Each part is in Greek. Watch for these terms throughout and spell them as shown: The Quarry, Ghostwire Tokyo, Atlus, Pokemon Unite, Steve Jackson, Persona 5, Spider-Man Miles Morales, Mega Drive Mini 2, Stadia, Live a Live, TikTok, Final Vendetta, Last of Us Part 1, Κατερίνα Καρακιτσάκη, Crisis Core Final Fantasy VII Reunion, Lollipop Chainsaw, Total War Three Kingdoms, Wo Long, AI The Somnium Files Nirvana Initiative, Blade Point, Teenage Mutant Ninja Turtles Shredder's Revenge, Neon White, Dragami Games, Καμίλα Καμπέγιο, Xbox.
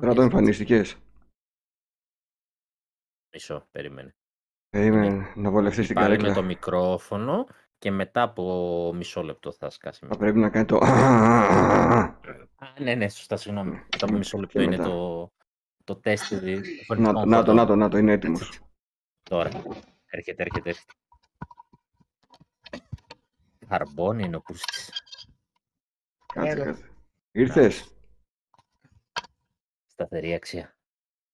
Τώρα το εμφανίστηκες. Μισό, περίμενε. Περίμενε, να βολευτείς την καρέκλα. Πάλι με το μικρόφωνο και μετά από μισό λεπτό θα σκάσει. Θα πρέπει να κάνει το... Ναι, ναι, σωστά, συγγνώμη. Μετά από μισό λεπτό είναι το τεστ. Να το, είναι έτοιμος. Τώρα, έρχεται. Χαρμπόνι είναι ο πούστης. Κάτσε. Ήρθες. Σταθερή αξία.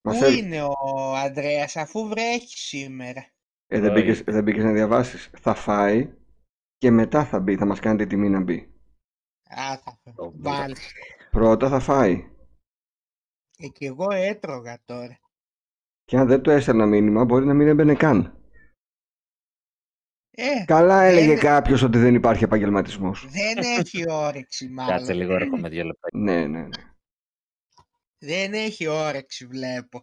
Πού είναι ο Ανδρέας, αφού βρέχει σήμερα? Δεν μπήκες να διαβάσεις. Θα φάει και μετά θα μπει. Θα μας κάνει τη τιμή να μπει. Α, θα βάλει. Πρώτα θα φάει. Και εγώ έτρωγα τώρα. Και αν δεν το έστελνα μήνυμα, μπορεί να μην έμπαινε καν. Καλά έλεγε κάποιος ότι δεν υπάρχει επαγγελματισμός. Δεν έχει όρεξη μάλλον. Κάτσε λίγο ρε, με 2 λεπτά. Ναι. Δεν έχει όρεξη, βλέπω.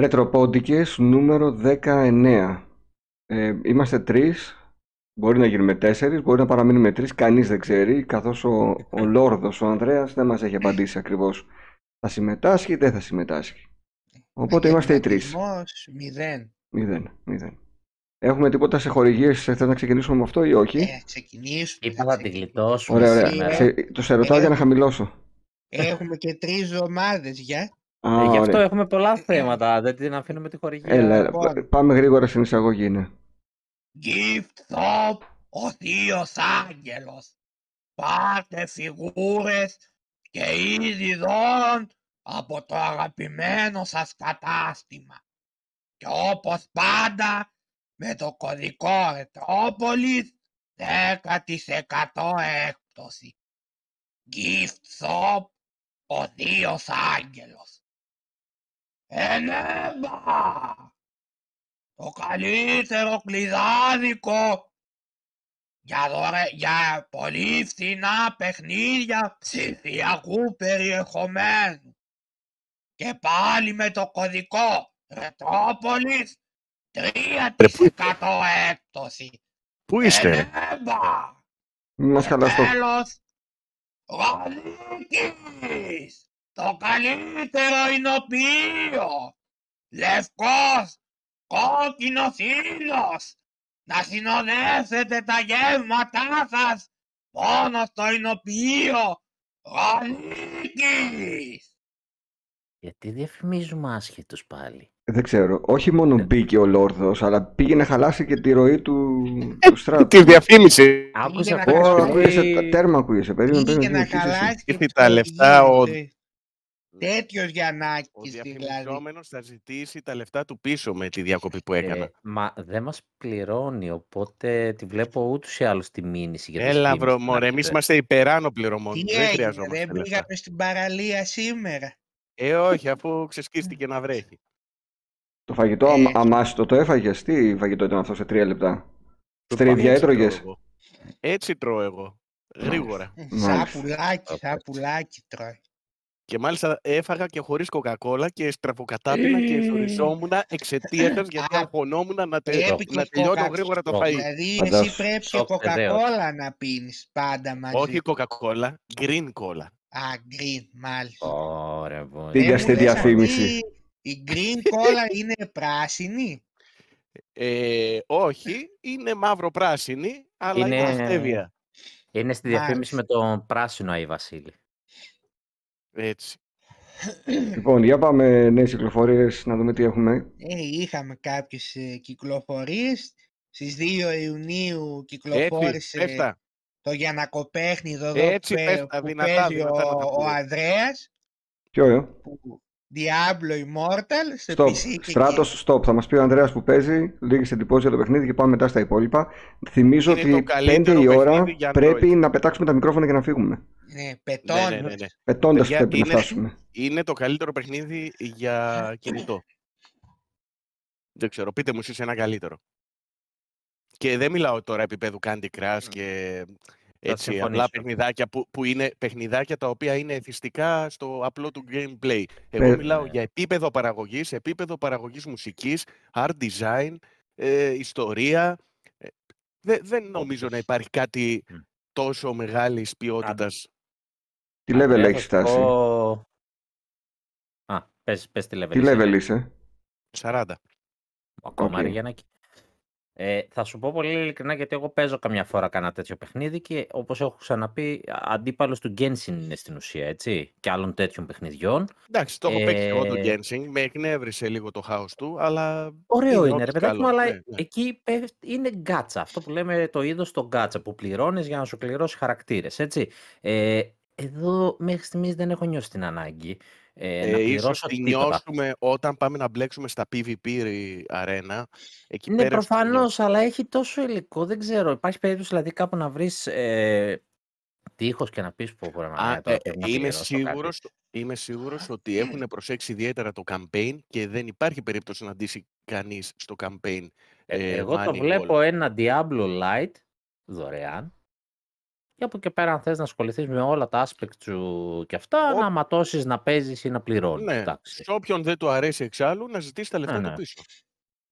Ρετροπόντικες νούμερο 19. Είμαστε 3. Μπορεί να γίνουμε 4, μπορεί να παραμείνουμε 3. Κανείς δεν ξέρει, καθώς ο Λόρδος, ο Ανδρέας, δεν μας έχει απαντήσει ακριβώς. Θα συμμετάσχει ή δεν θα συμμετάσχει. Οπότε είμαστε οι 3. 0. Έχουμε τίποτα σε χορηγίες, θέλετε να ξεκινήσουμε με αυτό ή όχι? Ξεκινήσουμε. Είπα να την γλιτώσουμε. Ωραία. Το σε ρωτάω για να χαμηλώσω. Έχουμε και 3 ομάδες, για. Γι' αυτό έχουμε πολλά θέματα, δεν την αφήνουμε τη χορηγία. Πάμε γρήγορα στην εισαγωγή, ναι. Gift shop, ο Θείος Άγγελος. Πάρτε φιγούρες και είδη δώρων από το αγαπημένο σας κατάστημα. Και όπως πάντα, με το κωδικό Ρετρόπολης, 10% έκπτωση. Gift shop, ο Θείος Άγγελος. Ενέμπα! Το καλύτερο κλειδάδικο για πολύ φθηνά παιχνίδια ψηφιακού περιεχομένου. Και πάλι με το κωδικό Ρετρόπολης, 3% έκπτωση. Πού είστε? Ενέμπα! Μας τέλος, Γονίκης, το καλύτερο εινοποιείο, λευκός, κόκκινος ήλιος, να συνοδεύσετε τα γεύματά σας μόνο στο εινοποιείο, Γονίκης. Γιατί διαφημίζουμε άσχετους πάλι? Δεν ξέρω, όχι μόνο μπήκε ο Λόρδος, αλλά πήγε να χαλάσει και τη ροή του στράτου. Τη διαφήμιση. Άκουσα τέρμα ακούγεσαι, περίμενε. Πήγε να χαλάσει και τα λεφτά ο... Τέτοιος Γιαννάκης δηλαδή. Ο διαφημιζόμενος θα ζητήσει τα λεφτά του πίσω με τη διακοπή που έκανα. Μα δεν μας πληρώνει, οπότε τη βλέπω ούτως ή άλλως τη μήνυση. Έλα βρω μωρέ, εμείς είμαστε υπεράνω πληρωμόνοι, δεν χρειαζόμαστε λεφτά. Δεν πήγαμε στην παραλία σήμερα? Όχι, αφού ξεσκίστηκε να βρέχει. Το φαγητό αμάστο το έφαγες, τι φαγητό ήταν αυτό σε 3 λεπτά? Στριβιά έτρωγες? Έτσι τρώω εγώ, γρήγορα. Σαπουλάκι τρώει. Και μάλιστα έφαγα και χωρίς κοκακόλα και στραφοκατάπινα και θωριζόμουνα εξαιτίας γιατί αγχωνόμουν να τελειώνω γρήγορα το φαΐ. Δηλαδή εσύ πρέπει και κοκακόλα να πίνεις πάντα μαζί. Όχι κοκακόλα, green cola. Α, green, μάλιστα. Ωραία, πολύ. Πήγα στη διαφήμιση. Η green cola είναι πράσινη? Όχι, είναι μαύρο-πράσινη, αλλά είναι αστέβεια. Είναι στη διαφήμιση με τον πράσινο Άι Βασίλη. Έτσι. Λοιπόν, για πάμε νέες κυκλοφορίες, να δούμε τι έχουμε. Είχαμε κάποιες κυκλοφορίες. Στις 2 Ιουνίου κυκλοφόρησε το Γιανακοπέχνιδο που παίζει ο Ανδρέας. Ποιο? Diablo Immortal σε PC και Στράτος, stop. Θα μας πει ο Ανδρέας που παίζει λίγες εντυπώσεις για το παιχνίδι και πάμε μετά στα υπόλοιπα. Θυμίζω ότι 5 η ώρα πρέπει να πετάξουμε τα μικρόφωνα και να φύγουμε. Ναι, πετώντας πρέπει να φτάσουμε. Είναι το καλύτερο παιχνίδι για κινητό. Δεν ξέρω, πείτε μου εσείς ένα καλύτερο. Και δεν μιλάω τώρα επίπεδου Candy Crush και έτσι απλά παιχνιδάκια που είναι παιχνιδάκια τα οποία είναι εθιστικά στο απλό του gameplay. Εγώ μιλάω για επίπεδο παραγωγής μουσικής, art design, ιστορία. Δεν νομίζω να υπάρχει κάτι τόσο μεγάλης ποιότητας. Τι level έχεις φτάσει? Πες τι level. Τι level είσαι? 40. Ακόμα okay. Αργιανάκι. Θα σου πω πολύ ειλικρινά, γιατί εγώ παίζω καμιά φορά κάνα τέτοιο παιχνίδι και όπως έχω ξαναπεί, αντίπαλος του Genshin είναι στην ουσία, έτσι, και άλλων τέτοιων παιχνιδιών. Εντάξει, το έχω παίξει εγώ το Genshin, με εκνεύρισε λίγο το χάος του, αλλά... Ωραίο είναι, ρε παιδάκι μου, αλλά εκεί είναι γκάτσα, αυτό που λέμε το είδος το γκάτσα, που πληρώνεις για να σου πληρώσει χαρακτήρες, έτσι. Εδώ μέχρι στιγμής δεν έχω νιώσει την ανάγκη. Ίσως τη νιώσουμε όταν πάμε να μπλέξουμε στα PvP αρένα. Ναι, προφανώς, αλλά έχει τόσο υλικό, δεν ξέρω. Υπάρχει περίπτωση δηλαδή κάπου να βρεις τείχος και να πεις που είμαι σίγουρος ότι έχουν προσέξει ιδιαίτερα το campaign και δεν υπάρχει περίπτωση να αντίσει κανείς στο campaign. Εγώ το βλέπω ένα Diablo Lite δωρεάν. Και από εκεί πέρα, αν θες να ασχοληθείς με όλα τα aspect σου και αυτά, να ματώσεις, να παίζεις ή να πληρώνεις. Ναι. Σε όποιον δεν του αρέσει εξάλλου, να ζητήσεις τα λεφτά του πίσω.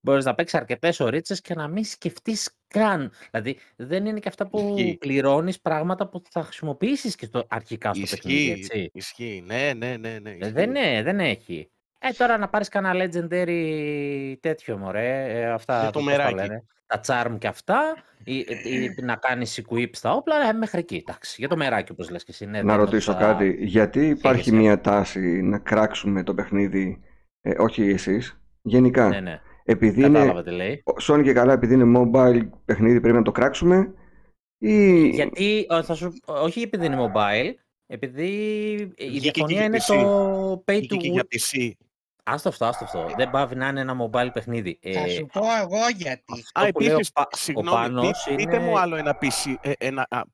Μπορείς να παίξεις αρκετές ορίτσες και να μην σκεφτείς καν. Δηλαδή, δεν είναι και αυτά που πληρώνεις πράγματα που θα χρησιμοποιήσεις και αρχικά στο παιχνίδι, έτσι. Ισχύει, ναι. Ισχύει. Δεν έχει. Τώρα να πάρεις κανένα legendary τέτοιο, μωρέ. Αυτά το μεράκι. Τα charm και αυτά, ή να κάνεις equip στα όπλα, μέχρι εκεί, εντάξει, για το μεράκι όπως λες και εσύ. Ναι, να ρωτήσω κάτι, γιατί υπάρχει μια τάση να κράξουμε το παιχνίδι, όχι εσείς, γενικά. Ναι. Επειδή κατάλαβα, είναι, Sony και καλά, επειδή είναι mobile παιχνίδι πρέπει να το κράξουμε, ή... Γιατί, όχι επειδή είναι mobile, επειδή η διαφωνία είναι το pay to win. Άστο αυτό. Δεν πάβει να είναι ένα mobile παιχνίδι. Θα σου πω εγώ γιατί. Επίσης, συγγνώμη,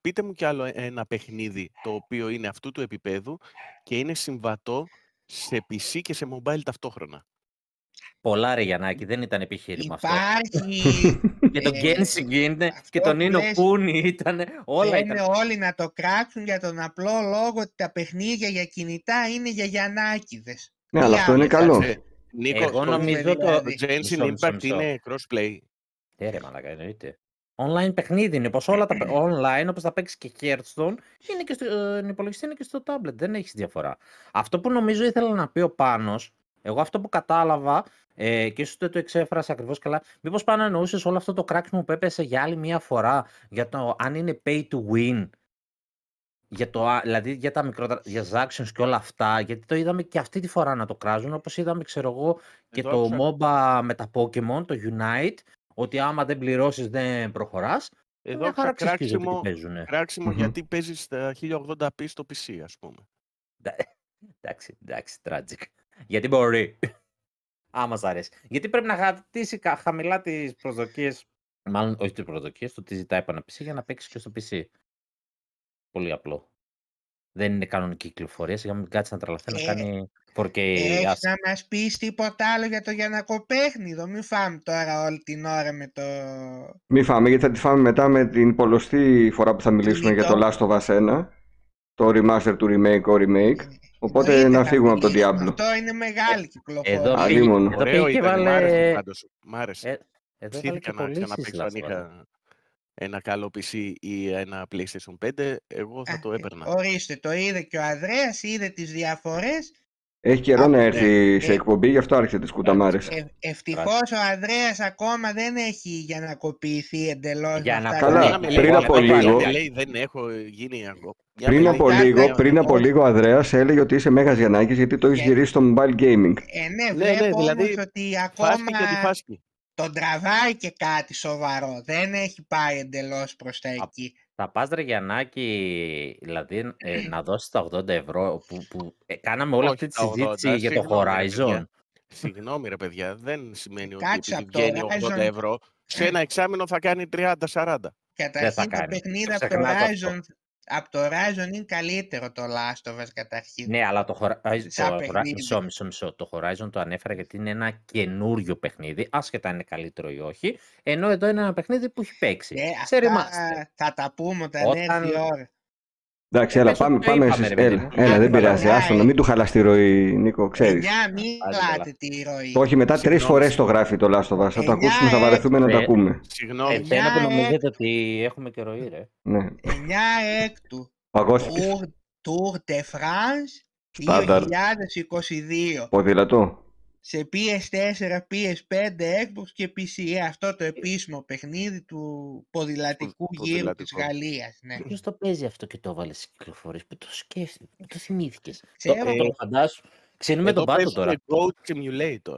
πείτε μου κι άλλο ένα παιχνίδι το οποίο είναι αυτού του επίπεδου και είναι συμβατό σε PC και σε mobile ταυτόχρονα. Πολλά ρε Γιαννάκη, δεν ήταν επιχείρημα αυτό. Υπάρχει! Και τον Genshin είναι, και τον Νίνο Κούνι ήταν, όλα ήταν. Είναι όλοι να το κράξουν για τον απλό λόγο ότι τα παιχνίδια για κινητά είναι για Γιαννάκηδες. Ναι, αλλά αυτό είναι καλό. Νίκο, εγώ νομίζω το Genshin Impact είναι crossplay. Ρε μαλάκα, εννοείται. Online παιχνίδι είναι, πως όλα τα online, όπως θα παίξεις και Hearthstone, είναι και στον υπολογιστή, είναι και στο tablet, δεν έχεις διαφορά. Αυτό που νομίζω ήθελα να πει ο Πάνος, εγώ αυτό που κατάλαβα, και ίσως δεν το εξέφρασα ακριβώς καλά, μήπως Πάνο εννοούσες όλο αυτό το κράξιμο που έπεσε για άλλη μία φορά, για το αν είναι pay to win. Δηλαδή για τα μικρότερα, για Zaxxons και όλα αυτά, γιατί το είδαμε και αυτή τη φορά να το κράζουν, όπως είδαμε, ξέρω εγώ, και το MOBA με τα Pokemon, το Unite, ότι άμα δεν πληρώσεις δεν προχωράς. Εδώ άκουσα κράξιμο γιατί παίζεις στα 1080p στο PC, ας πούμε. Εντάξει, tragic. Γιατί μπορεί, άμα σ' αρέσει. Γιατί πρέπει να κρατήσει χαμηλά τις προσδοκίες, μάλλον όχι τις προσδοκίες, το τι ζητάει από ένα PC για να παίξει και στο PC. Πολύ απλό. Δεν είναι κανονική κυκλοφορία. Για να μην κάτσει να τραλαθεί να κάνει 4K. Έχεις να μας πεις τίποτα άλλο για το Γιαννακό παιχνίδι? Μην φάμε τώρα όλη την ώρα με το... Μην φάμε, γιατί θα τη φάμε μετά με την πολλωστή φορά που θα μιλήσουμε για το Last of Us 1. Το remaster του remake. Οπότε να φύγουμε από τον Diablo. Αυτό είναι μεγάλη κυκλοφορία. Εδώ πήγε και βάλε... Μ' άρεσε. Εδώ βάλε και ένα καλό PC ή ένα PlayStation 5, εγώ θα το έπαιρνα. Ορίστε, το είδε και ο Ανδρέας, είδε τις διαφορές. Έχει καιρό να έρθει σε εκπομπή, γι' αυτό άρχισε τις κουταμάρες. Ευτυχώς ο Ανδρέας ακόμα δεν έχει για να κοπηθεί εντελώς. Καλά, πριν από λίγο... Δεν έχω γίνει ακόμα. Πριν από λίγο ο Ανδρέας έλεγε ότι είσαι μέγας Γιαννάκης, γιατί το έχεις γυρίσει στο mobile gaming. Ναι, βλέπω όμως ότι ακόμα... Τον τραβάει και κάτι σοβαρό. Δεν έχει πάει εντελώς προς τα εκεί. Θα πας ρε Γιαννάκη, δηλαδή να δώσεις τα 80 ευρώ που κάναμε όλη αυτή τη συζήτηση 80, για το Horizon. Συγγνώμη ρε παιδιά, δεν σημαίνει ότι βγαίνει 80 ευρώ. Σε ένα εξάμηνο θα κάνει 30-40. Καταρχήν το παιχνίδι από το Horizon είναι καλύτερο το Last of Us καταρχήν. Ναι, αλλά το Horizon, μισό, το Horizon το ανέφερα γιατί είναι ένα καινούριο παιχνίδι, άσχετα αν είναι καλύτερο ή όχι, ενώ εδώ είναι ένα παιχνίδι που έχει παίξει. Σε remaster. Θα τα πούμε όταν έρθει η ώρα. Εντάξει, έλα, πάμε εσείς. Έλα, δεν πειράζει, άστο, να μην του χαλάς τη ροή, Νίκο, ξέρεις. Μην χαλάτε τη ροή. Όχι, μετά 3 φορές το γράφει το Last of Us, θα το ακούσουμε, θα βαρεθούμε να το ακούμε. Συγγνώμη. Εμένα που νομίζετε ότι έχουμε και ροή, ρε. 9 έκτου, Tour de France, Στάνταρ. 2022. Ποδηλατού. Σε PS4, PS5, Xbox και PC. Αυτό το επίσημο παιχνίδι του ποδηλατικού γύρου της Γαλλίας. Ναι. Ποιος το παίζει αυτό και το έβαλε στις κυκλοφορίες? Που το σκέφτηκε, που το θυμήθηκες. Το φαντάσου. Ξύνουμε τον πάτο τώρα. Goat Simulator.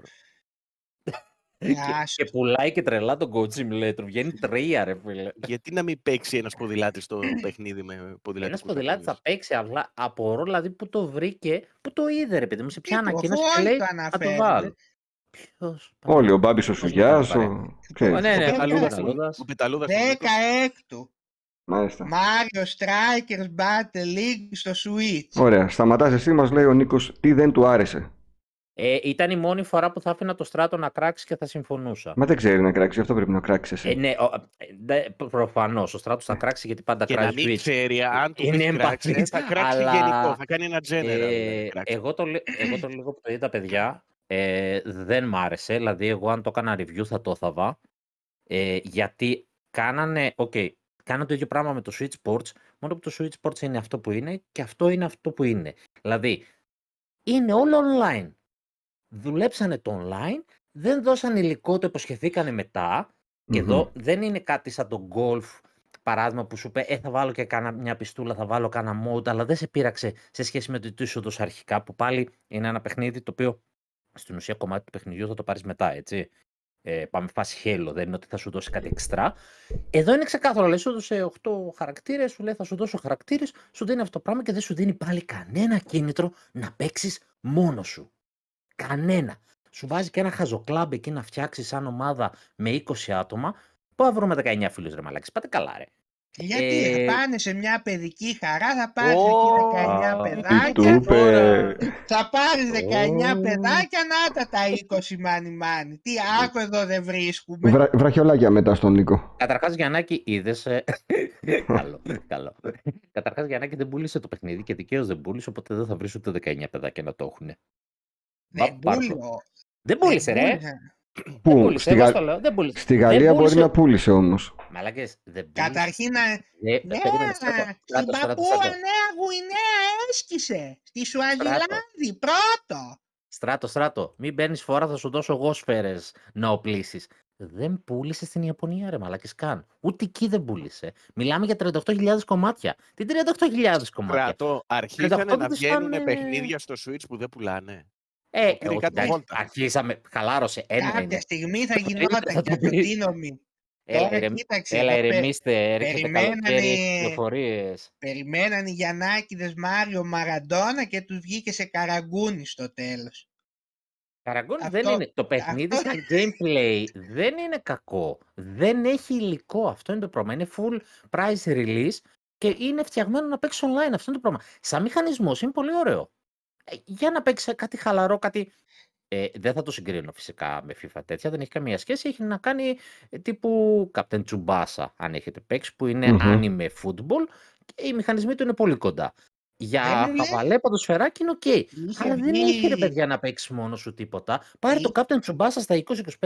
Και πουλάει και τρελά τον Goat Simulator. Βγαίνει 3, ρε φίλε. Γιατί να μην παίξει ένας ποδηλάτης το παιχνίδι με ποδηλατικούς? Ένας ποδηλάτης θα παίξει, αλλά απορώ δηλαδή που το βρήκε, που το είδε, ρε παιδί μου, σε ποια ανακοίνωση λέει να το βάλει. Όλοι, ο Μπάμπης ο Σουγιάς, ο Πεταλούδας. 16. Μάλιστα. Mario Strikers Battle League στο Switch. Ωραία, σταματάς εσύ, μας λέει ο Νίκος τι δεν του άρεσε. Ήταν η μόνη φορά που θα άφηνα το Στράτο να κράξει και θα συμφωνούσα. Μα δεν ξέρει να κράξει, αυτό πρέπει να κράξει εσύ. Ναι, προφανώς. Ο Στράτος θα κράξει γιατί πάντα κράζει. Και να μην ξέρει, αν του πει κράξει, θα κράξει γενικό, θα κάνει ένα general. Εγώ το λίγο που το είδα, παιδιά, δεν μ' άρεσε. Δηλαδή, εγώ αν το έκανα review θα το θαβά. Γιατί κάνανε το ίδιο πράγμα με το Switch Sports, μόνο που το Switch Sports είναι αυτό που είναι και αυτό είναι αυτό που είναι. Δηλαδή, είναι όλο online. Δουλέψανε το online, δεν δώσαν υλικό, το υποσχεθήκανε μετά. Και εδώ δεν είναι κάτι σαν το golf, παράδειγμα που σου πει θα βάλω και κάνα μια πιστούλα, θα βάλω κάνα mode, αλλά δεν σε πείραξε σε σχέση με το είσοδος αρχικά, που πάλι είναι ένα παιχνίδι το οποίο στην ουσία κομμάτι του παιχνιδιού θα το πάρεις μετά, έτσι. Πάμε φάση χέλο, δεν είναι ότι θα σου δώσει κάτι εξτρά. Εδώ είναι ξεκάθαρο, λέει, σου δώσε 8 χαρακτήρες, σου λέει θα σου δώσω χαρακτήρες, σου δίνει αυτό το πράγμα και δεν σου δίνει πάλι κανένα κίνητρο να παίξεις μόνος σου. Κανένα. Σου βάζει και ένα χαζοκλάμπ εκεί να φτιάξεις σαν ομάδα με 20 άτομα. Πού θα βρούμε 19 φίλους, ρε μαλάκες, πάτε καλά, ρε. Γιατί πάνε σε μια παιδική χαρά, θα πάρεις εκεί 19 παιδάκια, θα πάρεις 19 παιδάκια, να τα 20 μάνι-μάνι. Τι άκου εδώ δεν βρίσκουμε. Βραχιολάκια μετά στον Νίκο. Καταρχάς, Γιαννάκη, είδες. Καλό. Καταρχάς, Γιαννάκη δεν πούλησε το παιχνίδι και δικαίως δεν πούλησε, οπότε δεν θα βρεις ούτε 19 παιδάκια να το έχουν. Δεν πούλησε, ρε. Πού, στη Γαλλία μπορεί να πούλησε όμως. Μαλάκες, δεν πούλησε. Καταρχήν, στην Παππούα Νέα Γουινέα έσκησε. Στη Σουαζιλάνδη, πρώτο. Στράτο, μην παίρνεις φορά, θα σου δώσω εγώ σφαίρες να οπλίσεις. Δεν πούλησε στην Ιαπωνία, ρε μαλάκες, καν. Ούτε εκεί δεν πούλησε. Μιλάμε για 38.000 κομμάτια. Τι 38.000 κομμάτια. Στράτο, αρχίσανε να βγαίνουν παιχνίδια στο Switch που δεν πουλάνε. Αρχίσαμε, χαλάρωσε. Κάποια στιγμή θα γινόταν και αυτή η νόμη. Έλα, ηρεμήστε, έρχεται καλοκαίρι, πληροφορίες. Περιμέναν οι Γιαννάκηδες Μάριο Μαραντόνα και τους βγήκε σε καραγκούνι στο τέλος. Καραγκούνι δεν είναι. Το παιχνίδι στο gameplay δεν είναι κακό. Δεν έχει υλικό. Αυτό είναι το πρόβλημα. Είναι full price release και είναι φτιαγμένο να παίξει online. Αυτό είναι το πρόβλημα. Σαν μηχανισμός είναι πολύ ωραίο. Για να παίξει κάτι χαλαρό, κάτι. Δεν θα το συγκρίνω φυσικά με FIFA τέτοια, δεν έχει καμία σχέση. Έχει να κάνει τύπου Captain Tsubasa, αν έχετε παίξει, που είναι anime football και οι μηχανισμοί του είναι πολύ κοντά. Για χαβαλέ, παντοσφαιράκι είναι ok. Αλλά δεν έχει, ρε παιδιά, να παίξει μόνο σου τίποτα. Πάρε το Captain Tsubasa στα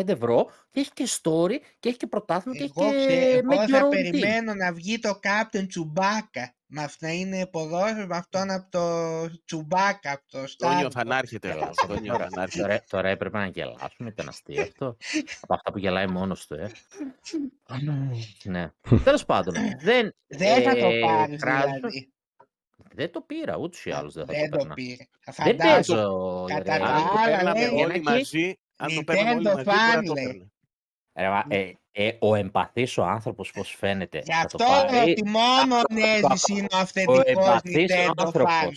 20-25 ευρώ και έχει και story και έχει και πρωτάθλημα και έχει και. Εγώ θα περιμένω να βγει το Captain Tsubasa. Με αυτά είναι ποδόσφαιρο, με αυτόν από το Τσουμπάκα, από το Στάδιο. Τόνιο θα ανάρχεται. Τώρα έπρεπε να γελάσουμε, ήταν αστείο αυτό. Από αυτά που γελάει μόνος του, Ναι. Τέλος πάντων, δεν θα το πάρεις δηλαδή. Δεν το πήρα, ούτως ή άλλως δεν θα το πήρα. Δεν παίζω. Κατά τα άλλα, μαζί, αν το παίρνουμε όλοι μαζί, ο εμπαθής ο άνθρωπος, πώς φαίνεται. Γι' αυτό ότι μόνο Νέζης είναι ο αυθεντικός Nintendo fan.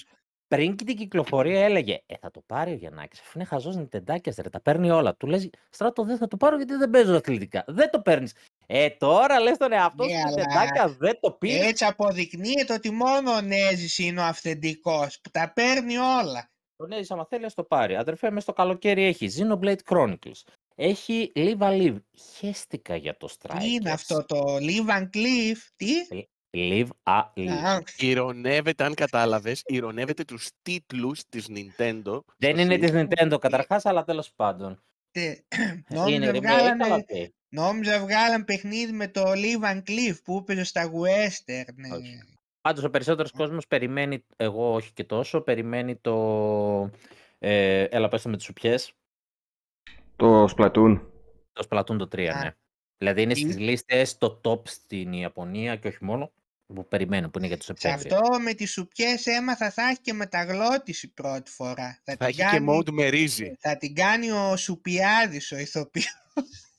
Πριν και την κυκλοφορία έλεγε θα το πάρει ο Γιαννάκης, αφού είναι χαζός Νιντεντάκιας, ρε, τα παίρνει όλα. Του λες, Στράτο, δεν θα το πάρω γιατί δεν παίζω αθλητικά. Δεν το παίρνεις. Τώρα λες τον εαυτό σου Νιντεντάκια, δεν το πήρε. Έτσι αποδεικνύεται ότι μόνο ο Νέζης είναι ο αυθεντικός που τα παίρνει όλα. Ο Νέζης, άμα θέλει, ας το πάρει. Αδερφέ, μέσα στο καλοκαίρι έχει Xenoblade Chronicles. Έχει Live a Live. Χαίστηκα για το Strikers. Τι είναι αυτό το Live and Cliff, τι? Live a Live. Ηρωνεύεται, αν κατάλαβες, ηρωνεύεται τους τίτλους της Nintendo. Δεν είναι της Nintendo καταρχάς, αλλά τέλος πάντων. Νόμιζα βγάλαν παιχνίδι με το Live and Cliff που έπαιζε στα Western. Πάντως ο περισσότερος κόσμος περιμένει, εγώ όχι και τόσο, περιμένει το... έλα πέστε με τις σουπιές. Το Splatoon. Το Splatoon το 3, ναι. Δηλαδή είναι στις λίστες, το top στην Ιαπωνία και όχι μόνο. Που περιμένω, που είναι για τους Σεπτέμβρη. Αυτό με τις σουπιές έμαθα, θα έχει και μεταγλώτηση πρώτη φορά. Θα έχει κάνει... και mode με ρύζι. Θα την κάνει ο Σουπιάδης ο ηθοποιός.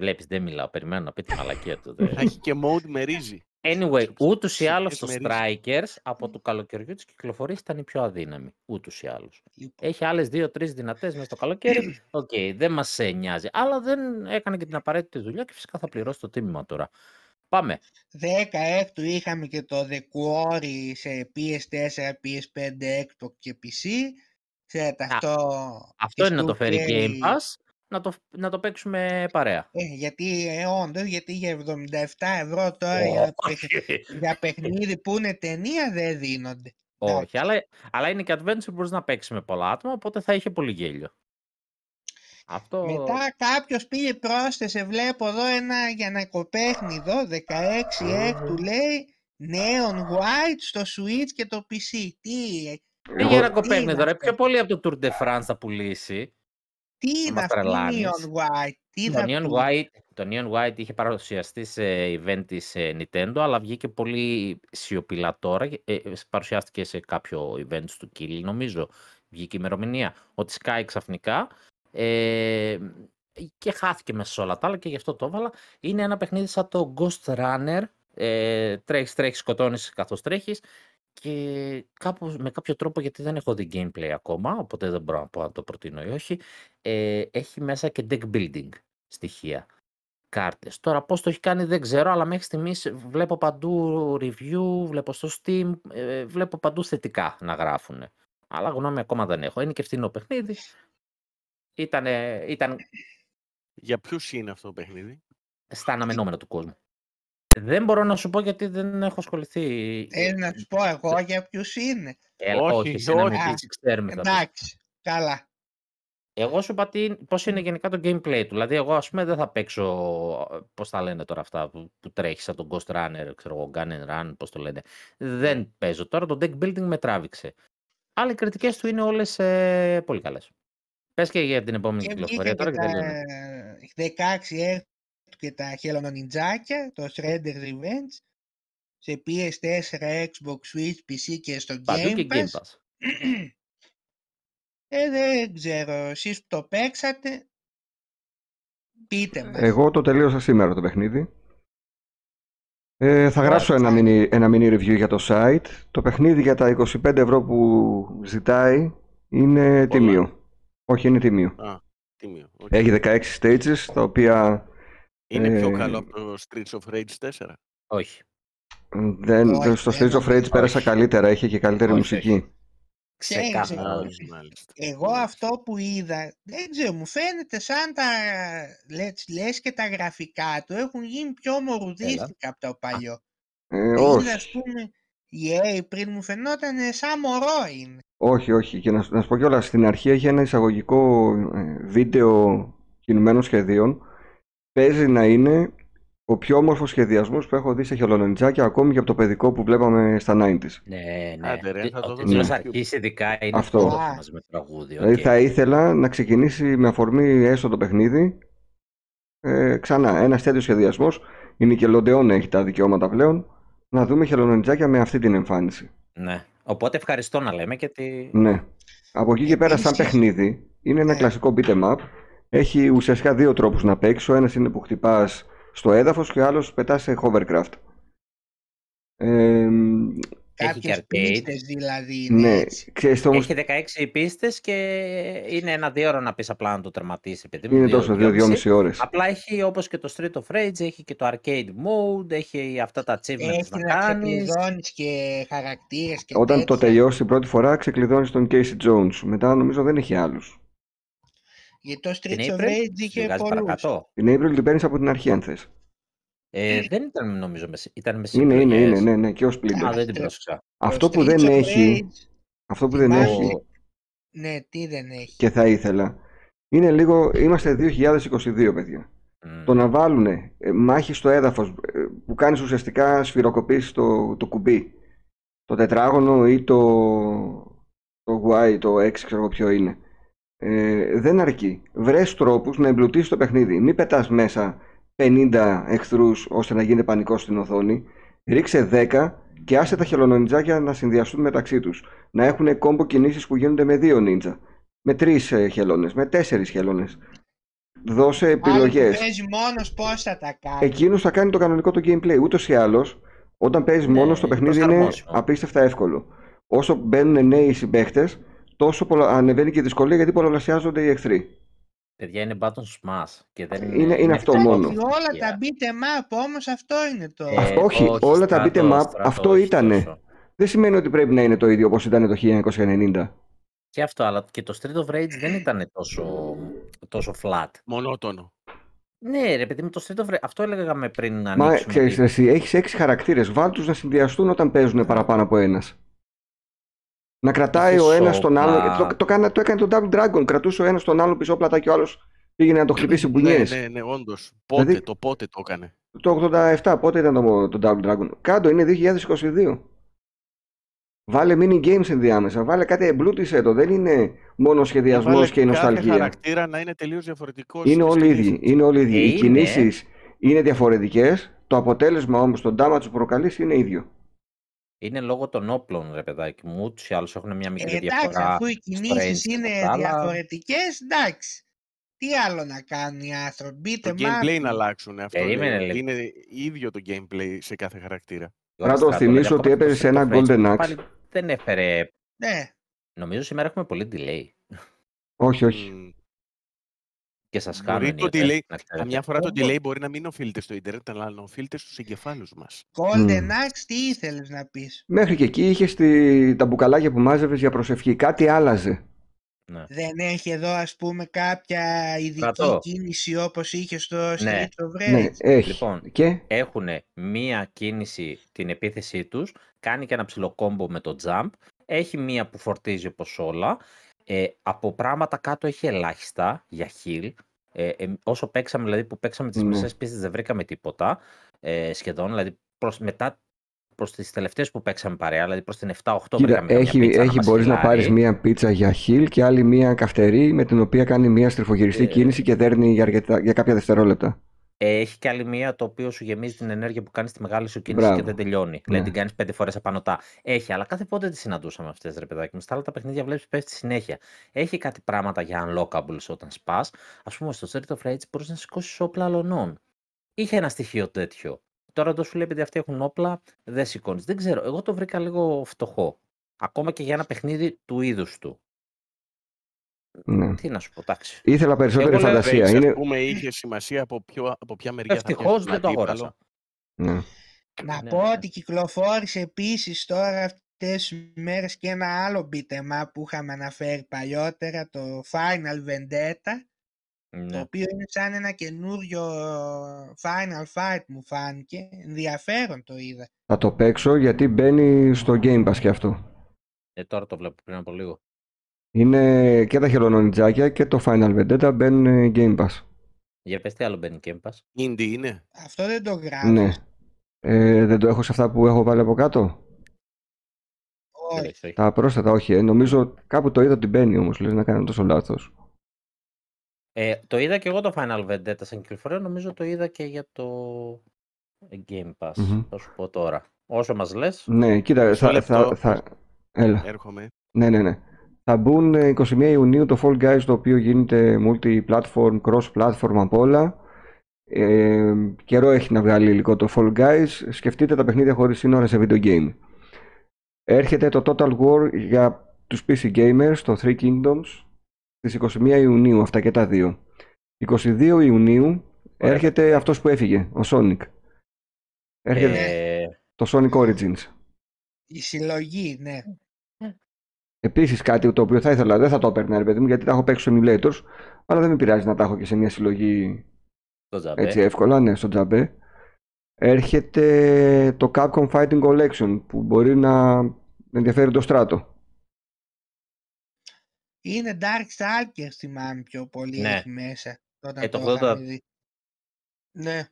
Βλέπεις, δεν μιλάω, περιμένω να πει τη μαλακία του. Θα έχει και mode με ρύζι. Anyway, ούτως ή άλλως το Strikers από του καλοκαιριού της κυκλοφορίας ήταν η πιο αδύναμη. Ούτως ή άλλως. Έχει άλλες 2-3 δυνατές μέσα στο καλοκαίρι. Οκ, δεν μας νοιάζει. Αλλά δεν έκανε και την απαραίτητη δουλειά και φυσικά θα πληρώσει το τίμημα τώρα. Πάμε. 16 είχαμε και το The Quarry σε PS4, PS5, Xbox και PC. Ξέρετε, αυτό είναι να το φέρει Game Pass. Να το παίξουμε παρέα. Γιατί όντως, γιατί για 77 ευρώ τώρα για παιχνίδι που είναι ταινία δεν δίνονται. Όχι, αλλά είναι και adventure που μπορείς να παίξεις με πολλά άτομα, οπότε θα είχε πολύ γέλιο. Αυτό... Μετά κάποιος πήγε πρόσθεσε, βλέπω εδώ ένα για να κοπέχνει εδώ, 16 του λέει Neon White στο Switch και το PC. Τι για να κοπέχνει τώρα, πιο πολύ από το Tour de France θα πουλήσει. Τι είναι αυτό Neon White, το Neon White είχε παρουσιαστεί σε event της Nintendo, αλλά βγήκε πολύ σιωπηλά τώρα, παρουσιάστηκε σε κάποιο event του Κίλι, νομίζω, βγήκε η ημερομηνία, ότι σκάει ξαφνικά. Και χάθηκε μέσα σε όλα τα άλλα και γι' αυτό το έβαλα. Είναι ένα παιχνίδι σαν το Ghost Runner, τρέχεις, σκοτώνεις καθώς τρέχεις και κάπου, με κάποιο τρόπο, γιατί δεν έχω δει gameplay ακόμα, οπότε δεν μπορώ να πω αν το προτείνω ή όχι, έχει μέσα και deck building στοιχεία, κάρτες. Τώρα πώς το έχει κάνει δεν ξέρω, αλλά μέχρι στιγμής βλέπω παντού review, βλέπω στο Steam, βλέπω παντού θετικά να γράφουν, αλλά γνώμη ακόμα δεν έχω. Είναι και φθηνό παιχνίδι. Για ποιους είναι αυτό το παιχνίδι? Στα αναμενόμενα του κόσμου. Δεν μπορώ να σου πω γιατί δεν έχω ασχοληθεί. Να σου πω εγώ για ποιους είναι. Όχι, ξέρουμε. Εντάξει, καλά. Εγώ σου είπα πώς είναι γενικά το gameplay του. Δηλαδή εγώ ας πούμε δεν θα παίξω, πώς τα λένε τώρα αυτά που τρέχει σαν τον Ghost Runner, ξέρω εγώ, Gun and Run, πώς το λένε. Δεν παίζω τώρα, το deck building με τράβηξε. Αλλά οι κριτικές του είναι όλες πολύ καλές. Πες και για την επόμενη κυκλοφορία τώρα και τα 16 και τα χελονονιτζάκια, το Shredder's Revenge, σε PS4, Xbox, Switch, PC και στο Game Pass. Δεν ξέρω, εσείς που το παίξατε, πείτε μας. Εγώ το τελείωσα σήμερα το παιχνίδι. Θα γράψω ένα mini review για το site. Το παιχνίδι για τα 25 ευρώ που ζητάει είναι τιμίο. Όχι, είναι τίμιο. Okay. Έχει 16 stages, τα οποία... Είναι πιο καλό από το Streets of Rage 4. Όχι. Στο Streets of Rage πέρασα καλύτερα, είχε και καλύτερη μουσική. Ξεκάθαρα. Εγώ αυτό που είδα, δεν ξέρω, μου φαίνεται σαν τα... λες και τα γραφικά του έχουν γίνει πιο μορουδίστικα από το παλιό. Όχι. Ας πούμε, πριν μου φαινόταν σαν μωρό είναι. Όχι. Και να σου πω κιόλας, στην αρχή έχει ένα εισαγωγικό βίντεο κινουμένων σχεδίων. Παίζει να είναι ο πιο όμορφος σχεδιασμός που έχω δει σε χελονονιτζάκια, ακόμη και από το παιδικό που βλέπαμε στα 90's. Ναι. Τέλος αρχής ειδικά είναι αυτό με τραγούδι. Δηλαδή θα ήθελα να ξεκινήσει με αφορμή έστω το παιχνίδι. Ξανά, ένας τέτοιος σχεδιασμός. Η Nickelodeon έχει τα δικαιώματα πλέον. Να δούμε χελονονιτζάκια με αυτή την εμφάνιση. Ναι. Οπότε ευχαριστώ να λέμε και τη... Ναι. Από εκεί και πέρα σαν παιχνίδι είναι ένα κλασικό beat em up. Έχει ουσιαστικά δύο τρόπους να παίξεις. Ο ένας είναι που χτυπάς στο έδαφος και ο άλλος πετάς σε hovercraft. Κάποιες πίστες δηλαδή. Ναι. Ξέρεις, όμως... Έχει 16 πίστες και είναι 1-2 ώρα να πεις απλά να το τερματίσεις. Είναι τόσο 2-2,5 ώρες. Απλά έχει όπως και το Street of Rage, έχει και το Arcade Mode, έχει αυτά τα achievements να κάνεις. Έχει να ξεκλειδώνεις και χαρακτήρες και όταν τέτοια. Το τελειώσει την πρώτη φορά ξεκλειδώνεις τον Casey Jones. Μετά νομίζω δεν έχει άλλους. Γιατί το Street of Rage είχε πολλούς. Την April την παίρνεις από την αρχή αν θες. Δεν ήταν νομίζω, ήταν με συμπλοκές. Είναι, και ο Splinter. Δεν την πρόσεξα. Αυτό που δεν έχει. Ναι, τι δεν έχει. Και θα ήθελα. Είναι λίγο, είμαστε 2022 παιδιά. Το να βάλουν μάχη στο έδαφος που κάνεις ουσιαστικά σφυροκοπείς το κουμπί, το τετράγωνο ή το Y, το X, ξέρω εγώ ποιο είναι, δεν αρκεί. Βρες τρόπους να εμπλουτίσεις το παιχνίδι. Μην πετάς μέσα 50 εχθρούς ώστε να γίνεται πανικός στην οθόνη. Ρίξε 10 και άσε τα χελωνονιτζάκια να συνδυαστούν μεταξύ τους. Να έχουν κόμπο κινήσεις που γίνονται με 2 νίντζα, με 3 χελώνες, με 4 χελώνες. Δώσε επιλογές. Παίζει μόνος, πώς θα τα κάνει. Εκείνος θα κάνει το κανονικό το gameplay. Ούτως ή άλλως, όταν παίζεις μόνος, το παιχνίδι είναι απίστευτα εύκολο. Όσο μπαίνουν νέοι συμπαίχτες, τόσο ανεβαίνει και η δυσκολία, γιατί πολλαπλασιάζονται οι εχθροί. Παιδιά, είναι button smash και δεν είναι αυτό μόνο. Όχι, όλα τα beat em up όμως, αυτό είναι το. Αυτό όχι, όλα τα beat em up αυτό ήτανε. Δεν σημαίνει ότι πρέπει να είναι το ίδιο όπως ήταν το 1990. Και αυτό, αλλά και το Street of Rage δεν ήταν τόσο flat. Μονότονο. Ναι, ρε παιδί, με το Street of Rage. Αυτό έλεγαμε πριν να ανοίξουμε. Μα ξέρεις εσύ, έχεις 6 χαρακτήρες. Βάλ' τους να συνδυαστούν όταν παίζουν παραπάνω από ένας. Να κρατάει ο ένας τον άλλο. Το έκανε το Double Dragon. Κρατούσε ο ένας τον άλλο πισόπλατα και ο άλλος πήγαινε να το χτυπήσει μπουνιές. Ναι, όντως. Πότε το έκανε. Το 87, πότε ήταν το Double Dragon. Κάντο, είναι 2022. Βάλε mini games ενδιάμεσα, βάλε κάτι, εμπλούτισε το. Δεν είναι μόνο σχεδιασμός και η νοσταλγία. Κάθε χαρακτήρα να είναι τελείως διαφορετικός. Είναι όλοι ίδιοι. Οι κινήσεις είναι διαφορετικές. Το αποτέλεσμα όμως, το damage που προκαλείς είναι ίδιο. Είναι λόγω των όπλων, ρε παιδάκι μου. Ούτως ή άλλως έχουν μια μικρή διαφορά. Εντάξει, αφού οι κινήσεις είναι διαφορετικές, εντάξει. Τι άλλο να κάνουν οι άνθρωποι. Το gameplay να αλλάξουν. Αυτό είναι ίδιο το gameplay σε κάθε χαρακτήρα. Τώρα το θυμίσω ότι έπαιζε σε ένα Golden Axe. Δεν έφερε. Ναι. Νομίζω σήμερα έχουμε πολύ delay. Όχι. Και σας χάνει. Καμιά φορά το delay μπορεί να μην οφείλεται στο Ιντερνετ, αλλά να οφείλεται στους εγκεφάλους μας. Golden Axe, τι ήθελες να πεις. Μέχρι και εκεί είχες τα μπουκαλάκια που μάζευες για προσευχή. Κάτι άλλαζε. Ναι. Δεν έχει εδώ, ας πούμε, κάποια ειδική κίνηση όπως είχε στο Street of Rage. Ναι, έχει. Λοιπόν, και έχουν μία κίνηση την επίθεσή τους, κάνει και ένα ψιλοκόμπο με το jump, έχει μία που φορτίζει όπως όλα, από πράγματα κάτω έχει ελάχιστα για heal. Όσο παίξαμε, δηλαδή που παίξαμε τις μισές πίστες, δεν βρήκαμε τίποτα σχεδόν, δηλαδή προς τις τελευταίες που παίξαμε παρέα, δηλαδή προς την 7-8 βρήκαμε μια πίτσα. Μπορείς να πάρεις μια πίτσα για χιλ και άλλη μια καυτερή με την οποία κάνει μια στριφογυριστή κίνηση και δέρνει για κάποια δευτερόλεπτα. Έχει και άλλη μία το οποίο σου γεμίζει την ενέργεια που κάνει στη μεγάλη σου κίνηση και δεν τελειώνει. Δηλαδή την κάνει 5 φορές απανωτά. Έχει, αλλά κάθε πότε τη συναντούσαμε αυτές, ρε παιδάκι μου. Στα άλλα τα παιχνίδια βλέπεις πέφτει συνέχεια. Έχει κάτι πράγματα για unlockables όταν σπάς. Ας πούμε στο Street of Rage μπορείς να σηκώσεις όπλα αλωνών. Είχε ένα στοιχείο τέτοιο. Τώρα το σου λέει, επειδή αυτοί έχουν όπλα, δεν σηκώνεις. Δεν ξέρω, εγώ το βρήκα λίγο φτωχό. Ακόμα και για ένα παιχνίδι του είδους του. Ναι. Τι να σου πω, τάξη. Ήθελα περισσότερη φαντασία. Ας πούμε, είχε σημασία από ποια μεριά θα πιέσουν. Ευτυχώς δεν το αγόρασα. Ναι. Να πω ότι κυκλοφόρησε επίσης τώρα αυτές τις μέρες και ένα άλλο beat'em up που είχαμε αναφέρει παλιότερα, το Final Vendetta. Το οποίο είναι σαν ένα καινούριο Final Fight, μου φάνηκε. Ενδιαφέρον το είδα. Θα το παίξω γιατί μπαίνει στο Game Pass και αυτό. Τώρα το βλέπω πριν από λίγο. Είναι και τα χελωνονιτζάκια και το Final Vendetta μπαίνουν Game Pass. Για πες τι άλλο μπαίνει Game Pass. Indie είναι. Αυτό δεν το γράφω. Ναι. Δεν το έχω σε αυτά που έχω βάλει από κάτω. Όχι. Τα πρόσθετα όχι. Νομίζω κάπου το είδα ότι μπαίνει όμως. Λες να κάνω τόσο λάθος. Το είδα και εγώ το Final Vendetta σαν κυκλοφορία, νομίζω το είδα και για το Game Pass, θα σου πω τώρα. Όσο μας λες... Ναι, κοίτα, έλα. Έρχομαι. Ναι. Θα μπουν 21 Ιουνίου το Fall Guys, το οποίο γίνεται multi-platform, cross-platform απ' όλα. Καιρό έχει να βγάλει υλικό το Fall Guys. Σκεφτείτε τα παιχνίδια χωρίς σύνορα σε video game. Έρχεται το Total War για τους PC gamers, το 3 Kingdoms. Στις 21 Ιουνίου, αυτά και τα δύο. 22 Ιουνίου έρχεται αυτός που έφυγε, ο Sonic. Έρχεται το Sonic Origins. Η συλλογή, ναι. Επίσης κάτι το οποίο θα ήθελα, δεν θα το έπαιρνα ρε παιδί μου, γιατί τα έχω παίξει στους emulators, αλλά δεν με πειράζει να τα έχω και σε μια συλλογή έτσι εύκολα, ναι, στο τζαμπέ. Έρχεται το Capcom Fighting Collection, που μπορεί να ενδιαφέρει το στράτο. Είναι Darkstalkers, θυμάμαι πιο πολύ, έχει μέσα. Το 80 Ναι.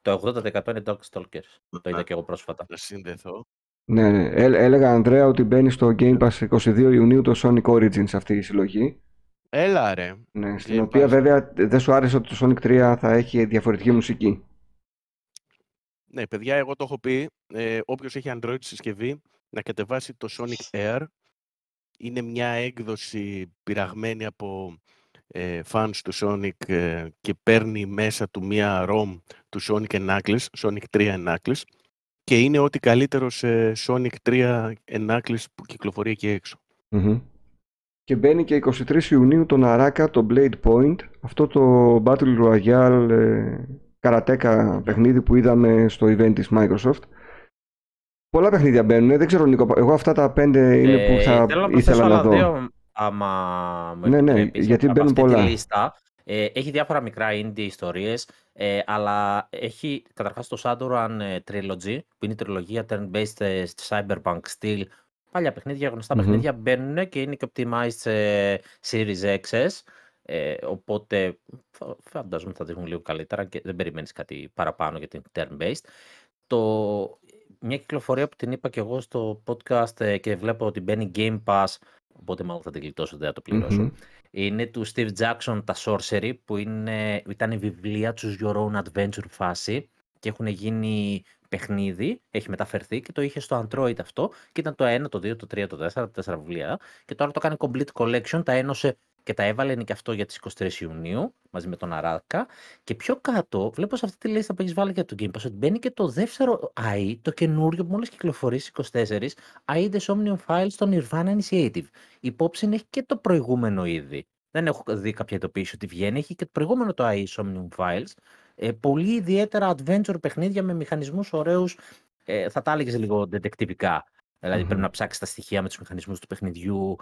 Το 80% είναι Darkstalkers. Το είδα και εγώ πρόσφατα. Να συνδεθώ. Ναι, ναι. Έλεγα, Ανδρέα, ότι μπαίνει στο Game Pass 22 Ιουνίου το Sonic Origins αυτή η συλλογή. Έλα ρε. Ναι, στην οποία Pass. Βέβαια δεν σου άρεσε ότι το Sonic 3 θα έχει διαφορετική μουσική. Ναι, παιδιά, εγώ το έχω πει. Όποιος έχει Android συσκευή, να κατεβάσει το Sonic Air. Είναι μια έκδοση πειραγμένη από fans του Sonic και παίρνει μέσα του μια ROM του Sonic Knuckles, Sonic 3 Knuckles, και είναι ό,τι καλύτερο σε Sonic 3 Knuckles που κυκλοφορεί εκεί έξω. Mm-hmm. Και μπαίνει και 23 Ιουνίου το Ναράκα, το Blade Point, αυτό το Battle Royale καρατέκα παιχνίδι που είδαμε στο event της Microsoft. Πολλά παιχνίδια μπαίνουν, δεν ξέρω Νίκο, εγώ αυτά τα 5 είναι που θα ήθελα να δω. Δύο, άμα ναι, ναι, επιτρέπεις, γιατί μπαίνουν πολλά. Τη λίστα, έχει διάφορα μικρά indie ιστορίες, αλλά έχει καταρχάς το Shadowrun Trilogy, που είναι η τριλογία turn-based cyberpunk style. Πάλια παιχνίδια, γνωστά παιχνίδια μπαίνουν και είναι και optimized Series XS, οπότε φαντάζομαι θα δείχνουν λίγο καλύτερα και δεν περιμένεις κάτι παραπάνω για την turn-based. Μια κυκλοφορία που την είπα και εγώ στο podcast και βλέπω ότι μπαίνει Game Pass, οπότε μάλλον θα την γλιτώσω, δεν θα το πληρώσω. Mm-hmm. Είναι του Steve Jackson τα Sorcery, που ήταν η βιβλία του Choose Your Own Adventure φάση και έχουν γίνει παιχνίδι, έχει μεταφερθεί και το είχε στο Android αυτό και ήταν το 1, το 2, το 3, το 4, τα 4 βιβλία και τώρα το κάνει Complete Collection, τα ένωσε και τα έβαλε, είναι και αυτό για τις 23 Ιουνίου μαζί με τον Αράκα. Και πιο κάτω βλέπω σε αυτή τη λίστα που έχεις βάλει για το Game Pass ότι μπαίνει και το δεύτερο AI, το καινούριο που μόλις κυκλοφορήσει 24, AI The Somnium Files στο Nirvana Initiative. Υπόψη έχει και το προηγούμενο ήδη. Δεν έχω δει κάποια ειδοποίηση ότι βγαίνει, έχει και το προηγούμενο το AI Somnium Files. Πολύ ιδιαίτερα adventure παιχνίδια με μηχανισμούς ωραίους, θα τα έλεγες λίγο δεντεκτιβικά. Δηλαδή πρέπει να ψάξεις τα στοιχεία με τους μηχανισμούς του παιχνιδιού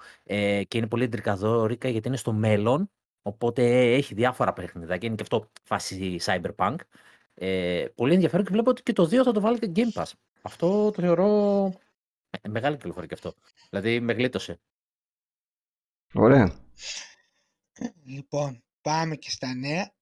και είναι πολύ εντρικαδόρικα γιατί είναι στο μέλλον, οπότε έχει διάφορα παιχνίδια και είναι και αυτό φάση cyberpunk. Πολύ ενδιαφέρον και βλέπω ότι και το 2 θα το βάλετε Game Pass. Αυτό το θεωρώ μεγάλη κυκλοφορία και αυτό. Δηλαδή με γλίτωσε. Ωραία. Λοιπόν, πάμε και στα νέα.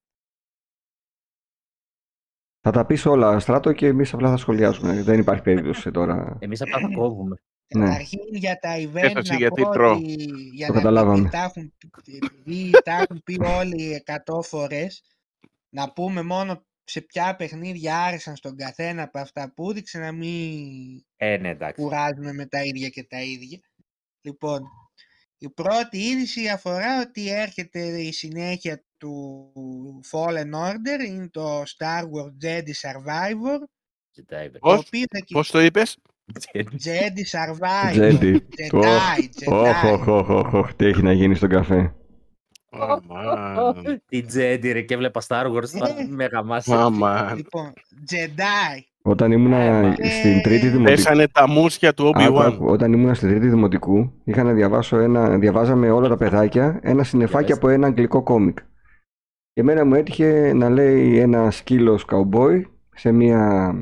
Θα τα πεις όλα, Στράτο, και εμείς απλά θα σχολιάσουμε. Δεν υπάρχει περίπτωση τώρα. Εμείς απλά θα κόβουμε. Καταρχήν για τα event να πω ότι για να τα έχουν πει όλοι 100 φορές, να πούμε μόνο σε ποια παιχνίδια άρεσαν στον καθένα από αυτά που έδειξε, να μην κουράζουμε με τα ίδια και τα ίδια. Λοιπόν, η πρώτη είδηση αφορά ότι έρχεται η συνέχεια του Fallen Order, είναι το Star Wars Jedi Survivor. Πώς το είπες? Jedi Survivor. Jedi. Τι έχει να γίνει στον καφέ. Τι Jedi ρε, και βλέπα Star Wars θα με γαμάσει. Λοιπόν, Jedi. Όταν ήμουν στην τρίτη δημοτικού... Πέσανε τα μουσια του Obi-Wan. Όταν ήμουν στην τρίτη δημοτικού, είχα να διαβάσω διαβάζαμε όλα τα παιδάκια, ένα συννεφάκι από ένα αγγλικό κόμικ. Και εμένα μου έτυχε να λέει ένα σκύλος καουμπόι σε μία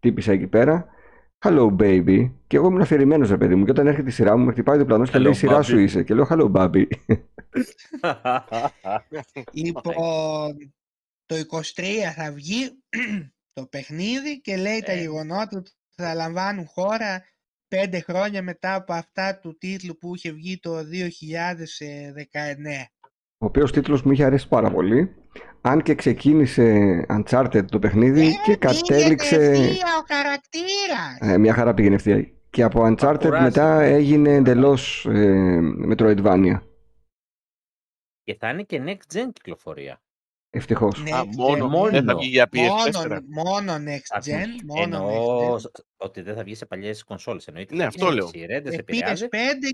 τύπισσα εκεί πέρα «Hello baby» και εγώ ήμουν αφηρημένος ρε παιδί μου και όταν έρχεται η σειρά μου με χτυπάει το πλανός και λέει «Σειρά σου είσαι» και λέω «Hello baby». Λοιπόν, το 23 θα βγει το παιχνίδι και λέει τα γεγονότα ότι θα λαμβάνουν χώρα 5 χρόνια μετά από αυτά του τίτλου που είχε βγει το 2019. Ο οποίος τίτλος μου είχε αρέσει πάρα πολύ, αν και ξεκίνησε Uncharted το παιχνίδι και κατέληξε... Ευθεία ο χαρακτήρας! Μια χαρά πήγαινε ευθεία. Και από Uncharted μετά έγινε εντελώς Metroidvania. Και θα είναι και Next Gen κυκλοφορία. Ευτυχώς. Μόνο δεν θα βγει για PS4. Μόνο Next Gen. Εννοώ ότι δεν θα βγει σε παλιές κονσόλες. Ναι, αυτό λέω. PS5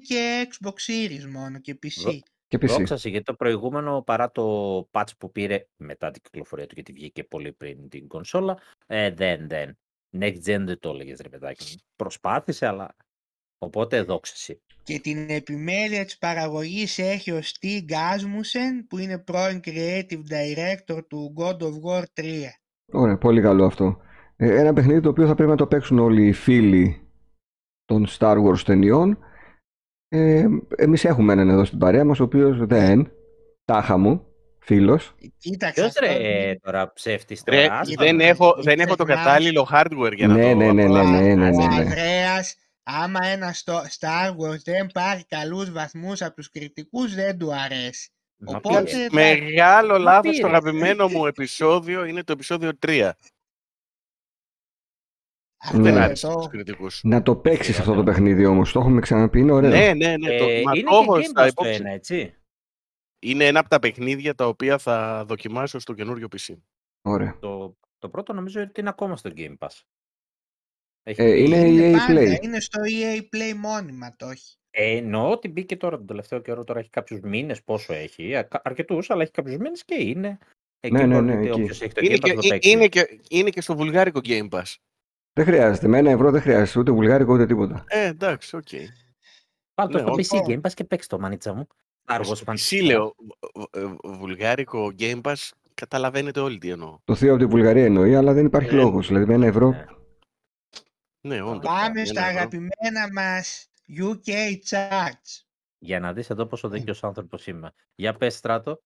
και Xbox Series μόνο και PC. Δόξασε, γιατί το προηγούμενο, παρά το patch που πήρε μετά την κυκλοφορία του, γιατί βγήκε πολύ πριν την κονσόλα, δεν. Next Gen δεν το έλεγες ρε παιδάκι. Προσπάθησε, αλλά οπότε δόξασε. Και την επιμέλεια της παραγωγής έχει ο Stig Asmussen, που είναι πρώην Creative Director του God of War 3. Ωραία, πολύ καλό αυτό. Ένα παιχνίδι το οποίο θα πρέπει να το παίξουν όλοι οι φίλοι των Star Wars ταινιών. Εμείς έχουμε έναν εδώ στην παρέα μας, ο οποίος δεν, τάχα μου, φίλος. Κοίταξε τώρα ψεύτης τώρα. Δεν έχω το κατάλληλο hardware για να το... Ναι. Ανδρέας, άμα ένα Star Wars δεν πάρει καλούς βαθμούς από τους κριτικούς, δεν του αρέσει. Οπότε, μεγάλο λάθος στο αγαπημένο μου επεισόδιο είναι το επεισόδιο 3. Δεν άρεσε τους κριτικούς. Να το παίξεις αυτό το παιχνίδι όμως, το έχουμε ξαναπεί, είναι ωραίο. Ναι. Είναι έτσι. Είναι ένα από τα παιχνίδια τα οποία θα δοκιμάσω στο καινούριο PC. Ωραία. Το πρώτο νομίζω ότι είναι ακόμα στο Game Pass. Είναι EA Play. Πάντα, είναι στο EA Play μόνιμα το έχει. Εννοώ ότι μπήκε τώρα τον τελευταίο καιρό, τώρα έχει κάποιους μήνες, πόσο έχει, αρκετούς, αλλά έχει κάποιους μήνες και είναι. Ναι, όποιος έχει το Game Pass το παίξει. Είναι και στο βουλγάρικο Game Pass. Δεν χρειάζεται, με €1 δεν χρειάζεται, ούτε βουλγάρικο ούτε τίποτα. Εντάξει, οκ. Πάλι το PC Game Pass και παίξε το, μανίτσα μου. Λέω βουλγάρικο Game Pass, καταλαβαίνετε όλοι τι εννοώ. Το θείο από τη Βουλγαρία εννοεί, αλλά δεν υπάρχει λόγος. Δηλαδή με €1. Ναι, όντως. Πάμε στα αγαπημένα μας UK charts. Για να δεις εδώ πόσο δίκαιος άνθρωπος είμαι. Για πες, Στράτο.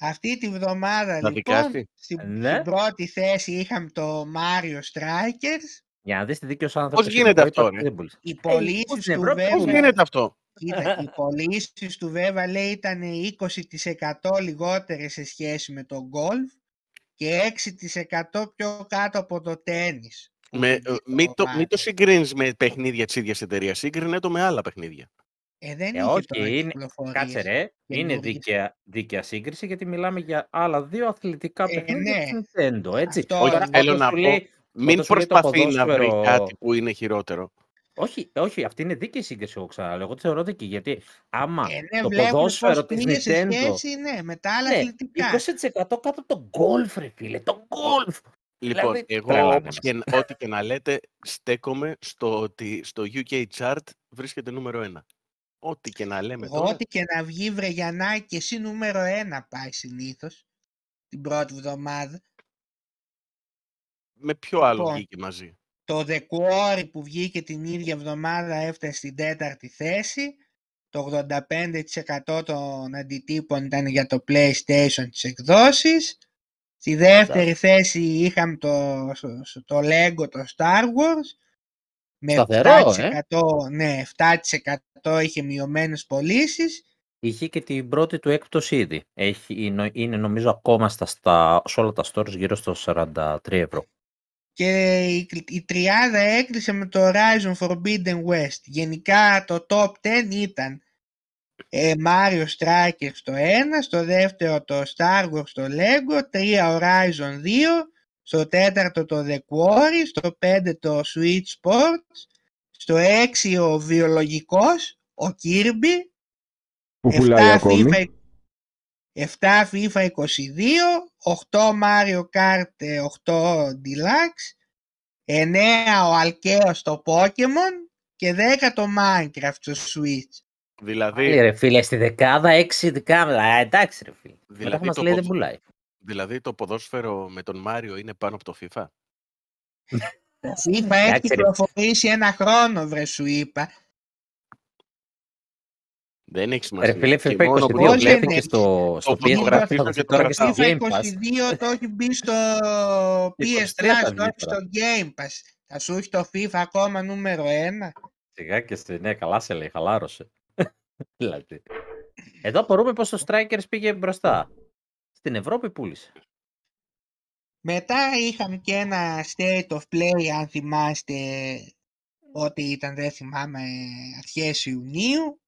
Αυτή τη βδομάδα λοιπόν, στην πρώτη θέση είχαμε το Mario Strikers. Για να δεις τι δίκαιος άνθρωπος. Πώς γίνεται αυτό, ρε. Πώς γίνεται αυτό. Οι πωλήσεις του βέβαια λέει ήταν 20% λιγότερες σε σχέση με το γκολφ και 6% πιο κάτω από το τένις. Μην το συγκρίνεις με παιχνίδια της ίδιας εταιρείας, σύγκρινε το με άλλα παιχνίδια. Δεν είχε τώρα κυκλοφορίες. Κάτσε ρε, είναι δίκαια σύγκριση γιατί μιλάμε για άλλα δύο αθλητικά παιχνίδια του Nintendo, έτσι. Θέλω να πω, μην προσπαθεί να βρει κάτι που είναι χειρότερο. Όχι, αυτή είναι δίκαιη σύγκριση, εγώ ξαναλέω. Εγώ τη θεωρώ δίκαιη, γιατί άμα το ποδόσφαιρο της Nintendo... με τα άλλα αθλητικά. 20% κάτω το γκολφ, ρε φίλε, το γκολφ! Λοιπόν, δηλαδή, εγώ ό,τι και να λέτε, στέκομαι στο ότι στο UK chart βρίσκεται νούμερο 1. Ό,τι και να λέμε τώρα. Ό,τι και να βγει, βρε Γιαννάκη, και εσύ νούμερο 1 πάει συνήθως, την πρώτη βδομάδα. Με ποιο άλλο βγήκε μαζί. Το The Quarry που βγήκε την ίδια εβδομάδα έφτασε στην 4η θέση. Το 85% των αντιτύπων ήταν για το PlayStation τις εκδόσεις. Στη δεύτερη θέση είχαμε το Lego, το Star Wars. Με σταθερό, 7%, ναι, 7% είχε μειωμένες πωλήσεις. Είχε και την πρώτη του έκπτωση ήδη. Είναι νομίζω ακόμα σε όλα τα stores γύρω στο 43 ευρώ. Και η τριάδα έκλεισε με το Horizon Forbidden West. Γενικά το top 10 ήταν Mario Strikers το 1, στο δεύτερο το Star Wars το Lego, 3 Horizon 2, στο 4 το The Quarry, στο 5 το Switch Sports, στο 6 ο βιολογικός, ο Kirby, που πουλάει ακόμη. 7 FIFA 22, 8 Mario Kart 8 Deluxe, 9 ο Αλκαίος στο Pokemon και 10 το Minecraft στο Switch. Δηλαδή... Άλλη, ρε φίλε, στη δεκάδα, 6 δεκάδα, εντάξει ρε φίλε. Δηλαδή το, λέει, δεν πουλάει. Δηλαδή το ποδόσφαιρο με τον Μάριο είναι πάνω από το FIFA. FIFA έχει κυκλοφορήσει 1 χρόνο, βρε σου είπα. Δεν έχει σημασία. Φίλε, FIFA 22 βλέπει και στο PS3 και τώρα και στο Game Pass. FIFA 22 το έχει μπει στο PS3, το έχει στο Game Pass. Θα σου έχει το FIFA ακόμα νούμερο 1. Σιγά και στη, ναι, καλά σε λέει, χαλάρωσε. Δηλαδή. Εδώ μπορούμε πως το Strikers πήγε μπροστά. Στην Ευρώπη πούλησε. Μετά είχαμε και ένα State of Play, αν θυμάστε ότι ήταν, δεν θυμάμαι, αρχές Ιουνίου.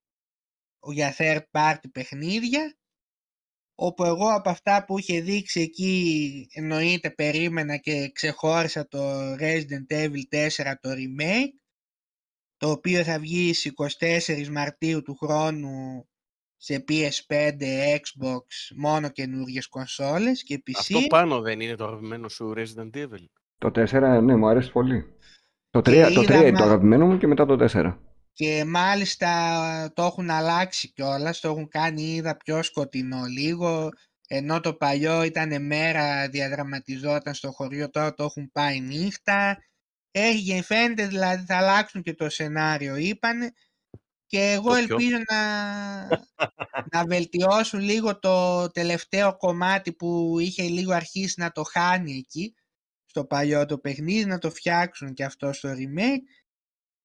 Για third party παιχνίδια, όπου εγώ από αυτά που είχε δείξει εκεί εννοείται περίμενα και ξεχώρισα το Resident Evil 4 το remake, το οποίο θα βγει στις 24 Μαρτίου του χρόνου σε PS5, Xbox, μόνο καινούργιες κονσόλες και PC. Αυτό πάνω δεν είναι το αγαπημένο σου Resident Evil? Το 4, ναι, μου αρέσει πολύ. Το 3 είναι το αγαπημένο μου και μετά το 4. Και μάλιστα το έχουν αλλάξει κιόλας, το έχουν κάνει είδα πιο σκοτεινό λίγο, ενώ το παλιό ήταν μέρα, διαδραματιζόταν στο χωριό, τώρα το έχουν πάει νύχτα. Φαίνεται δηλαδή θα αλλάξουν και το σενάριο είπανε και εγώ ελπίζω να, να βελτιώσουν λίγο το τελευταίο κομμάτι που είχε λίγο αρχίσει να το χάνει εκεί στο παλιό το παιχνίδι, να το φτιάξουν και αυτό στο remake.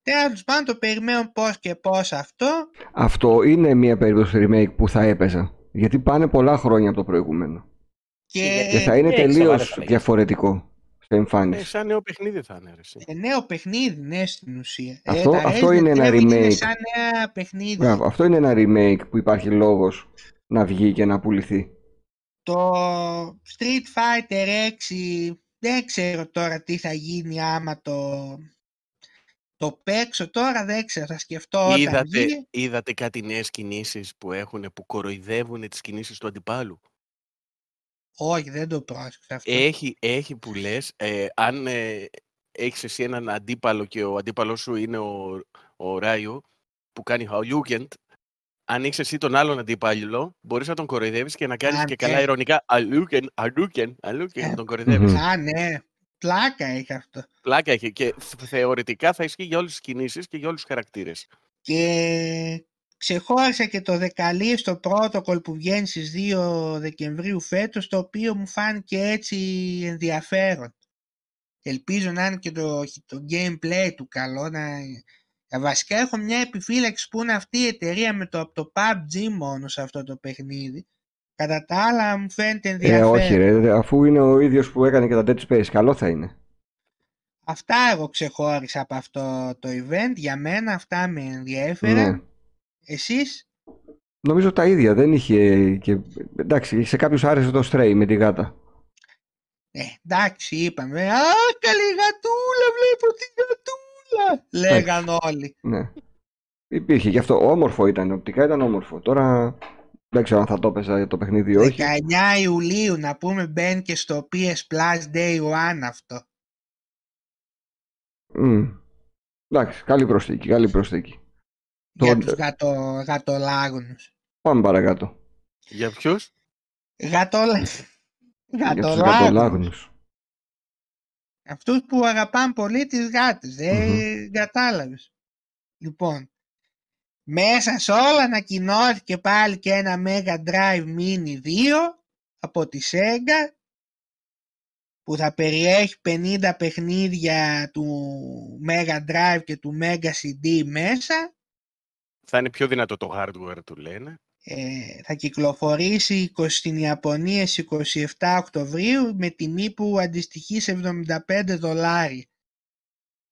Τέλος πάντων, το περιμένω πώς και πώς αυτό. Αυτό είναι μια περίπτωση remake που θα έπαιζα, γιατί πάνε πολλά χρόνια από το προηγούμενο και θα είναι τελείως διαφορετικό σε εμφάνιση. Σαν νέο παιχνίδι θα είναι. Νέο παιχνίδι, ναι, στην ουσία. Αυτό είναι ένα remake. Σαν νέα παιχνίδι. Μπράβο, αυτό είναι ένα remake που υπάρχει λόγος να βγει και να πουληθεί. Το Street Fighter 6 δεν ξέρω τώρα τι θα γίνει άμα το παίξω τώρα, δεν ξέρω, θα σκεφτώ όταν βγει. Είδατε κάτι νέες κινήσεις που έχουν, που κοροϊδεύουν τις κινήσεις του αντιπάλου? Όχι, δεν το πρόσεξα αυτό. Έχει που λες, αν έχεις εσύ έναν αντίπαλο και ο αντίπαλος σου είναι ο Ράιο που κάνει Hauliugend, αν έχεις εσύ τον άλλον αντίπαλο, μπορείς να τον κοροϊδεύεις και να κάνεις και καλά ειρωνικά Hauliugend, να τον κοροϊδεύεις. Α, ναι. Πλάκα έχει αυτό. Πλάκα έχει και θεωρητικά θα ισχύει για όλες τις κινήσεις και για όλους τους χαρακτήρες. Και... ξεχώρισα και το δεκαλί στο protocol που βγαίνει στις 2 Δεκεμβρίου φέτος, το οποίο μου φάνηκε έτσι ενδιαφέρον. Ελπίζω να είναι και το gameplay του καλό. Βασικά έχω μια επιφύλαξη που είναι αυτή η εταιρεία με το PUBG μόνο σε αυτό το παιχνίδι. Κατά τα άλλα μου φαίνεται ενδιαφέρον. Όχι ρε, αφού είναι ο ίδιος που έκανε και τα Dead Space, καλό θα είναι. Αυτά εγώ ξεχώρισα από αυτό το event, για μένα αυτά με ενδιέφεραν. Ναι. Εσείς? Νομίζω τα ίδια, δεν είχε και... εντάξει, σε κάποιους άρεσε το Stray με τη γάτα. Εντάξει, είπαμε, α, καλή γατούλα, βλέπω τη γατούλα, λέγαν όλοι. Ναι, υπήρχε και αυτό, όμορφο ήταν, οπτικά ήταν όμορφο. Τώρα δεν ξέρω αν θα το έπαιζα για το παιχνίδι ή όχι. 19 Ιουλίου, να πούμε, μπαίνει και στο PS Plus Day One αυτό. Εντάξει, καλή προσθήκη, καλή προσθήκη. Για τους γατολάγνους. Πάμε παρακάτω. Για ποιους? Γατολάγνους. Αυτούς που αγαπάνε πολύ τις γάτες. Κατάλαβες. Λοιπόν, μέσα σε όλα ανακοινώθηκε πάλι και ένα Mega Drive Mini 2 από τη Sega που θα περιέχει 50 παιχνίδια του Mega Drive και του Mega CD μέσα. Θα είναι πιο δυνατό το hardware του λένε. Θα κυκλοφορήσει στην Ιαπωνία 27 Οκτωβρίου με τιμή που αντιστοιχεί σε $75.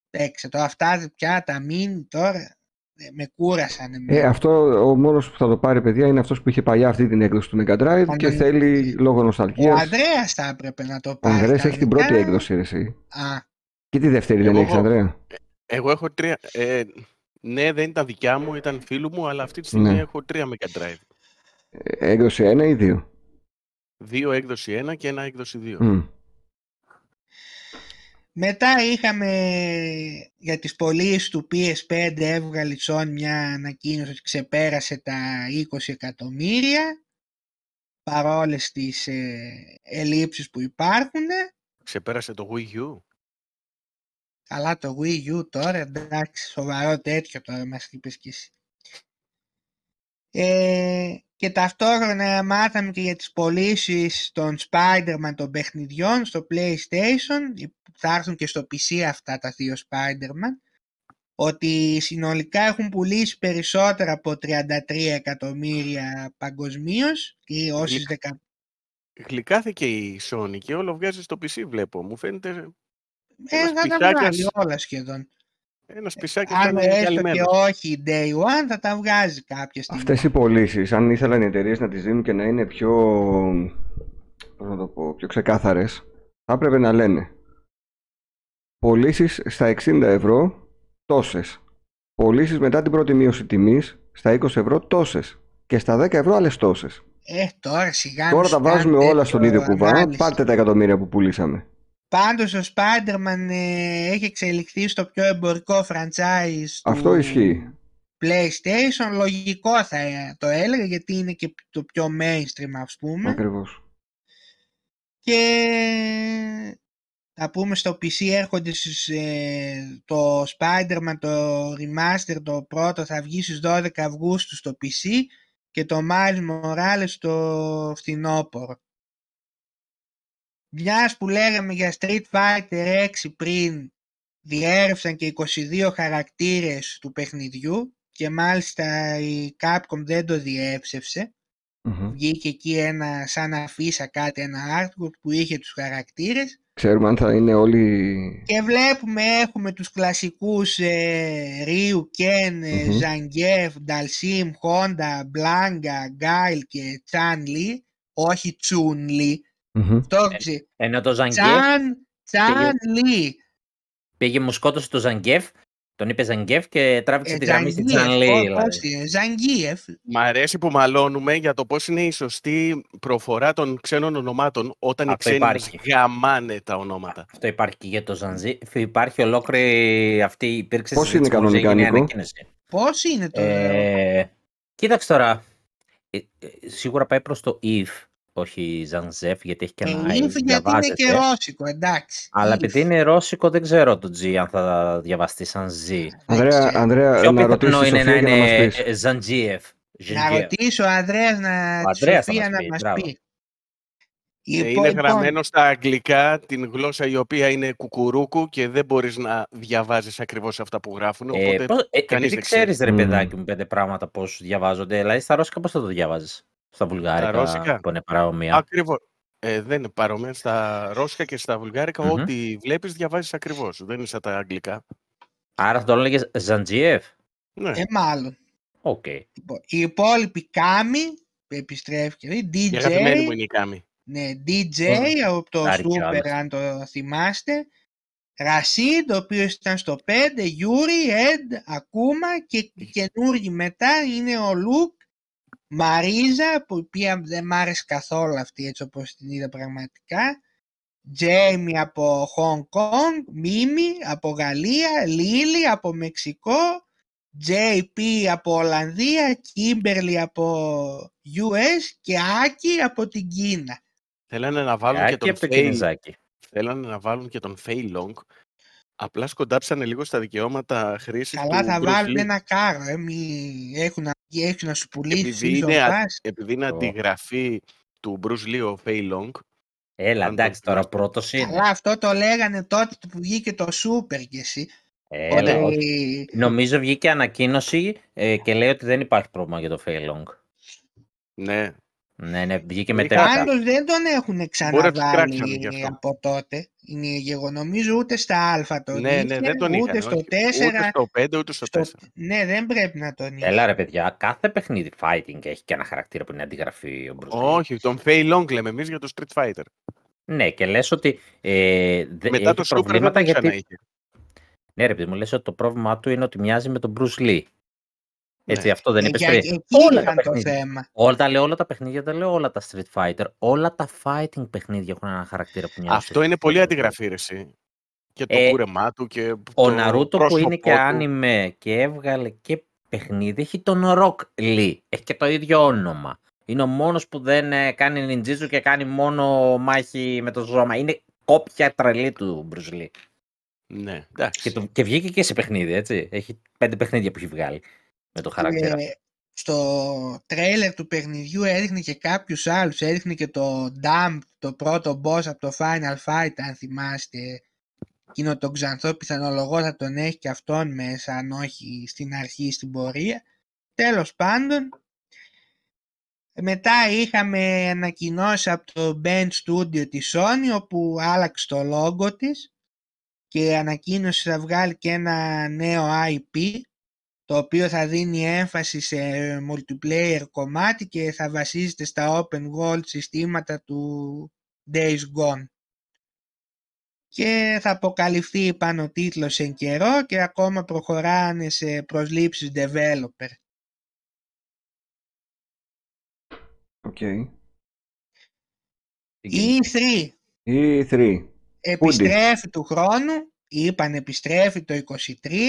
Έξε το, αυτά πια τα μήνυ τώρα με κούρασαν. Αυτό ο μόνος που θα το πάρει παιδιά είναι αυτός που είχε παλιά αυτή την έκδοση του Mega Drive και θέλει λόγω νοσταλγίας. Ο Ανδρέας θα έπρεπε να το πάρει. Ο Ανδρέας έχει την πρώτη έκδοση εσύ. Και τη δεύτερη δεν έχεις, Ανδρέα? Εγώ έχω τρία... ναι, δεν ήταν δικιά μου, ήταν φίλου μου, αλλά αυτή τη στιγμή έχω 3 Mega Drive. Έκδοση 1 ή 2? 2 έκδοση 1 και 1 έκδοση 2. Μετά είχαμε για τις πωλήσεις του PS5, έβγαλε η Sony μια ανακοίνωση ότι ξεπέρασε τα 20 εκατομμύρια παρόλες τις ελλείψεις που υπάρχουν. Ξεπέρασε το Wii U. Αλλά το Wii U τώρα, εντάξει, σοβαρό τέτοιο τώρα μας είπες κι εσύ. Και ταυτόχρονα μάθαμε και για τις πωλήσεις των Spider-Man των παιχνιδιών στο PlayStation, θα έρθουν και στο PC αυτά τα 2 Spider-Man, ότι συνολικά έχουν πουλήσει περισσότερα από 33 εκατομμύρια παγκοσμίως ή όσες 10. Γλυκάθηκε η Sony και όλο βγάζει στο PC βλέπω, μου φαίνεται... θα τα βγάζει όλα σχεδόν. Ένας πισάκης αν έστω και όχι day one θα τα βγάζει κάποια στιγμή. Αυτές οι πωλήσεις, αν ήθελαν οι εταιρείες να τις δίνουν και να είναι πιο, πώς να το πω, πιο ξεκάθαρες, θα έπρεπε να λένε πωλήσεις στα €60 τόσες, πωλήσεις μετά την πρώτη μείωση τιμής στα €20 τόσες και στα €10 άλλες τόσες. Τώρα σιγά τώρα τα βάζουμε όλα στον ίδιο κουβά, πάρτε τα εκατομμύρια που πουλήσαμε. Πάντως ο Spider-Man έχει εξελιχθεί στο πιο εμπορικό franchise. Αυτό ισχύει. PlayStation, λογικό θα το έλεγα, γιατί είναι και το πιο mainstream ας πούμε. Ακριβώς. Και θα πούμε στο PC έρχονται το Spider-Man, το Remaster, το πρώτο θα βγει στις 12 Αυγούστου στο PC και το Miles Morales στο φθινόπωρο. Μιας που λέγαμε για Street Fighter 6 πριν, διέρευσαν και 22 χαρακτήρες του παιχνιδιού και μάλιστα η Capcom δεν το διέψευσε. Βγήκε εκεί ένα σαν αφίσα κάτι, ένα artwork που είχε τους χαρακτήρες. Ξέρουμε αν θα είναι όλοι... Και βλέπουμε, έχουμε τους κλασικούς Ρίου, Κεν, Ζανγκεφ, Νταλσίμ, Χόντα, Μπλάνκα, Γκάιλ και Τσάν Λι. Όχι Τσούν Λι. Ενώ το Ζανγκεφ... Τσάν Λι. Πήγε μου σκότωσε το Ζανγκεφ. Τον είπε Ζανγκεφ και τράβηξε τη γραμμή στην Τσανλή. Ζανγκιεφ. Μ' αρέσει που μαλώνουμε για το πώς είναι η σωστή προφορά των ξένων ονομάτων όταν οι ξένοι γαμάνε τα ονόματα. Αυτό υπάρχει και για το Ζανζίφ. Υπάρχει ολόκληρη αυτή η υπήρξη. Πώς είναι κανονικά, Νίκο? Πώς είναι το... κοίταξε τώρα. Σίγουρα πάει προς το Ιφ. Όχι Ζανζέφ, γιατί έχει και ένα Ιφ. Ιφ γιατί είναι και ρώσικο, εντάξει. Αλλά επειδή είναι ρώσικο, δεν ξέρω το G αν θα διαβαστεί σαν Z. Ανδρέα, να ρωτήσω Σοφία για να μας πεις. Ζαντζίεφ. Να ρωτήσω ο Ανδρέας να Σοφία να μας πει. Είναι γραμμένο στα αγγλικά, την γλώσσα η οποία είναι κουκουρούκου και δεν μπορείς να διαβάζεις ακριβώς αυτά που γράφουν. Επειδή ξέρεις ρε παιδάκι μου πέντε πράγματα πώς διαβάζονται, δηλαδή στα ρώσικα πώς θα το διαβάζεις? Στα βουλγάρικα που είναι παρόμοια. Ακριβώς. Δεν είναι παρόμοια. Στα ρώσικα και στα βουλγάρικα, ό,τι βλέπεις διαβάζεις ακριβώς. Δεν είναι σαν τα αγγλικά. Άρα θα το έλεγες Ζαντζιεφ. Ναι. Μάλλον. Οκ. Okay. Οι υπόλοιποι Κάμι, επιστρέφει και λέει, DJ. Η αγαπημένη μου είναι η Κάμι. Ναι, DJ από το Super, αν το θυμάστε. Ρασίντ, ο οποίος ήταν στο 5. Γιούρι, Εντ, Ακούμα και καινούργοι μετά είναι ο Λουκ. Μαρίζα, που η οποία δεν μ' άρεσε καθόλου αυτή έτσι όπως την είδα πραγματικά. Τζέιμι από Χονγκ Κονγκ, Μίμι από Γαλλία, Λίλι από Μεξικό, JP από Ολλανδία, Κίμπερλι από US και Άκη από την Κίνα. Θέλανε να βάλουν και τον Φέι Λόγκ. Απλά σκοντάψανε λίγο στα δικαιώματα χρήσης. Καλά, θα βάλουν ένα κάρο. Έχουν να σου πουλήσει. Επειδή είναι αντιγραφή του Μπρουζ Λι ο Φέι Λόγκ. Έλα, εντάξει, τώρα πρώτος είναι. Καλά, αυτό το λέγανε τότε που βγήκε το Σούπερ και εσύ. Νομίζω βγήκε ανακοίνωση και λέει ότι δεν υπάρχει πρόβλημα για το Φέι Λόγκ. Ναι. Ναι, βγήκε μετέπειτα. Πάντως δεν τον έχουν ξαναβάλει από τότε. Νομίζω ούτε στα Α τον είχαν, ούτε στο 4. Ούτε στο 5, ούτε στο 4. Ναι, δεν πρέπει να τον είχε. Έλα ρε παιδιά, κάθε παιχνίδι fighting έχει και ένα χαρακτήρα που είναι αντιγραφή ο Μπρουζ Λι. Όχι, τον Fei Long λέμε εμείς για το Street Fighter. Ναι, και λες ότι μετά το Super δεν το ξαναείχε. Ναι ρε παιδιά, μου λες ότι το πρόβλημά του είναι ότι μοιάζει με τον Μπρουζ Λι. Έτσι, ναι. Αυτό δεν είπε πριν. Όλα τα παιχνίδια, δεν λέω όλα τα Street Fighter. Όλα τα fighting παιχνίδια έχουν ένα χαρακτήρα που μοιάζει. Αυτό είναι πολύ αντιγραφήρεση. Και το κούρεμά του και. Ο Ναρούτο που είναι και άνιμε και έβγαλε και παιχνίδι έχει τον Rock Lee. Έχει και το ίδιο όνομα. Είναι ο μόνος που δεν κάνει νιντζίζου και κάνει μόνο μάχη με το ζώμα. Είναι κόπια τρελή του Bruce Lee. Ναι, και βγήκε και σε παιχνίδι, έτσι. Έχει 5 παιχνίδια που έχει βγάλει. Με το χαρακτήρα. Στο τρέιλερ του παιχνιδιού έδειχνε και κάποιους άλλους. Έδειχνε και το Dump, το πρώτο boss από το Final Fight, αν θυμάστε. Εκείνο τον Ξανθό, πιθανολογώ θα τον έχει και αυτόν μέσα, αν όχι στην αρχή, στην πορεία. Τέλος πάντων, μετά είχαμε ανακοινώσει από το Band Studio της Sony, όπου άλλαξε το logo της και ανακοίνωσε θα βγάλει και ένα νέο IP, το οποίο θα δίνει έμφαση σε multiplayer κομμάτι και θα βασίζεται στα open world συστήματα του Days Gone. Και θα αποκαλυφθεί πάνω τίτλος εν καιρό και ακόμα προχωράνε σε προσλήψεις developer. Okay. E3 επιστρέφει του χρόνου, είπαν επιστρέφει το 23.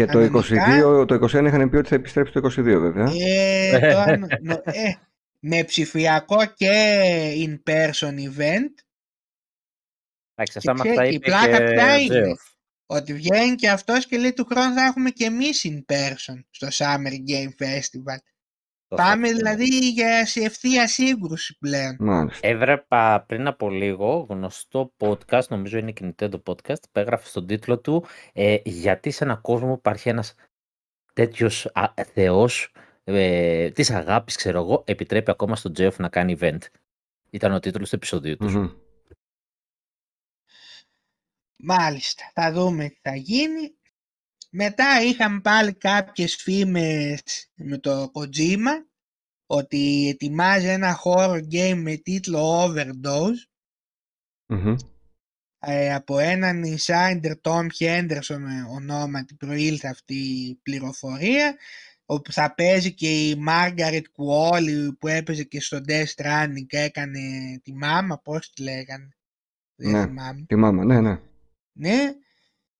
Και το 21 είχαν πει ότι θα επιστρέψει το 22 βέβαια. Με ψηφιακό και in-person event. Η πλάκα πια είναι ότι βγαίνει και αυτός και λέει του χρόνου θα έχουμε και εμείς in-person στο Summer Game Festival. Πάμε δηλαδή για σε ευθεία σύγκρουση πλέον. Έβλεπα πριν από λίγο γνωστό podcast, νομίζω είναι κινητό το podcast, που έγραφε στον τίτλο του «Γιατί σε έναν κόσμο υπάρχει ένας τέτοιος θεός της αγάπης, ξέρω εγώ, επιτρέπει ακόμα στον Τζέοφ να κάνει event». Ήταν ο τίτλος του επεισοδίου τους. Mm-hmm. Μάλιστα, θα δούμε τι θα γίνει. Μετά είχαμε πάλι κάποιες φήμες με το Kojima, ότι ετοιμάζει ένα horror game με τίτλο Overdose, mm-hmm. Από έναν insider Tom Henderson ονόματι προήλθε αυτή η πληροφορία, όπου θα παίζει και η Margaret Qualley που έπαιζε και στο Death Stranding και έκανε τη μάμα, πώς τη λέγανε. Ναι, τη μάμα, ναι. Ναι.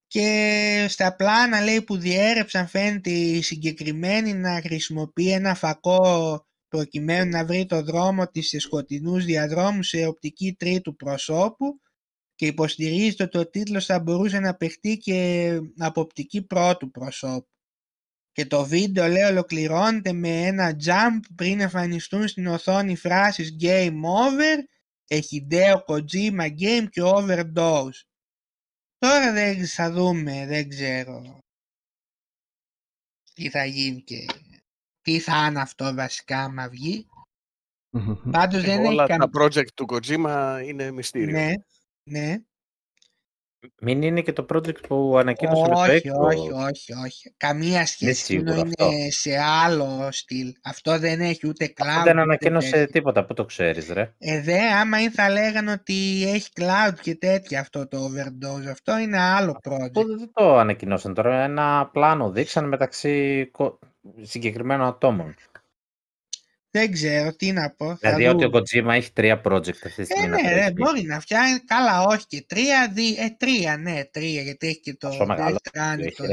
Και στα πλάνα λέει που διέρεψαν φαίνεται η συγκεκριμένη να χρησιμοποιεί ένα φακό προκειμένου να βρει το δρόμο της σε σκοτεινούς διαδρόμους σε οπτική τρίτου προσώπου και υποστηρίζεται ότι ο τίτλος θα μπορούσε να παιχτεί και από οπτική πρώτου προσώπου. Και το βίντεο λέει ολοκληρώνεται με ένα jump πριν εμφανιστούν στην οθόνη φράσεις Game Over, Hideo Kojima Game και Overdose. Τώρα δεν θα δούμε, δεν ξέρω τι θα γίνει και τι θα είναι αυτό βασικά άμα βγει. Πάντως δεν όλα έχει τα project του Kojima είναι μυστήριο. Ναι, ναι. Μην είναι και το project που ανακοίνωσε. Όχι. Καμία σχέση. Είναι σε άλλο στυλ. Αυτό δεν έχει ούτε cloud. Δεν ανακοίνωσε τίποτα. Πού το ξέρεις, ρε. Άμα ή θα λέγανε ότι έχει cloud και τέτοια αυτό το Overdose. Αυτό είναι άλλο project. Δεν το ανακοινώσαν τώρα. Ένα πλάνο δείξαν μεταξύ συγκεκριμένων ατόμων. Δεν ξέρω τι να πω. Δηλαδή ότι ο Kojima έχει 3 project αυτή τη στιγμή. Ναι, μπορεί να φτιάξει. Καλά, όχι και 3. Τρία, γιατί έχει και το κάνει το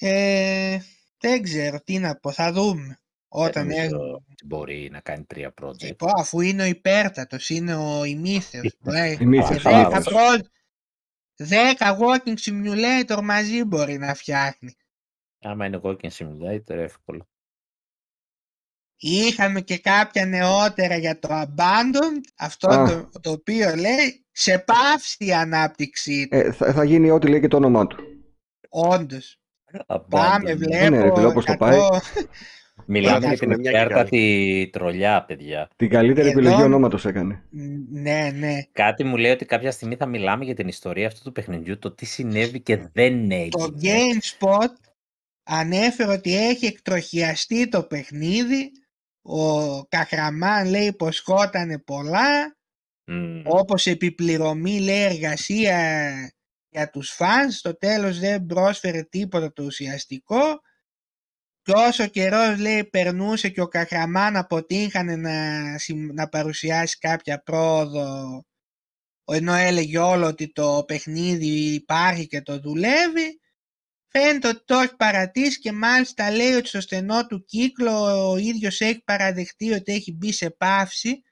2. Δεν ξέρω τι να πω. Θα δούμε. Όταν μπορεί να κάνει 3 project. Αφού είναι ο υπέρτατος, είναι ο ημίθεος. 10 walking simulator μαζί μπορεί να φτιάχνει. Άμα είναι Walking Simulator, εύκολο. Είχαμε και κάποια νεότερα για το Abandoned, αυτό το οποίο λέει σε πάυση η ανάπτυξή του. Θα γίνει ό,τι λέει και το όνομά του. Όντως. Πάμε, βλέπω το πάει. Μιλάμε για την υπέρτατη τρολιά, παιδιά. Την καλύτερη επιλογή ονόματος έκανε. Ναι. Κάτι μου λέει ότι κάποια στιγμή θα μιλάμε για την ιστορία αυτού του παιχνιδιού, το τι συνέβη και δεν έγινε. Το GameSpot ανέφερε ότι έχει εκτροχιαστεί το παιχνίδι, ο Καχραμάν λέει πως σκότανε πολλά, όπως επιπληρωμή λέει εργασία για τους φανς, στο τέλος δεν πρόσφερε τίποτα το ουσιαστικό και όσο καιρός λέει περνούσε και ο Καχραμάν αποτύχανε να παρουσιάσει κάποια πρόοδο, ενώ έλεγε όλο ότι το παιχνίδι υπάρχει και το δουλεύει. Φαίνεται ότι το έχει παρατήσει και μάλιστα λέει ότι στο στενό του κύκλο ο ίδιος έχει παραδεχτεί ότι έχει μπει σε πάυση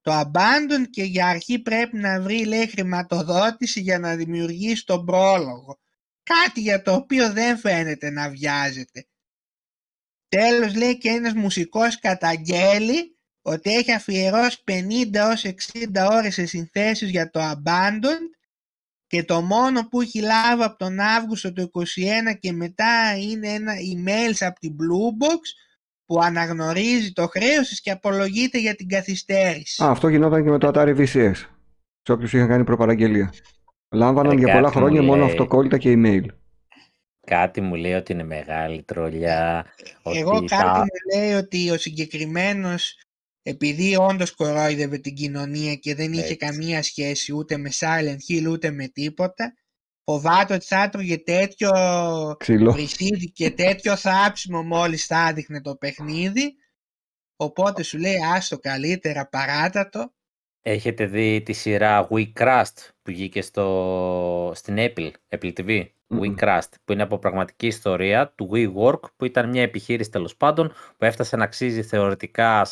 το Abandon και για αρχή πρέπει να βρει λέει χρηματοδότηση για να δημιουργήσει τον πρόλογο. Κάτι για το οποίο δεν φαίνεται να βιάζεται. Τέλος λέει και ένας μουσικός καταγγέλει ότι έχει αφιερώσει 50-60 ώρες σε συνθέσεις για το Abandon. Και το μόνο που έχει λάβει από τον Αύγουστο του 2021 και μετά είναι ένα email από την Blue Box που αναγνωρίζει το χρέος της και απολογείται για την καθυστέρηση. Αυτό γινόταν και με το Atari VCS. Σε όποιους είχαν κάνει προπαραγγελία. Λάμβαναν για πολλά χρόνια μόνο αυτοκόλλητα και email. Κάτι μου λέει ότι είναι μεγάλη τρολιά. Μου λέει ότι ο συγκεκριμένος, επειδή όντως κορόιδευε την κοινωνία και δεν είχε καμία σχέση ούτε με Silent Hill ούτε με τίποτα, φοβάται ότι θα έτρωγε τέτοιο βρυσίδι και τέτοιο θάψιμο μόλις θα έδειχνε το παιχνίδι, οπότε σου λέει άστο καλύτερα παράτατο. Έχετε δει τη σειρά We Crust που βγήκε στην Apple TV, We Crust, που είναι από πραγματική ιστορία του WeWork, που ήταν μια επιχείρηση τέλος πάντων που έφτασε να αξίζει θεωρητικά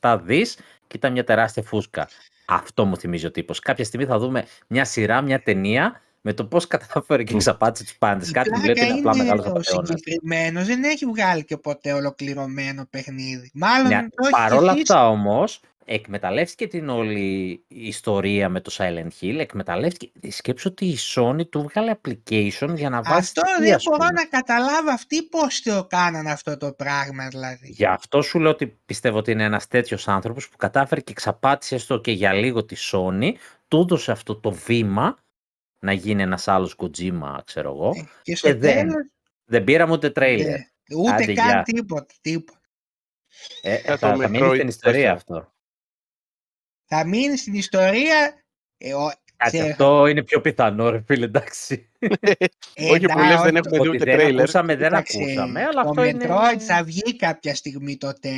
47 δις και ήταν μια τεράστια φούσκα. Αυτό μου θυμίζει ο τύπος. Κάποια στιγμή θα δούμε μια σειρά, μια ταινία με το πώς κατάφερε και εξαπάτησε τους πάντες. Κάτι που βλέπει είναι απλά μεγάλος απατεώνας. Συγκεκριμένος δεν έχει βγάλει και ποτέ ολοκληρωμένο παιχνίδι. Μάλλον ναι, το παρόλα αυτά όμως, εκμεταλλεύτηκε την όλη ιστορία με το Silent Hill, εκμεταλλεύτηκε. Σκέψου ότι η Sony του βγάλε application για να βάζει. Αυτό δεν μπορώ να καταλάβω αυτοί πώς το κάνανε αυτό το πράγμα, δηλαδή. Γι' αυτό σου λέω ότι πιστεύω ότι είναι ένας τέτοιος άνθρωπος που κατάφερε και εξαπάτησε έστω και για λίγο τη Sony, του έδωσε αυτό το βήμα να γίνει ένας άλλος Kojima, ξέρω εγώ. Και στο τέλος δεν πήραμε ούτε τρέιλερ. Ούτε άντε, καν τίποτα. Θα μείνει στην ιστορία αυτό. Θα μείνει στην ιστορία. Αυτό είναι πιο πιθανό, ρε φίλε, εντάξει. Όχι που λες δεν έχουμε δει ούτε τρέιλερ. Δεν ακούσαμε, αλλά αυτό είναι... Το Metroid θα βγει κάποια στιγμή το 4.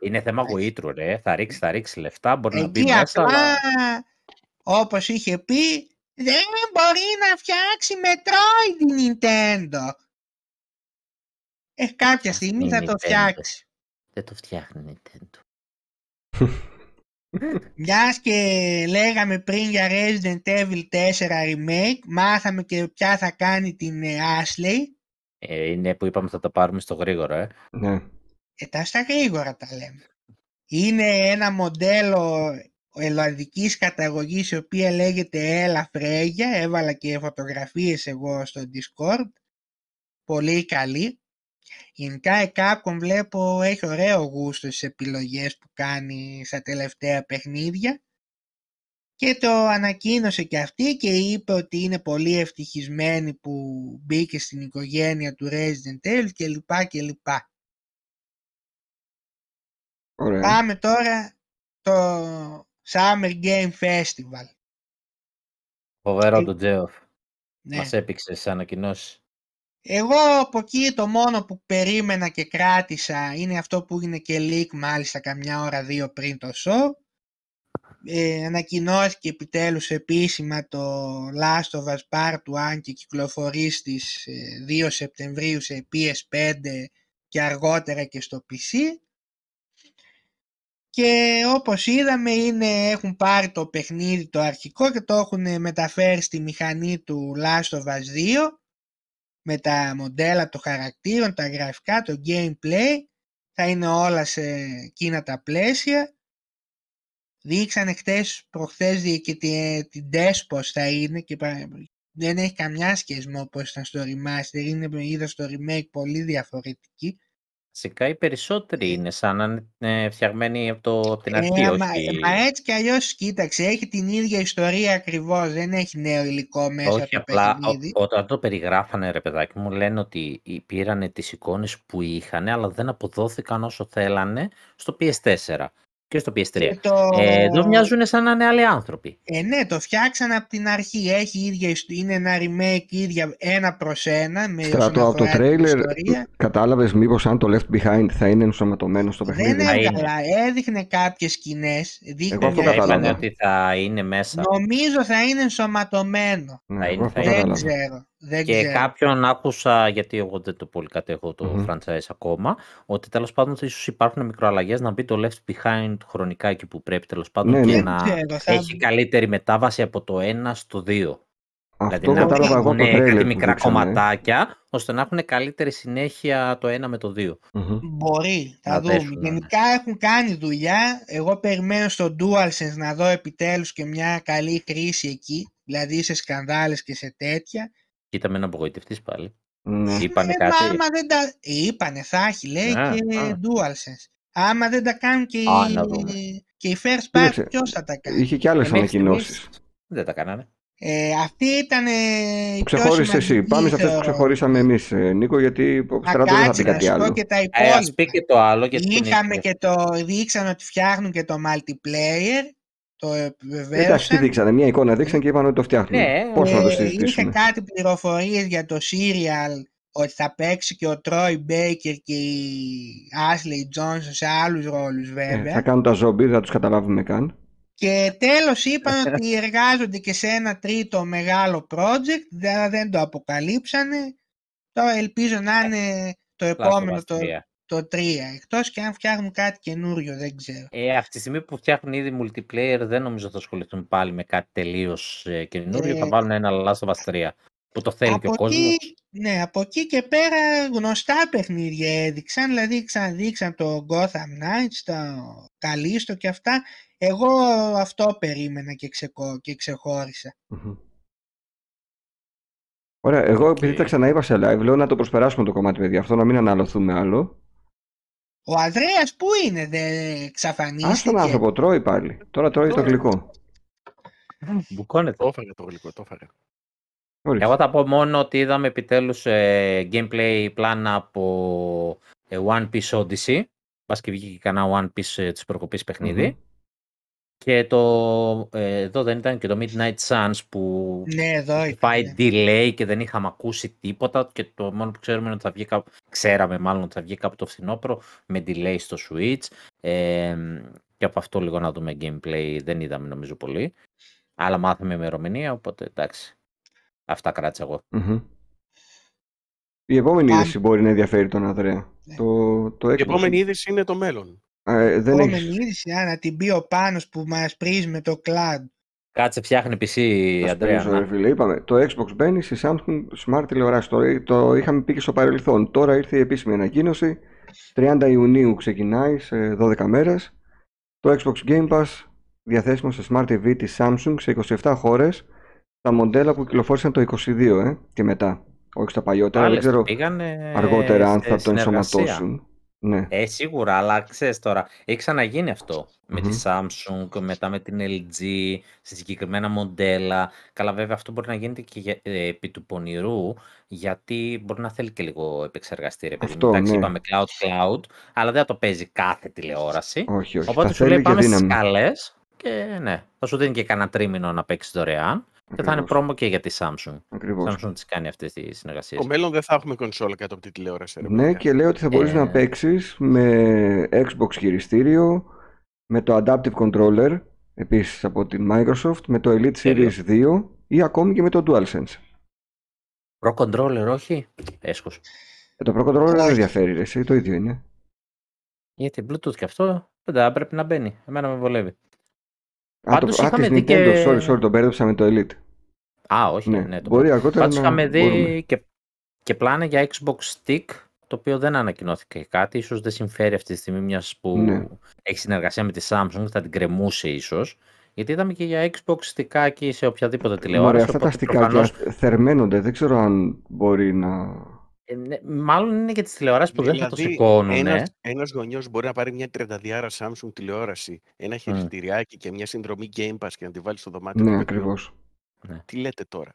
Είναι θέμα γοήτρου, ρε. Θα ρίξει λεφτά, μπορεί να μπει μέσα. Αλλά... Όπως είχε πει, δεν μπορεί να φτιάξει Metroid η Nintendo. Κάποια στιγμή θα το φτιάξει. Δεν το φτιάχνει η Nintendo. Μιας και λέγαμε πριν για Resident Evil 4 Remake, μάθαμε και ποια θα κάνει την Ashley. Είναι που είπαμε θα τα πάρουμε στο γρήγορο, Ναι. Τα στα γρήγορα τα λέμε. Είναι ένα μοντέλο ελλαδικής καταγωγής, η οποία λέγεται Έλα Φρέγια. Έβαλα και φωτογραφίες εγώ στο Discord. Πολύ καλή. Γενικά η Capcom βλέπω έχει ωραίο γούστο στις επιλογές που κάνει στα τελευταία παιχνίδια και το ανακοίνωσε και αυτή και είπε ότι είναι πολύ ευτυχισμένη που μπήκε στην οικογένεια του Resident Evil κλπ. Ωραία. Πάμε τώρα το Summer Game Festival. Φοβερό το Geoff. Ναι. Μας έπιξε σε ανακοινώσεις. Εγώ από εκεί το μόνο που περίμενα και κράτησα είναι αυτό που έγινε και leak, μάλιστα καμιά ώρα δύο πριν το show. Ανακοινώθηκε επιτέλους επίσημα το Last of Us Part 1 και κυκλοφορεί στις 2 Σεπτεμβρίου σε PS5 και αργότερα και στο PC. Και όπως είδαμε έχουν πάρει το παιχνίδι το αρχικό και το έχουν μεταφέρει στη μηχανή του Last of Us 2. Με τα μοντέλα των χαρακτήρων, τα γραφικά, το gameplay, θα είναι όλα σε εκείνα τα πλαίσια. Δείξανε προχθές και την τεστ πως θα είναι και δεν έχει καμιά σχεσμό όπως ήταν στο remaster, είδα στο remake πολύ διαφορετική. Φυσικά οι περισσότεροι είναι σαν να είναι φτιαγμένοι από την αρχή. Μα έτσι κι αλλιώς, κοίταξε, έχει την ίδια ιστορία ακριβώς, δεν έχει νέο υλικό μέσα. Όχι, απλά όταν το περιγράφανε, ρε παιδάκι μου, λένε ότι πήρανε τις εικόνες που είχαν, αλλά δεν αποδόθηκαν όσο θέλανε στο PS4 και στο PS3. Εδώ μοιάζουν σαν να είναι άλλοι άνθρωποι. Ναι, το φτιάξανε από την αρχή, είναι ένα remake ίδια ένα προς ένα. Από το τρέιλερ κατάλαβες μήπως αν το Left Behind θα είναι ενσωματωμένο στο παιχνίδι? Δεν έβγαλα, έδειχνε κάποιες σκηνές. Εγώ αυτό κατάλαβα. Ότι θα είναι μέσα. Νομίζω θα είναι ενσωματωμένο. Δεν ξέρω. Και κάποιον άκουσα, γιατί εγώ δεν το πολύ κατέχω το franchise ακόμα, ότι τέλος πάντων ίσως υπάρχουν μικροαλλαγές να μπει το Left Behind χρονικά εκεί που πρέπει τέλος πάντων και να έχει καλύτερη μετάβαση από το 1 στο 2. Αυτό δηλαδή να έχουν κάτι μικρά κομματάκια ώστε να έχουν καλύτερη συνέχεια το 1 με το 2. Μπορεί, θα δούμε. Γενικά έχουν κάνει δουλειά. Εγώ περιμένω στο DualSense να δω επιτέλους και μια καλή κρίση εκεί, δηλαδή σε σκανδάλες και σε τέτοια. Κοίταμε να απογοητευτείς πάλι. Είπανε κάτι. Άμα δεν τα... Είπανε, θα έχει λέει και DualSense. Άμα δεν τα κάνουν και οι First Party, ποιος θα τα κάνει? Είχε και άλλες ανακοινώσεις. Δεν τα κάνανε. Αυτή ήταν η πιο ξεχώρισε εσύ. Πάμε σε αυτές που ξεχωρίσαμε εμείς, Νίκο, γιατί στρατό δεν θα πει κάτι άλλο. Ας πει και το άλλο. Δείξαν ότι φτιάχνουν και το multiplayer. Εντάξει, δείξανε μια εικόνα, δείξαν και είπαν ότι το φτιάχνουν. Πώς να το συζητήσουμε? Είχε κάτι πληροφορίες για το serial, ότι θα παίξει και ο Troy Baker και η Ashley Johnson σε άλλους ρόλους βέβαια. Θα κάνουν τα ζόμπι, δεν τους καταλάβουμε καν. Και τέλος είπαν ότι εργάζονται και σε ένα τρίτο μεγάλο project, αλλά δεν το αποκαλύψανε. Τώρα ελπίζω να είναι το επόμενο. το 3, εκτός και αν φτιάχνουν κάτι καινούριο, δεν ξέρω. Αυτή τη στιγμή που φτιάχνουν ήδη multiplayer, δεν νομίζω θα ασχοληθούν πάλι με κάτι τελείως καινούριο, θα βάλουν ένα Last of Us 3 που το θέλει και ο κόσμος. Ναι, από εκεί και πέρα γνωστά παιχνίδια έδειξαν, δηλαδή ξαναδείξαν το Gotham Knights, το Καλίστο και αυτά. Εγώ αυτό περίμενα και ξεχώρισα. Mm-hmm. Ωραία, εγώ επειδή τα ξαναείπα σε live, λέω να το προσπεράσουμε το κομμάτι, παιδιά, αυτό, να μην αναλωθούμε άλλο. Ο Ανδρέας πού είναι, δεν εξαφανίστηκε? Ας τον άνθρωπο, τρώει πάλι. Τώρα τρώει το γλυκό. Μπουκώνεται. Το έφαγε το γλυκό, το έφαγε. Εγώ θα πω μόνο ότι είδαμε επιτέλους gameplay πλάνα από One Piece Odyssey. Μπας και βγήκε κανένα One Piece της προκοπής παιχνίδι. Mm-hmm. Και το, εδώ δεν ήταν και το Midnight Suns που πάει delay και δεν είχαμε ακούσει τίποτα και το μόνο που ξέρουμε είναι ότι θα βγει κάπου το φθινόπωρο με delay στο Switch, και από αυτό λίγο να δούμε gameplay, δεν είδαμε νομίζω πολύ, αλλά μάθαμε ημερομηνία, οπότε εντάξει, αυτά κράτησα εγώ. Mm-hmm. Η επόμενη είδηση μπορεί να ενδιαφέρει τον Ανδρέα. Η επόμενη είδηση είναι το μέλλον. Δεν έχεις... να την πει ο Πάνος που μας πρίζει με το cloud. Κάτσε, φτιάχνει PC, Αντρέα. Είπαμε, το Xbox μπαίνει στη Samsung Smart τηλεοράση. Το είχαμε πει και στο παρελθόν. Τώρα ήρθε η επίσημη ανακοίνωση. 30 Ιουνίου ξεκινάει, σε 12 μέρες. Το Xbox Game Pass διαθέσιμο σε Smart TV της Samsung σε 27 χώρες. Τα μοντέλα που κυκλοφόρησαν το 22 και μετά. Όχι στα παλιότερα, δεν ξέρω αργότερα αν θα το ενσωματώσουν. Ναι. Σίγουρα, αλλά ξέρεις τώρα, έχει ξαναγίνει αυτό με τη Samsung, μετά με την LG, σε συγκεκριμένα μοντέλα. Καλά, βέβαια αυτό μπορεί να γίνεται και επί του πονηρού, γιατί μπορεί να θέλει και λίγο επεξεργαστήρια. Εντάξει, ναι. Είπαμε cloud, αλλά δεν θα το παίζει κάθε τηλεόραση. Όχι. Οπότε σου λέει πάμε στις καλές και ναι, θα σου δίνει και κανένα τρίμηνο να παίξει δωρεάν. Και θα είναι πρόμο και για τη Samsung. Ακριβώς. Samsung τις κάνει αυτές τις συνεργασίες. Στο μέλλον δεν θα έχουμε κονσόλα κάτω από τη τηλεόραση. Ναι, και λέω ότι θα μπορείς να παίξεις με Xbox χειριστήριο, με το Adaptive Controller, επίσης από την Microsoft, με το Elite Series 2 ή ακόμη και με το DualSense. Pro Controller, όχι. Έσχος. Το Pro Controller δεν ενδιαφέρει, εσύ, το ίδιο είναι. Γιατί Bluetooth και αυτό πρέπει να μπαίνει. Εμένα με βολεύει. Πάντως είχαμε δει και... Sorry, τον μπέρδεψα με το Elite. Όχι, ναι. Πάντως είχαμε δει και πλάνα για Xbox Stick, το οποίο δεν ανακοινώθηκε κάτι. Ίσως δεν συμφέρει αυτή τη στιγμή, μιας που έχει συνεργασία με τη Samsung, θα την κρεμούσε ίσως. Γιατί είδαμε και για Xbox στικάκι σε οποιαδήποτε τηλεόραση. Ωραία, αυτά τα στικάκια θερμαίνονται, δεν ξέρω αν μπορεί να... μάλλον είναι για τις τηλεοράσεις που δεν θα το σηκώνουν. Ένας γονιός μπορεί να πάρει μια 32 Samsung τηλεόραση, ένα χειριστηριάκι και μια συνδρομή Game Pass και να τη βάλει στο δωμάτιο. Ναι, ακριβώς. Τι λέτε τώρα?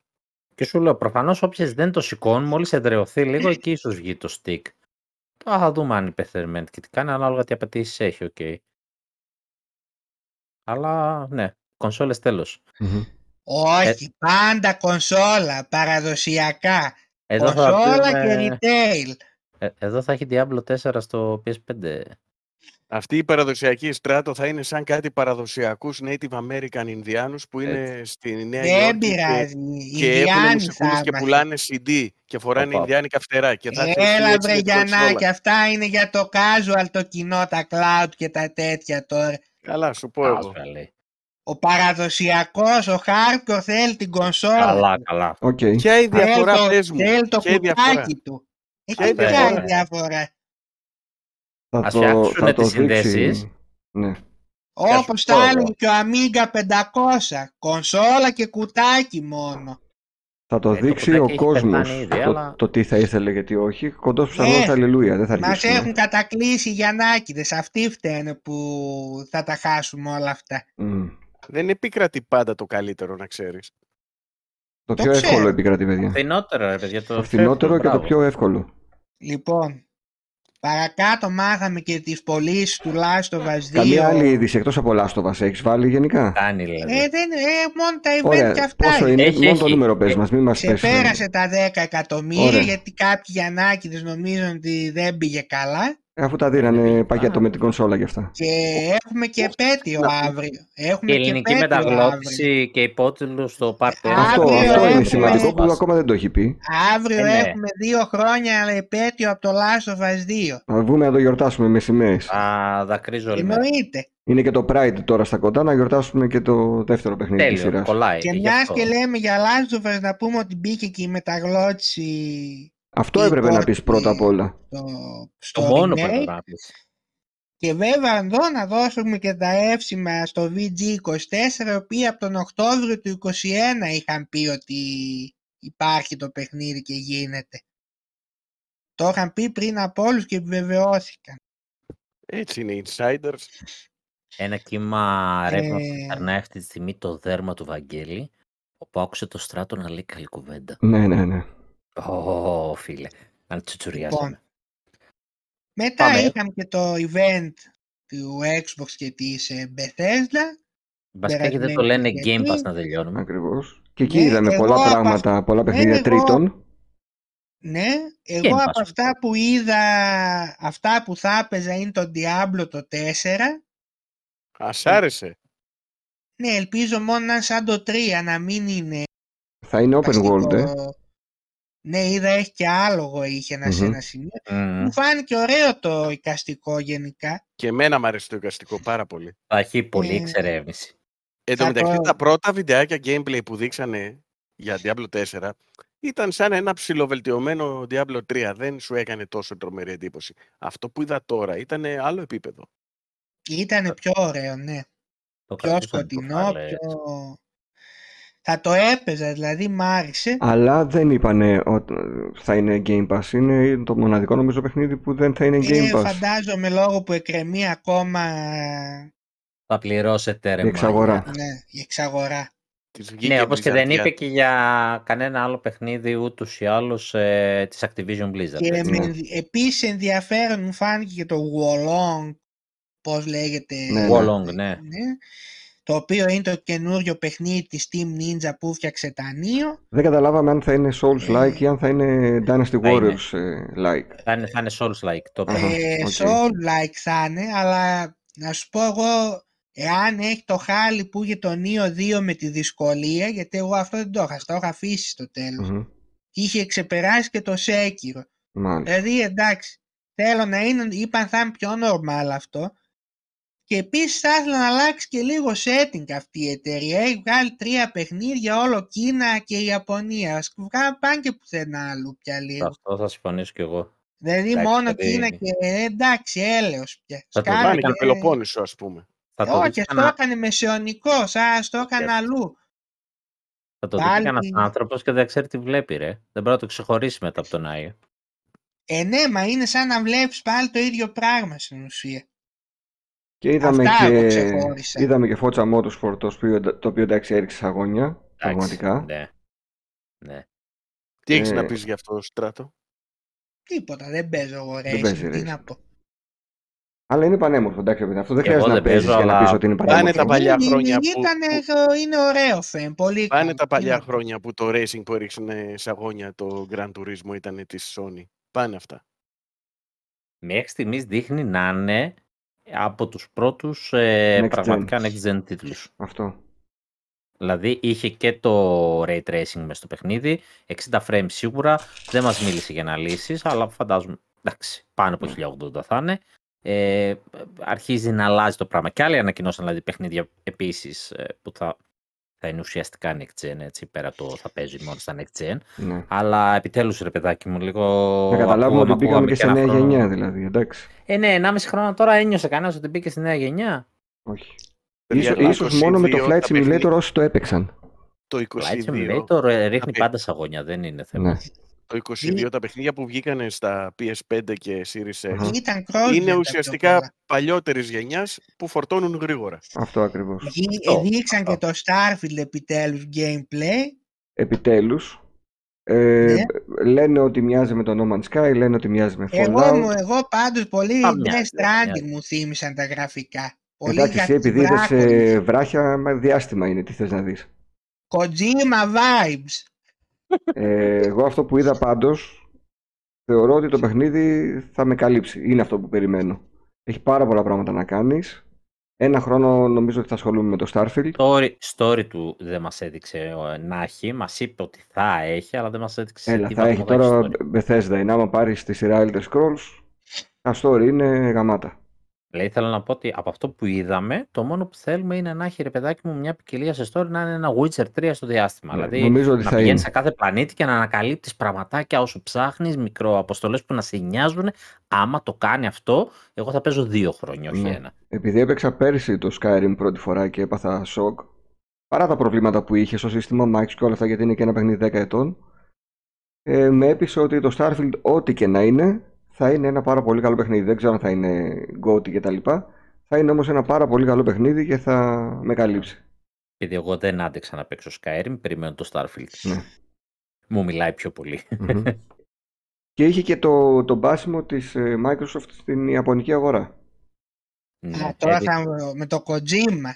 Και σου λέω, προφανώς όποιες δεν το σηκώνουν, μόλις εδραιωθεί λίγο, εκεί ίσως βγει το stick. Τώρα θα δούμε αν υπεθερμαίνει και τι κάνει, ανάλογα τι απαιτήσεις έχει, Αλλά ναι, κονσόλες τέλος. Όχι, πάντα κονσόλα, παραδοσιακά. Εδώ και retail. Εδώ θα έχει Diablo 4 στο PS5. Αυτή η παραδοσιακή στράτο θα είναι σαν κάτι παραδοσιακούς Native American Ινδιάνους που είναι στη Νέα Υόρκη και έχουν μουσικούλες και πουλάνε CD και φοράνε Ινδιάνικα φτερά. Έλα βρε Γιαννάκη, αυτά είναι για το casual, το κοινό, τα cloud και τα τέτοια τώρα. Καλά, σου πω εγώ. Ο παραδοσιακός, ο hardcore θέλει την κονσόλα. Καλά. Ποια η διαφορά, πες μου? Θέλει το κουτάκι του. Ποια η διαφορά? Ας φτιάξουν τις συνδέσεις. Ναι. Όπως τα έλεγε και ο Amiga 500. Κονσόλα και κουτάκι μόνο. Θα το δείξει ο κόσμος το τι θα ήθελε και τι όχι. Κοντός ψαλός, αλληλούια. Δεν θα αργήσει. Μας έχουν κατακλείσει οι Γιαννάκηδες. Αυτοί φταίνε που θα τα χάσουμε όλα αυτά. Δεν επικρατεί πάντα το καλύτερο, να ξέρεις. Το πιο εύκολο επικρατεί, παιδιά. Το φθηνότερο, παιδιά. Το φθηνότερο και το πιο εύκολο. Λοιπόν, παρακάτω μάθαμε και τις πωλήσεις του Last of Us 2. Καμία άλλη είδηση εκτός από Last of Us έχεις βάλει γενικά? Κάνει, δηλαδή. Μόνο τα event. Ωραία, και αυτά. Πόσο είναι, μόνο το νούμερο πες μας, μην μας πες. Ξεπέρασε τα 10 εκατομμύρια. Ωραία. Γιατί κάποιοι Γιαννάκηδες νομίζουν ότι δεν πήγε καλά. Αφού τα δίνανε πακέτο με την κονσόλα και αυτά. Και έχουμε και επέτειο αύριο. Έχουμε ελληνική μεταγλώτηση και υπότιτλο στο πάρτι. Αυτό είναι σημαντικό που ακόμα δεν το έχει πει. Αύριο έχουμε 2 χρόνια επέτειο από το Last of Us 2. Να βγούμε να το γιορτάσουμε μεσημέρις. Α, δακρύζω λίγο. Εννοείται. Είναι και το Pride τώρα στα κοντά, να γιορτάσουμε και το δεύτερο παιχνίδι της σειράς. Και μιας και λέμε για Last of Us, να πούμε ότι μπήκε και η μεταγλώτηση. Αυτό έπρεπε να πεις πρώτα απ' όλα. Το μόνο πρέπει να πεις. Και βέβαια εδώ να δώσουμε και τα εύσημα στο VG24, οι οποίοι από τον Οκτώβριο του 2021 είχαν πει ότι υπάρχει το παιχνίδι και γίνεται. Το είχαν πει πριν από όλους και επιβεβαιώθηκαν. Έτσι είναι οι insiders. Ένα κύμα ρεύμα περνάει αυτή τη στιγμή το δέρμα του Βαγγέλη, όπου άκουσε το Στράτο να λέει καλή κουβέντα. Ναι, ναι, ναι. Ω, φίλε, να τσουτσουριάζουμε. Λοιπόν. Μετά είχαμε και το event του Xbox και της Bethesda. Βασικά και δεν το λένε Game Pass να τελειώνουμε. Ακριβώς. Και εκεί είδαμε πολλά πράγματα, πολλά παιχνίδια τρίτων. Ναι, εγώ από αυτά που είδα, αυτά που θα έπαιζα είναι το Diablo το 4. Ας άρεσε. Ναι, ελπίζω μόνο να είναι σαν το 3, να μην είναι... Θα είναι open world, ναι, είδα έχει και άλογο είχε σε ένα σημείο. Μου φάνηκε ωραίο το εικαστικό γενικά. Και εμένα μου αρέσει το εικαστικό πάρα πολύ. Θα έχει πολύ εξερεύνηση. Εν τω μεταξύ τα πρώτα βιντεάκια gameplay που δείξανε για Diablo 4 ήταν σαν ένα ψιλοβελτιωμένο Diablo 3. Δεν σου έκανε τόσο τρομερή εντύπωση. Αυτό που είδα τώρα ήταν άλλο επίπεδο. Ήταν πιο ωραίο, ναι. Το πιο σκοτεινό, πιο... Θα το έπαιζα, δηλαδή μ' άρεσε. Αλλά δεν είπανε ότι θα είναι Game Pass. Είναι το μοναδικό νομίζω παιχνίδι που δεν θα είναι Game Pass. Φαντάζομαι λόγω που εκκρεμεί ακόμα. Θα πληρώσετε ρε. Η εξαγορά. Ναι, η εξαγορά. Ναι, όπως και δεν είπε και για κανένα άλλο παιχνίδι ούτως ή άλλως της Activision Blizzard. Και επίσης ενδιαφέρον μου φάνηκε και το Wo Long, πώς λέγεται. Ναι. Wo Long, ναι. Το οποίο είναι το καινούριο παιχνίδι της Team Ninja που φτιάξε τα Neo. Δεν καταλάβαμε αν θα είναι Souls-like ή αν θα είναι Dynasty Warriors-like. Θα είναι Souls-like. Το Souls-like θα είναι, αλλά να σου πω εγώ, εάν έχει το χάλι που είχε το Neo 2 με τη δυσκολία, γιατί εγώ αυτό δεν το είχα, το είχα αφήσει στο τέλος. Είχε ξεπεράσει και το Sekiro. Δηλαδή εντάξει, θέλω να είναι, είπαν θα είναι πιο normal αυτό. Και επίσης θα ήθελα να αλλάξει και λίγο setting αυτή η εταιρεία. Έχει βγάλει 3 παιχνίδια, όλο Κίνα και η Ιαπωνία. Πάνε και πουθενά άλλου πια λίγο. Αυτό θα συμφωνήσω κι εγώ. Δηλαδή εντάξει, μόνο Κίνα και εντάξει, έλεος πια. Θα το κάνει και Πελοπόννησο ας πούμε. Όχι, αυτό έκανε μεσαιωνικό, σαν το έκανε αλλού. Θα το δει κανένας άνθρωπος και δεν ξέρει τι βλέπει ρε. Δεν πρέπει να το ξεχωρίσει μετά από τον Άγιο. Ναι, μα είναι σαν να βλέπεις πάλι το ίδιο πράγμα στην ουσία. Και είδαμε και Φότσα Motorsport, το οποίο εντάξει έριξε αγώνια, πραγματικά. Ναι. Τι έχεις να πεις γι' αυτό, Στράτο? Τίποτα, δεν παίζω εγώ racing, τι να πω. Αλλά είναι πανέμορφο, εντάξει, αυτό δεν χρειάζεται να παίζεις για να πεις ότι είναι πανέμορφο. Πάνε τα παλιά χρόνια που... Είναι ωραίο φεμ, πολύ. Πάνε τα παλιά χρόνια που το racing που έριξε σε αγώνια το Gran Turismo ήταν της Sony. Πάνε αυτά. Μέχρι στιγμής δείχνει να είναι από τους πρώτους πραγματικά next gen τίτλους. Αυτό. Δηλαδή είχε και το ray tracing μες στο παιχνίδι, 60 frames σίγουρα, δεν μας μίλησε για αναλύσεις, αλλά φαντάζομαι, εντάξει, πάνω από 1080 θα είναι. Αρχίζει να αλλάζει το πράγμα. Και άλλοι ανακοινώσαν δηλαδή παιχνίδια επίσης που θα είναι ουσιαστικά next gen, έτσι, πέρα το θα παίζει μόνο στα next gen. Ναι. Αλλά επιτέλους ρε παιδάκι μου, λίγο... Να καταλάβουμε ότι μπήκαμε και σε νέα γενιά δηλαδή, εντάξει. Ναι, 1,5 χρόνο τώρα ένιωσε κανένας ότι μπήκε στη νέα γενιά. Όχι. Ίσως μόνο με το Flight Simulator όσοι το έπαιξαν. Το Flight Simulator ρίχνει πάντα σε αγωνιά, δεν είναι θέμα. Ναι. Το 22 τα παιχνίδια που βγήκανε στα PS5 και Series X είναι ουσιαστικά παλιότερης γενιάς που φορτώνουν γρήγορα. Αυτό ακριβώς. Δείξαν και το Starfield επιτέλους gameplay. Επιτέλους. Λένε ότι μοιάζει με το No Man's Sky, λένε ότι μοιάζει με Fallout. Εγώ πάντως πολύ Death Stranding μου θύμισαν τα γραφικά. Εντάξει, επειδή είδες βράχια, με διάστημα είναι, τι θες να δεις. Kojima vibes. Εγώ αυτό που είδα πάντως θεωρώ ότι το παιχνίδι θα με καλύψει. Είναι αυτό που περιμένω. Έχει πάρα πολλά πράγματα να κάνεις. Ένα χρόνο νομίζω ότι θα ασχολούμαι με το Starfield. Story του δεν μας έδειξε να έχει. Μας είπε ότι θα έχει, αλλά δεν μας έδειξε. Έλα, θα έχει τώρα Bethesda. Είναι άμα πάρεις τη σειρά Elder Scrolls, τα story είναι γαμάτα. Δηλαδή θέλω να πω ότι από αυτό που είδαμε, το μόνο που θέλουμε είναι να έχει, ρε παιδάκι μου, μια ποικιλία σε story, να είναι ένα Witcher 3 στο διάστημα. Δηλαδή να πηγαίνεις σε κάθε πλανήτη και να ανακαλύπτεις πραγματάκια όσο ψάχνεις, μικροαποστολές που να σε νοιάζουν. Άμα το κάνει αυτό, εγώ θα παίζω 2 χρόνια, όχι 1. Επειδή έπαιξα πέρσι το Skyrim πρώτη φορά και έπαθα σοκ, παρά τα προβλήματα που είχε στο σύστημα Max και όλα αυτά, γιατί είναι και ένα παιχνίδι 10 ετών, με έπεισε ότι το Starfield, ό,τι και να είναι, θα είναι ένα πάρα πολύ καλό παιχνίδι. Δεν ξέρω αν θα είναι GOTY κτλ. Θα είναι όμως ένα πάρα πολύ καλό παιχνίδι και θα με καλύψει. Επειδή εγώ δεν άντεξα να παίξω Skyrim, περιμένω το Starfield. Ναι. Μου μιλάει πιο πολύ. Mm-hmm. Και είχε και το μπάσιμο της Microsoft στην ιαπωνική αγορά. Ναι, τώρα θα, με το Kojima.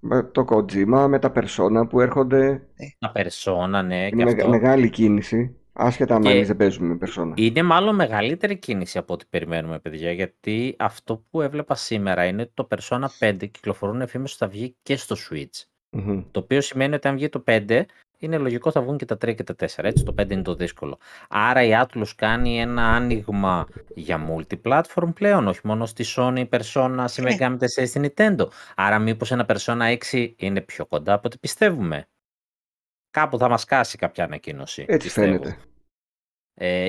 Με το Kojima, με τα Persona που έρχονται. Τα Persona, ναι. Και αυτό. Μεγάλη κίνηση. Άσχετα αν εμείς δεν παίζουμε Persona. Είναι μάλλον μεγαλύτερη κίνηση από ό,τι περιμένουμε, παιδιά, γιατί αυτό που έβλεπα σήμερα είναι ότι το Persona 5 κυκλοφορούν εφήμες ότι θα βγει και στο Switch. Mm-hmm. Το οποίο σημαίνει ότι αν βγει το 5, είναι λογικό θα βγουν και τα 3 και τα 4. Έτσι, το 5 είναι το δύσκολο. Άρα η Atlus κάνει ένα άνοιγμα για multi-platform πλέον, όχι μόνο στη Sony, Persona, στη Megami Tensei, στη Nintendo. Άρα μήπως ένα Persona 6 είναι πιο κοντά από ό,τι πιστεύουμε. Κάπου θα μας κάσει κάποια ανακοίνωση. Έτσι φαίνεται.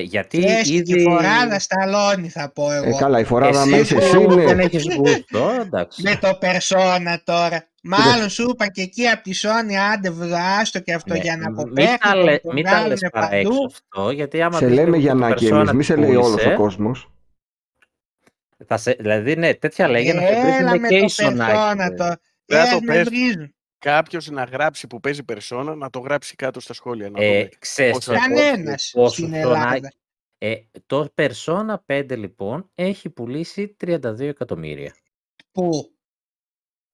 Γιατί ήδη... η φοράδα σταλώνει, θα πω εγώ. Καλά, η φοράδα μέσα εσύ είναι. Δεν έχεις γούστο, εντάξει. Με το Persona τώρα. Μάλλον σου είπα και εκεί από τη Sony, άντε άστο και αυτό για να αποπέχει. Μην τα λες παρά έξω αυτό, γιατί άμα... Σε λέμε για να και εμείς, μη σε λέει όλος ο κόσμος. Δηλαδή, ναι, τέτοια λέγεται. Έλα με το Persona τώρα. Έλα με βρίζουν. Κάποιος να γράψει που παίζει Persona, να το γράψει κάτω στα σχόλια. Κανένας στην Ελλάδα. Το Persona 5 λοιπόν έχει πουλήσει 32 εκατομμύρια. Πού?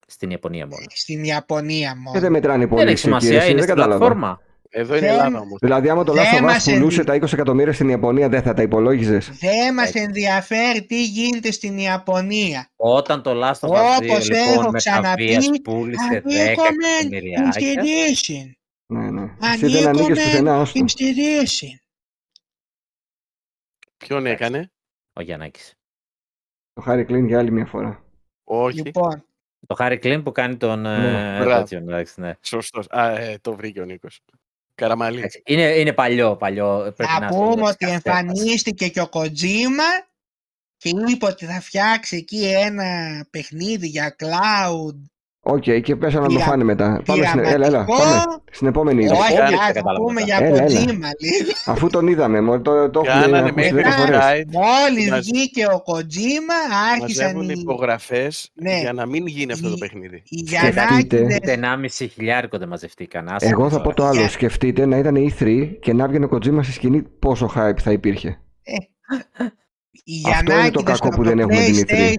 Στην Ιαπωνία μόνο. Στην Ιαπωνία μόνο. Δεν μετράνε πολύ. Δεν έχει σημασία, είναι στην πλατφόρμα. Εδώ είναι η Ελλάδα όμως. Δηλαδή, άμα το Last of Us πουλούσε τα 20 εκατομμύρια στην Ιαπωνία, δεν θα τα υπολόγιζες. Δεν μας ενδιαφέρει τι γίνεται στην Ιαπωνία. Όταν το Last of Us 2 λοιπόν μεταβίας πούλησε 10 εκατομμυριάκια. Ανήκομαι στην στηρίση. Ποιον έκανε? Ο Γιαννάκης. Το Χάρη Κλίν για άλλη μια φορά. Όχι. Λοιπόν. Το Χάρη Κλίν που κάνει τον... Σωστός. Το βρήκε ο Νίκος. Καραμαλή. Είναι παλιό. Θα πούμε ότι εμφανίστηκε και ο Kojima και είπε ότι θα φτιάξει εκεί ένα παιχνίδι για cloud. Οκ, και πέσα να το φάνε μετά. Πάμε στην επόμενη. Όχι, θα πούμε για Kojima. Αφού τον είδαμε, το έχουμε ακούσει 10 φορές. Μόλις βγήκε ο Kojima, άρχισαν μαζεύουν υπογραφές για να μην γίνει αυτό το παιχνίδι. Σκεφτείτε. 1,5 χιλιάρικο δεν μαζευτήκαν. Εγώ θα πω το άλλο. Σκεφτείτε να ήταν οι E3 και να βγαίνει ο Kojima στη σκηνή, πόσο hype θα υπήρχε. Αυτό είναι το κακό που δεν έχουμε την E3.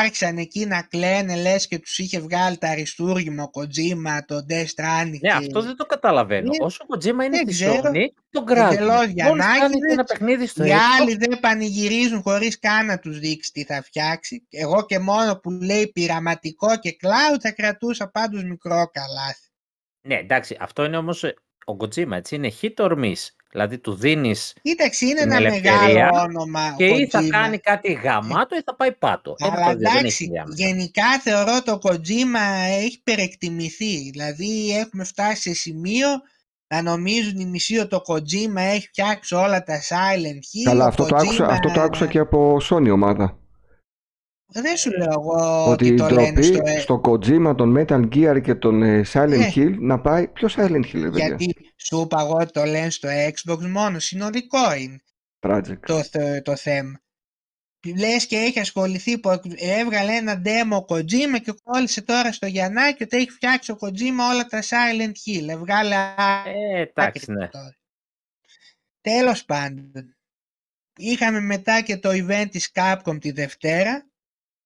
Άρχισαν εκεί να κλαίνε, λες και τους είχε βγάλει τα αριστούργημα ο Kojima, τον Death Stranding. Ναι, αυτό δεν το καταλαβαίνω. Όσο ο Kojima είναι στη Sony, τον κράζει. Οι άλλοι δεν πανηγυρίζουν χωρίς καν να τους δείξει τι θα φτιάξει. Εγώ και μόνο που λέει πειραματικό και cloud θα κρατούσα πάντως μικρό καλάθι. Ναι, εντάξει, αυτό είναι όμως ο Kojima, έτσι, είναι hit or miss. Δηλαδή του δίνεις. Κοίταξε, είναι ένα μεγάλο όνομα. Και ή θα κάνει κάτι γαμάτο ή θα πάει πάτο. Αλλά εντάξει, γενικά θεωρώ το Kojima έχει υπερεκτιμηθεί. Δηλαδή έχουμε φτάσει σε σημείο να νομίζουν οι μισοί ότι το Kojima έχει φτιάξει όλα τα Silent Hill. Καλά, αυτό το άκουσα και από Sony ομάδα. Δεν σου λέω εγώ ότι η ντροπή στο Kojima, τον Metal Gear και τον Silent Hill να πάει. Ποιο Silent Hill, βέβαια. Γιατί σου είπα εγώ ότι το λένε στο Xbox μόνο, συνολικό είναι το θέμα. Λες και έχει ασχοληθεί, έβγαλε ένα demo ο Kojima και κόλλησε τώρα στο Γιαννάκη ότι έχει φτιάξει ο Kojima όλα τα Silent Hill. Έβγαλε. Εντάξει, ναι. Τέλος πάντων. Είχαμε μετά και το event της Capcom τη Δευτέρα,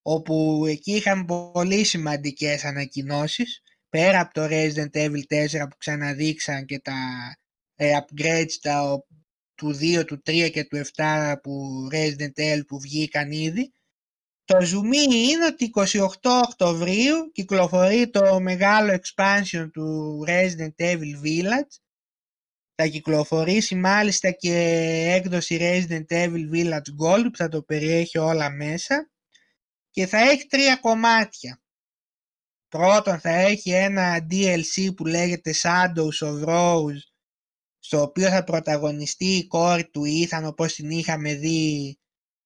όπου εκεί είχαμε πολύ σημαντικές ανακοινώσεις, πέρα από το Resident Evil 4 που ξαναδείξαν και τα upgrades, τα του 2, του 3 και του 7 που Resident Evil που βγήκαν ήδη. Το ζουμί είναι ότι 28 Οκτωβρίου κυκλοφορεί το μεγάλο expansion του Resident Evil Village. Θα κυκλοφορήσει μάλιστα και έκδοση Resident Evil Village Gold που θα το περιέχει όλα μέσα και θα έχει τρία κομμάτια. Πρώτον θα έχει ένα DLC που λέγεται Shadows of Rose, στο οποίο θα πρωταγωνιστεί η κόρη του Ethan όπως την είχαμε δει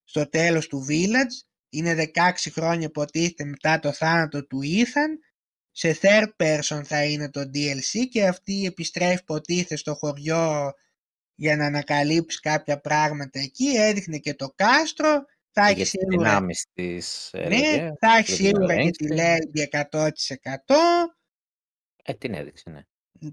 στο τέλος του Village. Είναι 16 χρόνια υποτίθεται μετά το θάνατο του Ethan. Σε third person θα είναι το DLC και αυτή επιστρέφει υποτίθεται στο χωριό για να ανακαλύψει κάποια πράγματα εκεί. Έδειχνε και το κάστρο. Θα έχει σίγουρα, θα έχει σίγουρα και τη Lady 100%. Την έδειξε, ναι.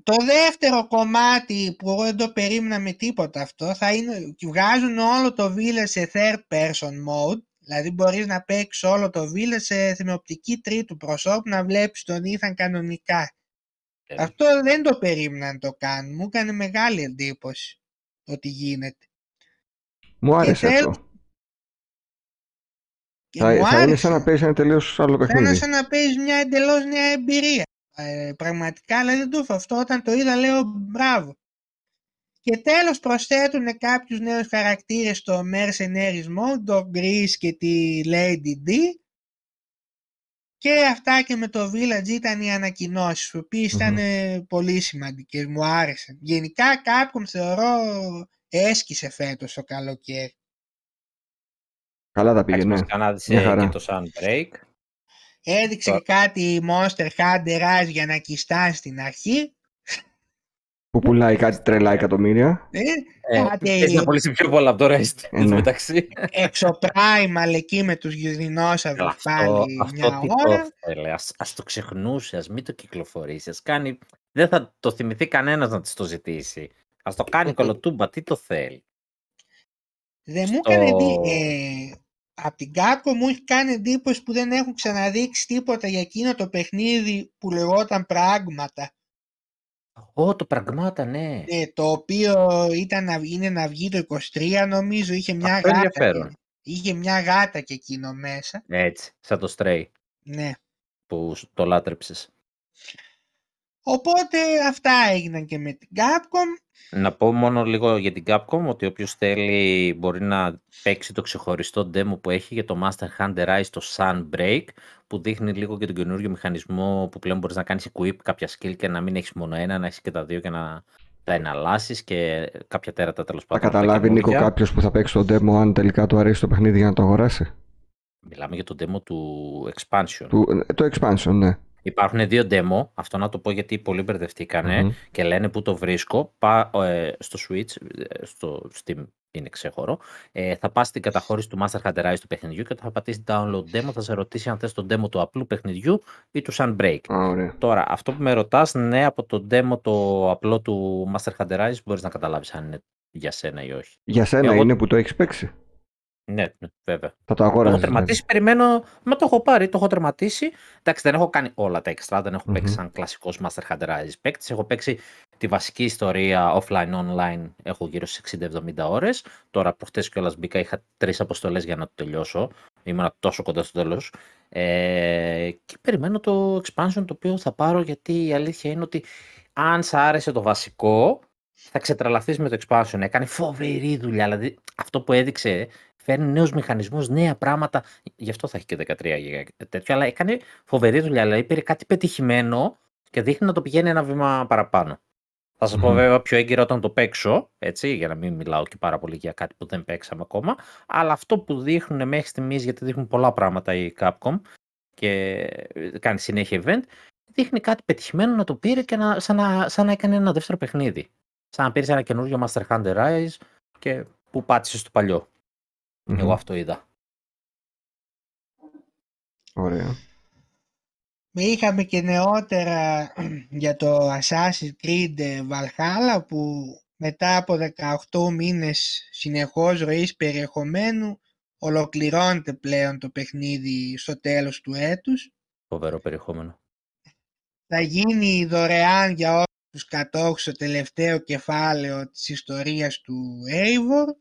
Το δεύτερο κομμάτι που εγώ δεν το περίμενα με τίποτα αυτό, θα είναι, βγάζουν όλο το Village σε third person mode, δηλαδή μπορείς να παίξεις όλο το Village με οπτική τρίτου προσώπου, να βλέπεις τον Ethan κανονικά. Αυτό δεν το περίμενα να το κάνουν, μου έκανε μεγάλη εντύπωση ότι γίνεται. Μου άρεσε αυτό. Θα είναι σαν να παίζει ένα τελείως άλλο παιχνίδι. Θα είναι σαν να παίζει μια εντελώς νέα εμπειρία. Πραγματικά, αλλά δεν το έφαγα αυτό. Όταν το είδα λέω μπράβο. Και τέλος προσθέτουν κάποιους νέους χαρακτήρες στο Mercenaries Mode, τον Chris και τη Lady D. Και αυτά και με το Village ήταν οι ανακοινώσεις, οι οποίες ήταν πολύ σημαντικές, μου άρεσαν. Γενικά Capcom θεωρώ έσκησε φέτος το καλοκαίρι. Καλά τα πήγαινε. Ξανάδησε και το Sunbreak. Έδειξε κάτι Monster Hunter Rise για να κιστά στην αρχή. Που πουλάει κάτι τρελά εκατομμύρια. Θες να πουλήσει πιο πολλά από το Rise μεταξύ. Εξωπράιμαλ εκεί με τους δεινόσαυρους πάλι μια ώρα. Ας το ξεχνούσε, ας μην το κυκλοφορήσει. Δεν θα το θυμηθεί κανένας να της το ζητήσει. Ας το κάνει κολοτούμπα, τι το θέλει. Δεν μου έκανε απ' την Capcom μου έχει κάνει εντύπωση που δεν έχουν ξαναδείξει τίποτα για εκείνο το παιχνίδι που λεγόταν Πράγματα. Το Πραγμάτα, ναι. Το οποίο είναι να βγει το 23 νομίζω, είχε μια γάτα. Είχε μια γάτα και εκείνο μέσα. Έτσι, σαν το Stray. Ναι. Που το λάτρεψες. Οπότε αυτά έγιναν και με την Capcom. Να πω μόνο λίγο για την Capcom, ότι όποιος θέλει μπορεί να παίξει το ξεχωριστό demo που έχει για το Master Hunter Rise στο Sunbreak, που δείχνει λίγο και τον καινούριο μηχανισμό που πλέον μπορείς να κάνεις equip κάποια skill και να μην έχεις μόνο ένα, να έχεις και τα δύο και να τα εναλλάσσεις και κάποια τέρατα τέλος πάντων. Θα καταλάβει Νίκο κάποιος που θα παίξει το demo αν τελικά του αρέσει το παιχνίδι για να το αγοράσει. Μιλάμε για το demo του expansion. Το expansion, ναι. Υπάρχουν δύο demo, αυτό να το πω γιατί πολλοί μπερδευτήκανε και λένε που το βρίσκω. Στο Switch, στο Steam είναι ξέχωρο. Θα πας στην καταχώρηση του Master Hunter Rise του παιχνιδιού και θα πατήσεις download demo, θα σε ρωτήσει αν θες το demo του απλού παιχνιδιού ή του Sunbreak. Τώρα, αυτό που με ρωτάς, ναι, από το demo το απλό του Master Hunter Rise μπορείς να καταλάβεις αν είναι για σένα ή όχι. Για σένα είναι που το έχεις παίξει. Ναι, βέβαια. Θα το αγοράζεις. Το έχω τερματίσει, περιμένω. Μα το έχω πάρει, το έχω τερματίσει. Εντάξει, δεν έχω κάνει όλα τα extra, δεν έχω παίξει σαν κλασικό Master Hunter Rise παίκτη. Έχω παίξει τη βασική ιστορία offline, online. Έχω γύρω στις 60-70 ώρες. Τώρα, προχτές κιόλας μπήκα, είχα 3 αποστολές για να το τελειώσω. Ήμουν τόσο κοντά στο τέλος. Και περιμένω το expansion το οποίο θα πάρω, γιατί η αλήθεια είναι ότι αν σ' άρεσε το βασικό, θα ξετρελαθείς με το expansion. Έκανε φοβερή δουλειά. Δηλαδή, αυτό που έδειξε. Παίρνει νέους μηχανισμούς, νέα πράγματα. Γι' αυτό θα έχει και 13 τέτοιο. Αλλά έκανε φοβερή δουλειά. Δηλαδή πήρε κάτι πετυχημένο και δείχνει να το πηγαίνει ένα βήμα παραπάνω. Θα σας πω βέβαια πιο έγκυρα όταν το παίξω. Έτσι, για να μην μιλάω και πάρα πολύ για κάτι που δεν παίξαμε ακόμα. Αλλά αυτό που δείχνουν μέχρι στιγμής, γιατί δείχνουν πολλά πράγματα η Capcom και κάνει συνέχεια event, δείχνει κάτι πετυχημένο να το πήρε και σαν να έκανε ένα δεύτερο παιχνίδι. Σαν να πήρε ένα καινούριο Master Hunter Rise και που πάτησε στο παλιό. Εγώ αυτό είδα. Ωραία. Είχαμε και νεότερα για το Assassin's Creed Valhalla που μετά από 18 μήνες συνεχώς ροής περιεχομένου ολοκληρώνεται πλέον το παιχνίδι στο τέλος του έτους. Φοβερό περιεχόμενο. Θα γίνει δωρεάν για τους κατόχους στο τελευταίο κεφάλαιο της ιστορίας του Eivor.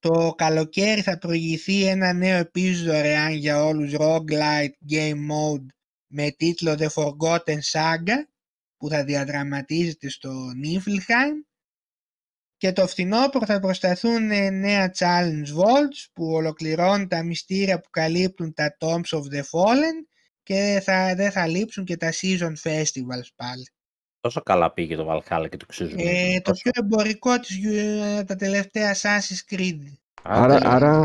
Το καλοκαίρι θα προηγηθεί ένα νέο επίσης δωρεάν για όλους roguelite game mode με τίτλο The Forgotten Saga που θα διαδραματίζεται στο Niflheim. Και το φθινόπωρο θα προσταθούν νέα challenge vaults που ολοκληρώνουν τα μυστήρια που καλύπτουν τα Tombs of the Fallen και δεν θα λείψουν και τα season festivals πάλι. Τόσο καλά πήγε το Valhalla και το ξύζουμε. Το πιο εμπορικό της τα τελευταία Assassin's Creed. Άρα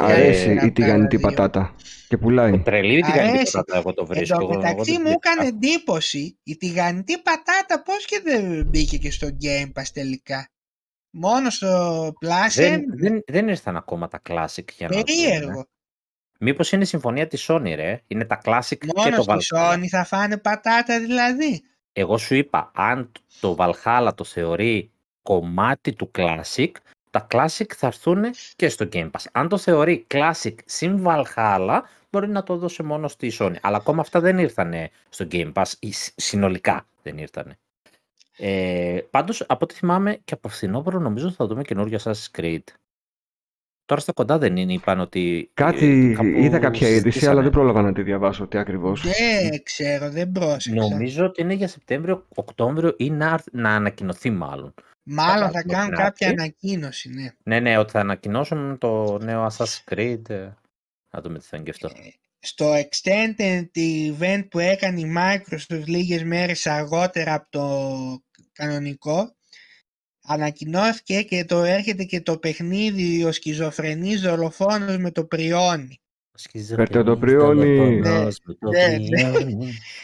αρέσει η τηγανητή πατάτα και πουλάει. Τρελή η τηγανητή πατάτα, εγώ το βρίσκω. Εν τω μεταξύ μου έκανε εντύπωση η τηγανητή πατάτα πώς και δεν μπήκε και στο Game Pass τελικά. Μόνο στο Plus. Δεν ήρθαν ακόμα τα Classic για να περίεργο. Μήπως είναι συμφωνία της Sony ρε. Είναι τα Classic μόνο και το Valhalla. Μόνο στη Sony θα φάνε πατάτα δηλαδή. Εγώ σου είπα, αν το Valhalla το θεωρεί κομμάτι του Classic, τα Classic θα έρθουν και στο Game Pass. Αν το θεωρεί Classic συν Valhalla, μπορεί να το δώσει μόνο στη Sony. Αλλά ακόμα αυτά δεν ήρθανε στο Game Pass, ή συνολικά δεν ήρθανε. Πάντως, από ό,τι θυμάμαι, και από φθινόπωρο νομίζω θα δούμε καινούργια Assassin's Creed. Τώρα στα κοντά δεν είναι, είπαν ότι... Είδα κάποια είδηση, αλλά δεν πρόλαβα να τη διαβάσω τι ακριβώς. Δεν ξέρω, δεν πρόσεξα. Νομίζω ότι είναι για Σεπτέμβριο, Οκτώβριο ή να ανακοινωθεί μάλλον. Μάλλον θα κάνουν κάποια ανακοίνωση, ναι. Ναι, ότι θα ανακοινώσουν το νέο Assassin's Creed. Να δούμε τι θα είναι και αυτό. Στο Extended Event που έκανε η Microsoft λίγες μέρες αργότερα από το κανονικό, ανακοινώθηκε και το έρχεται και το παιχνίδι «Ο Σχιζοφρενής Δολοφόνος με το Πριόνι». Παίρτε το Πριόνι!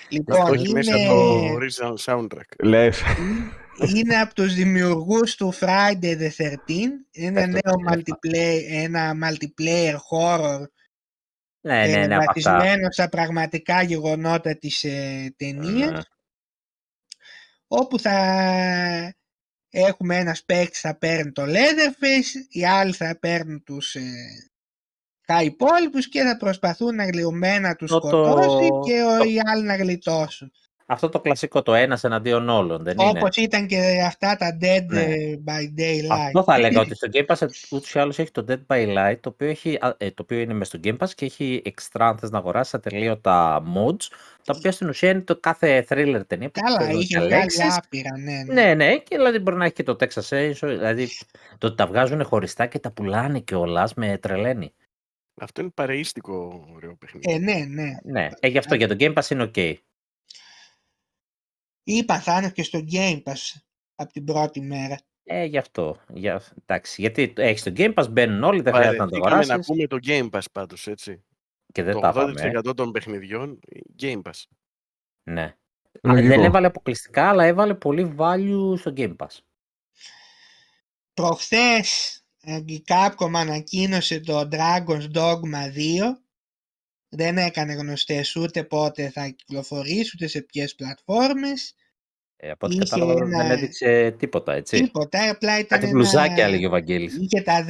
Λοιπόν, είναι από τους δημιουργούς του Friday the 13th, ένα νέο multiplayer horror βασισμένο στα πραγματικά γεγονότα της ταινίας, όπου θα... Έχουμε ένα παίκτη θα παίρνει το Leatherface, οι άλλοι θα παίρνουν τους υπόλοιπους και θα προσπαθούν να γλυωμένα τους σκοτώσει και οι άλλοι να γλιτώσουν. Αυτό το κλασικό, το ένας εναντίον όλων, δεν είναι? Όπως ήταν και αυτά τα Dead by Daylight. Αυτό θα έλεγα ότι στο Game Pass ούτως ή άλλως έχει το Dead by Light, το οποίο είναι μες στο Game Pass και έχει extra αν θες να αγοράσεις ατελείωτα mods, τα οποία στην ουσία είναι το κάθε thriller ταινία. Καλά, είχε βγάλει άπειρα, ναι, και δηλαδή μπορεί να έχει και το Texas Chainsaw, δηλαδή το ότι τα βγάζουν χωριστά και τα πουλάνε κιόλας με τρελαίνει. Αυτό είναι παρεΐστικο ωραίο παιχνίδι. Ναι, γι' αυτό για το Game Pass είναι ok. Είπα, θα είναι και στο Game Pass από την πρώτη μέρα. Γι' αυτό. Εντάξει, γιατί έχεις το Game Pass, μπαίνουν όλοι, δεν χρειάζεται να το αγοράσεις. Να πούμε το Game Pass πάντως, έτσι. Και δεν τα πάμε. Το 80% των παιχνιδιών, Game Pass. Ναι. Δεν έβαλε αποκλειστικά, αλλά έβαλε πολύ value στο Game Pass. Προχθές η Capcom ανακοίνωσε το Dragon's Dogma 2. Δεν έκανε γνωστές ούτε πότε θα κυκλοφορήσει, ούτε σε ποιες πλατφόρμες. Από ό,τι καταλαβαίνω δεν έδειξε τίποτα, έτσι. Τίποτα, απλά ήταν κάτι μπλουζάκια, έλεγε ο Βαγγέλης. Είχε τα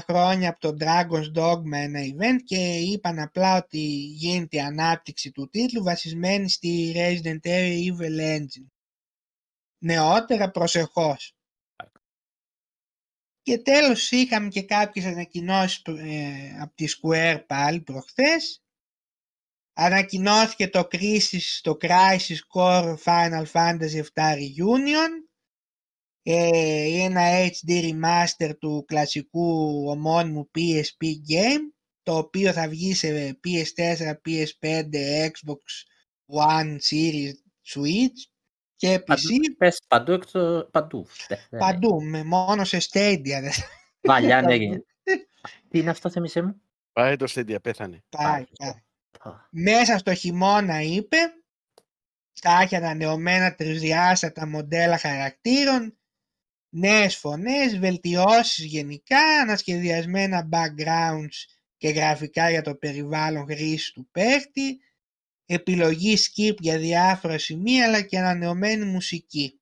10 χρόνια από το Dragon's Dogma ένα event και είπαν απλά ότι γίνεται η ανάπτυξη του τίτλου βασισμένη στη Resident Evil Engine. Νεότερα προσεχώς. Και τέλος είχαμε και κάποιες ανακοινώσεις από τη Square πάλι προχθές. Ανακοινώθηκε το Crisis Core Final Fantasy VII Reunion, ένα HD remaster του κλασικού ομώνυμου PSP game, το οποίο θα βγει σε PS4, PS5, Xbox One, Series, Switch και PC. Πες παντού, μόνο σε Stadia. Παλιά έγινε. Τι είναι αυτό, θέμησέ μου? Πάει το Stadia, πέθανε. Πάει. Μέσα στο χειμώνα είπε, θα έχει ανανεωμένα τρισδιάστατα μοντέλα χαρακτήρων, νέες φωνές, βελτιώσεις γενικά, ανασχεδιασμένα backgrounds και γραφικά για το περιβάλλον χρήσης του παίκτη, επιλογή skip για διάφορα σημεία αλλά και ανανεωμένη μουσική.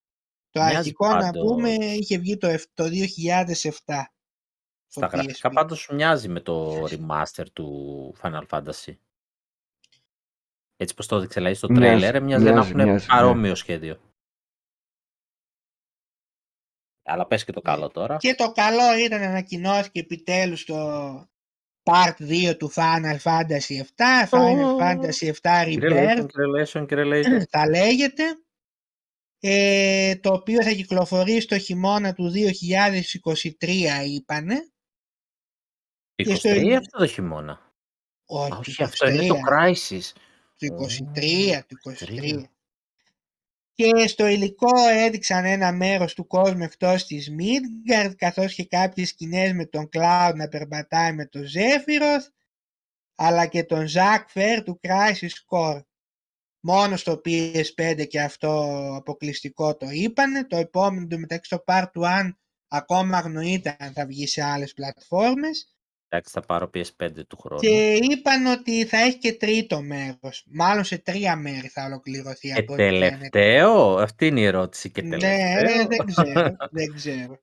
Το αρχικό να πούμε είχε βγει το 2007. Στα γραφικά πάντως μοιάζει με το remaster του Final Fantasy. Έτσι πως το έδειξε, δηλαδή στο τρέιλερ, μοιάζει να έχουν παρόμοιο σχέδιο. Αλλά πες και το καλό τώρα. Και το καλό ήταν να ανακοινώθηκε επιτέλους το Part 2 του Final Fantasy 7. Final Fantasy 7 Rebirth. Τα λέγεται. Το οποίο θα κυκλοφορήσει το χειμώνα του 2023, είπανε. 23 στο... αυτό το χειμώνα. Όχι, αυτό είναι το Crisis. Το 23. Και στο υλικό έδειξαν ένα μέρος του κόσμου εκτός της Midgard, καθώς και κάποιες σκηνές με τον Cloud να περπατάει με τον Zephyroth, αλλά και τον Zack Fair του Crisis Core. Μόνο στο PS5 και αυτό αποκλειστικό το είπανε. Το επόμενο του μεταξύ το Part 1 ακόμα αγνοείται αν θα βγει σε άλλες πλατφόρμες. Εντάξει, θα πάρω PS5 του χρόνου. Και είπαν ότι θα έχει και τρίτο μέρος. Μάλλον σε τρία μέρη θα ολοκληρωθεί. Και τελευταίο, αυτή είναι η ερώτηση. Και τελευταίο. Ναι, δεν ξέρω.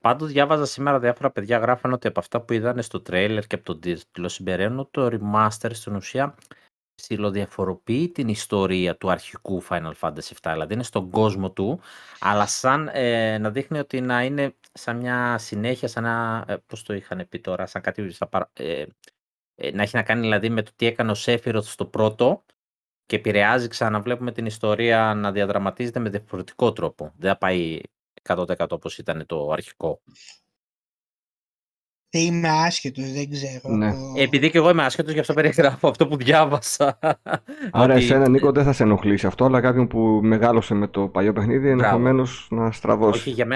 Πάντως διάβαζα σήμερα διάφορα παιδιά γράφαν ότι από αυτά που είδανε στο τρέιλερ και από τον τίτλο συμπεραίνουν ότι το remaster στην ουσία ψιλοδιαφοροποιεί την ιστορία του αρχικού Final Fantasy VII. Δηλαδή είναι στον κόσμο του, αλλά σαν να δείχνει ότι να είναι σαν μια συνέχεια, σαν να, πώς το είχαν πει τώρα, σαν κάτι να έχει να κάνει δηλαδή με το τι έκανε ο Sephiroth στο πρώτο και επηρεάζει ξανά, βλέπουμε την ιστορία να διαδραματίζεται με διαφορετικό τρόπο. Δεν θα πάει 100% όπως ήταν το αρχικό. Είμαι άσχετος, δεν ξέρω. Ναι. Επειδή και εγώ είμαι άσχετος, γι' αυτό περιγράφω αυτό που διάβασα. Άρα εσένα, Νίκο, δεν θα σε ενοχλήσει αυτό, αλλά κάποιον που μεγάλωσε με το παλιό παιχνίδι ενδεχομένως να στραβώσει. Όχι, για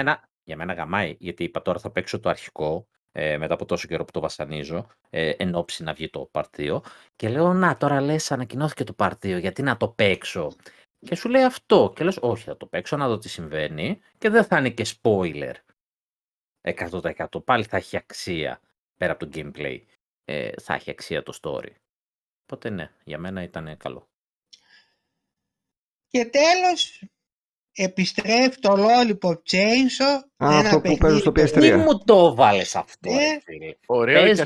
μένα γαμάει, γιατί είπα τώρα θα παίξω το αρχικό, μετά από τόσο καιρό που το βασανίζω, εν όψει να βγει το Part 2. Και λέω, να, τώρα λες ανακοινώθηκε το Part 2, γιατί να το παίξω. Και σου λέει αυτό, και λες, όχι, θα το παίξω, να δω τι συμβαίνει και δεν θα είναι και spoiler. 100% πάλι θα έχει αξία πέρα από το gameplay, θα έχει αξία το story, οπότε ναι, για μένα ήταν καλό. Και τέλος επιστρέφει το Lollipop Chainsaw, αυτό που παίζει στο PS3. Τι μου το βάλες αυτό, ωραίο και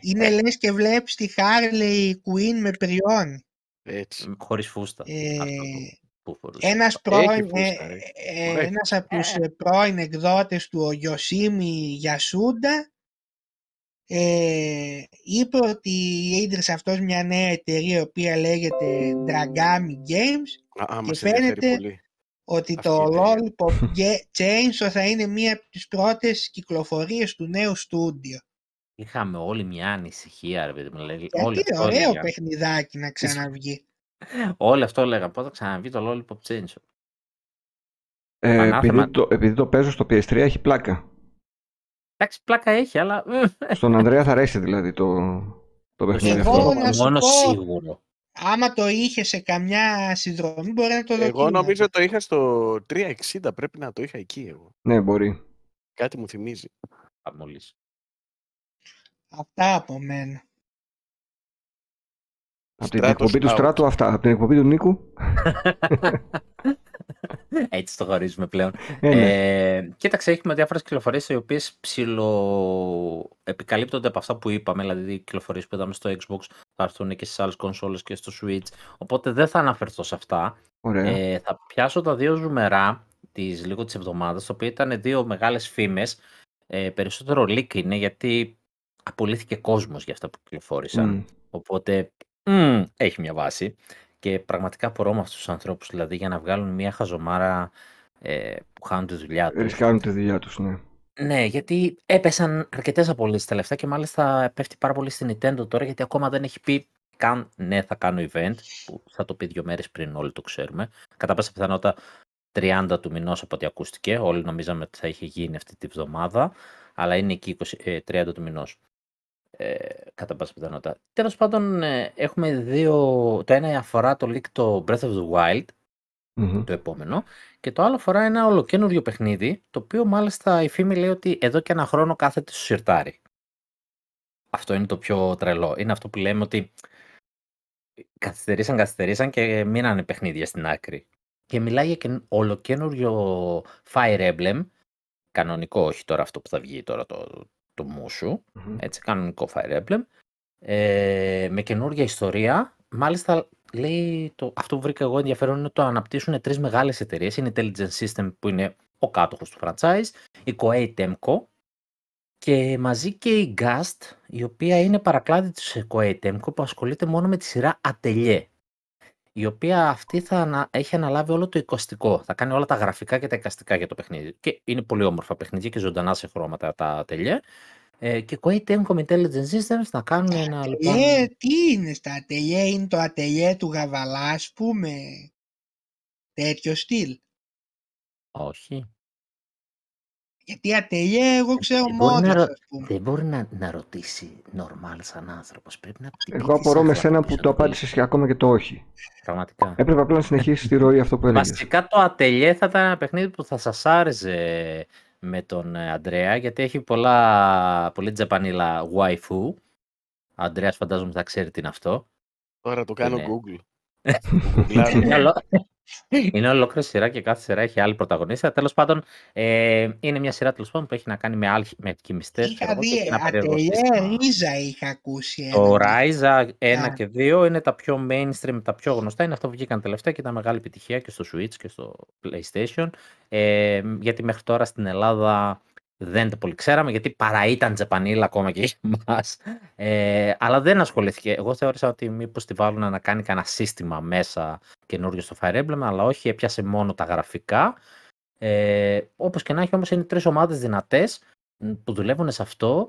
είναι λες και βλέπεις τη Harley Quinn με πριόν χωρίς φούστα. Ένας από τους πρώην εκδότες του, ο Γιοσίμι Γιασούντα, είπε ότι ίδρυσε αυτός μια νέα εταιρεία η οποία λέγεται Dragami Games και φαίνεται ότι το Lollipop Chainsaw θα είναι μία από τις πρώτες κυκλοφορίες του νέου στούντιο. Είχαμε όλοι μια ανησυχία, ρε παιδί μου. Γιατί ωραίο παιχνιδάκι να ξαναβγεί. Όλο αυτό λέγα, πότε ξαναβγεί το Lollipop Chainsaw. Επειδή το παίζω στο PS3 έχει πλάκα. Εντάξει, πλάκα έχει, αλλά... Στον Ανδρέα θα αρέσει δηλαδή το παιχνίδι αυτό. Μόνο σίγουρο. Άμα το είχε σε καμιά συνδρομή μπορεί να το δοκιμάσει. Εγώ νομίζω το είχα στο 360, πρέπει να το είχα εκεί εγώ. Ναι, μπορεί. Κάτι μου θυμίζει. Μόλις. Αυτά από μένα. Από την εκπομπή του Στράτου, αυτά. Από την εκπομπή του Νίκου. Έτσι το χωρίζουμε πλέον. Κοίταξε, έχουμε διάφορες κυκλοφορίες οι οποίες επικαλύπτονται από αυτά που είπαμε. Δηλαδή, οι κυκλοφορίες που είδαμε στο Xbox θα έρθουν και στις άλλες κονσόλες και στο Switch. Οπότε δεν θα αναφερθώ σε αυτά. Θα πιάσω τα δύο ζουμερά λίγο της εβδομάδας, τα οποία ήταν δύο μεγάλες φήμες. Περισσότερο leak είναι γιατί απολύθηκε κόσμος για αυτά που κυκλοφόρησαν. Οπότε. Έχει μια βάση και πραγματικά απορώ με αυτούς τους ανθρώπους, δηλαδή για να βγάλουν μια χαζομάρα που χάνουν τη δουλειά τους. Ρισκάνουν τη δουλειά τους, ναι. Ναι, γιατί έπεσαν αρκετές απολύσεις τελευταία και μάλιστα πέφτει πάρα πολύ στην Nintendo τώρα, γιατί ακόμα δεν έχει πει καν ναι θα κάνω event, που θα το πει 2 μέρες πριν, όλοι το ξέρουμε. Κατά πάσα πιθανότητα 30 του μηνός από ό,τι ακούστηκε, όλοι νομίζαμε ότι θα είχε γίνει αυτή τη βδομάδα, αλλά είναι εκεί 30 του μηνός. Κατά πάσα πιθανότητα. Τέλος πάντων, έχουμε δύο. Το ένα αφορά το leak, το Breath of the Wild, το επόμενο, και το άλλο αφορά ένα ολοκένουργιο παιχνίδι, το οποίο μάλιστα η φήμη λέει ότι εδώ και 1 χρόνο κάθεται στο σιρτάρι. Αυτό είναι το πιο τρελό. Είναι αυτό που λέμε ότι καθυστερήσαν και μείνανε παιχνίδια στην άκρη. Και μιλάει για ολοκένουργιο Fire Emblem, κανονικό, όχι τώρα αυτό που θα βγει τώρα το μουσου, έτσι, κανονικό Fire Emblem, με καινούργια ιστορία, μάλιστα λέει, αυτό που βρήκα εγώ ενδιαφέρον είναι ότι το αναπτύσσουν τρεις μεγάλες εταιρείες. Είναι Intelligent System που είναι ο κάτοχος του franchise, η Koei Temco και μαζί και η Gast, η οποία είναι παρακλάδι της Koei Temco που ασχολείται μόνο με τη σειρά Atelier, η οποία αυτή έχει αναλάβει όλο το εικοστικό. Θα κάνει όλα τα γραφικά και τα εικαστικά για το παιχνίδι. Και είναι πολύ όμορφα παιχνίδια και ζωντανά σε χρώματα τα Atelier. Και Koei Temco Intelligent Systems να κάνουν ένα λοιπόν... τι είναι στα Atelier, είναι το Atelier του Γαβαλά, ας πούμε, τέτοιο στυλ. Όχι. Γιατί Atelier εγώ ξέρω μόνο, ας πούμε. Δεν μπορεί να ρωτήσει normal σαν άνθρωπος. Πρέπει να... Εγώ απορώ με σένα που το απάντησες και ακόμα και το όχι. Πραγματικά. Έπρεπε απλά να συνεχίσεις τη ροή αυτό που έλεγες. Βασικά το Atelier θα ήταν ένα παιχνίδι που θα σας άρεσε με τον Αντρέα, γιατί έχει πολύ τζαπανίλα waifu. Αντρέας φαντάζομαι θα ξέρει τι είναι αυτό. Τώρα το κάνω Google. Είναι ολόκληρη σειρά και κάθε σειρά έχει άλλη πρωταγωνίστρια. Τέλος πάντων, είναι μια σειρά που έχει να κάνει με αλχημιστές. Είχα δει Atelier, Ρίζα είχα ακούσει. Το Ράιζα 1 και 2 είναι τα πιο mainstream, τα πιο γνωστά. Είναι αυτό που βγήκαν τελευταία και ήταν μεγάλη επιτυχία και στο Switch και στο PlayStation. Γιατί μέχρι τώρα στην Ελλάδα δεν το πολύ ξέραμε, γιατί παρά ήταν τζαπανίλα ακόμα και για μας. Αλλά δεν ασχολήθηκε. Εγώ θεώρησα ότι μήπως τη βάλουν να κάνει κανένα σύστημα μέσα καινούριο στο Fire Emblem, αλλά όχι, έπιασε μόνο τα γραφικά. Όπως και να έχει, όμως είναι τρεις ομάδες δυνατές που δουλεύουν σε αυτό.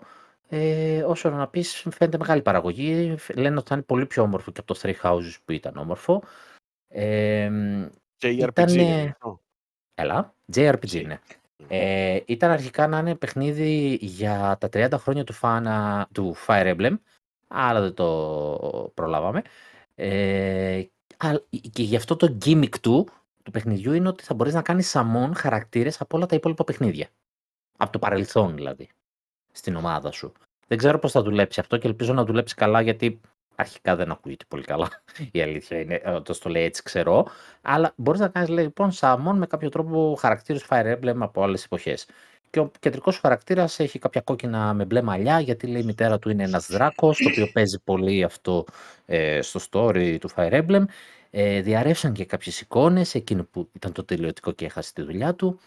Όσο να πεις, φαίνεται μεγάλη παραγωγή. Λένε ότι θα είναι πολύ πιο όμορφο και από το Three Houses που ήταν όμορφο. JRPG ήταν... Έλα, JRPG είναι. Ήταν αρχικά να είναι παιχνίδι για τα 30 χρόνια του Fire Emblem, αλλά δεν το προλάβαμε. Και γι' αυτό το gimmick του παιχνιδιού είναι ότι θα μπορείς να κάνεις σαμών χαρακτήρες από όλα τα υπόλοιπα παιχνίδια. Από το παρελθόν δηλαδή, στην ομάδα σου. Δεν ξέρω πώς θα δουλέψει αυτό και ελπίζω να δουλέψει καλά, γιατί αρχικά δεν ακούγεται πολύ καλά. Η αλήθεια είναι, όταν το λέει έτσι ξέρω. Αλλά μπορείς να κάνεις λοιπόν σαμών με κάποιο τρόπο χαρακτήρες Fire Emblem από άλλες εποχές. Και ο κεντρικός σου χαρακτήρας έχει κάποια κόκκινα με μπλε μαλλιά, γιατί λέει η μητέρα του είναι ένας δράκος, το οποίο παίζει πολύ αυτό στο story του Fire Emblem. Διαρρεύσαν και κάποιες εικόνες, εκείνο που ήταν το τελειωτικό και έχασε τη δουλειά του.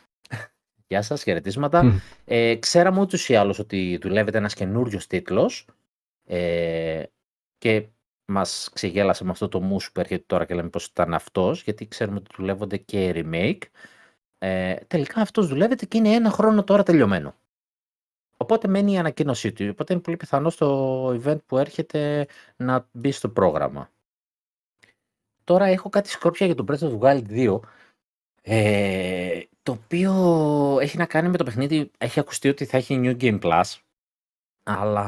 Γεια σας, χαιρετίσματα. Ξέραμε ούτως ή άλλως ότι δουλεύεται ένας καινούριος τίτλος. Και μας ξεγέλασε με αυτό το μουσου που έρχεται τώρα και λέμε πως ήταν αυτός, γιατί ξέρουμε ότι δουλεύονται και remake. Τελικά αυτός δουλεύεται και είναι ένα χρόνο τώρα τελειωμένο. Οπότε μένει η ανακοίνωσή του. Οπότε είναι πολύ πιθανό στο event που έρχεται να μπει στο πρόγραμμα. Τώρα έχω κάτι σκόρπια για τον Breath of the Wild 2, το οποίο έχει να κάνει με το παιχνίδι. Έχει ακουστεί ότι θα έχει New Game Plus, αλλά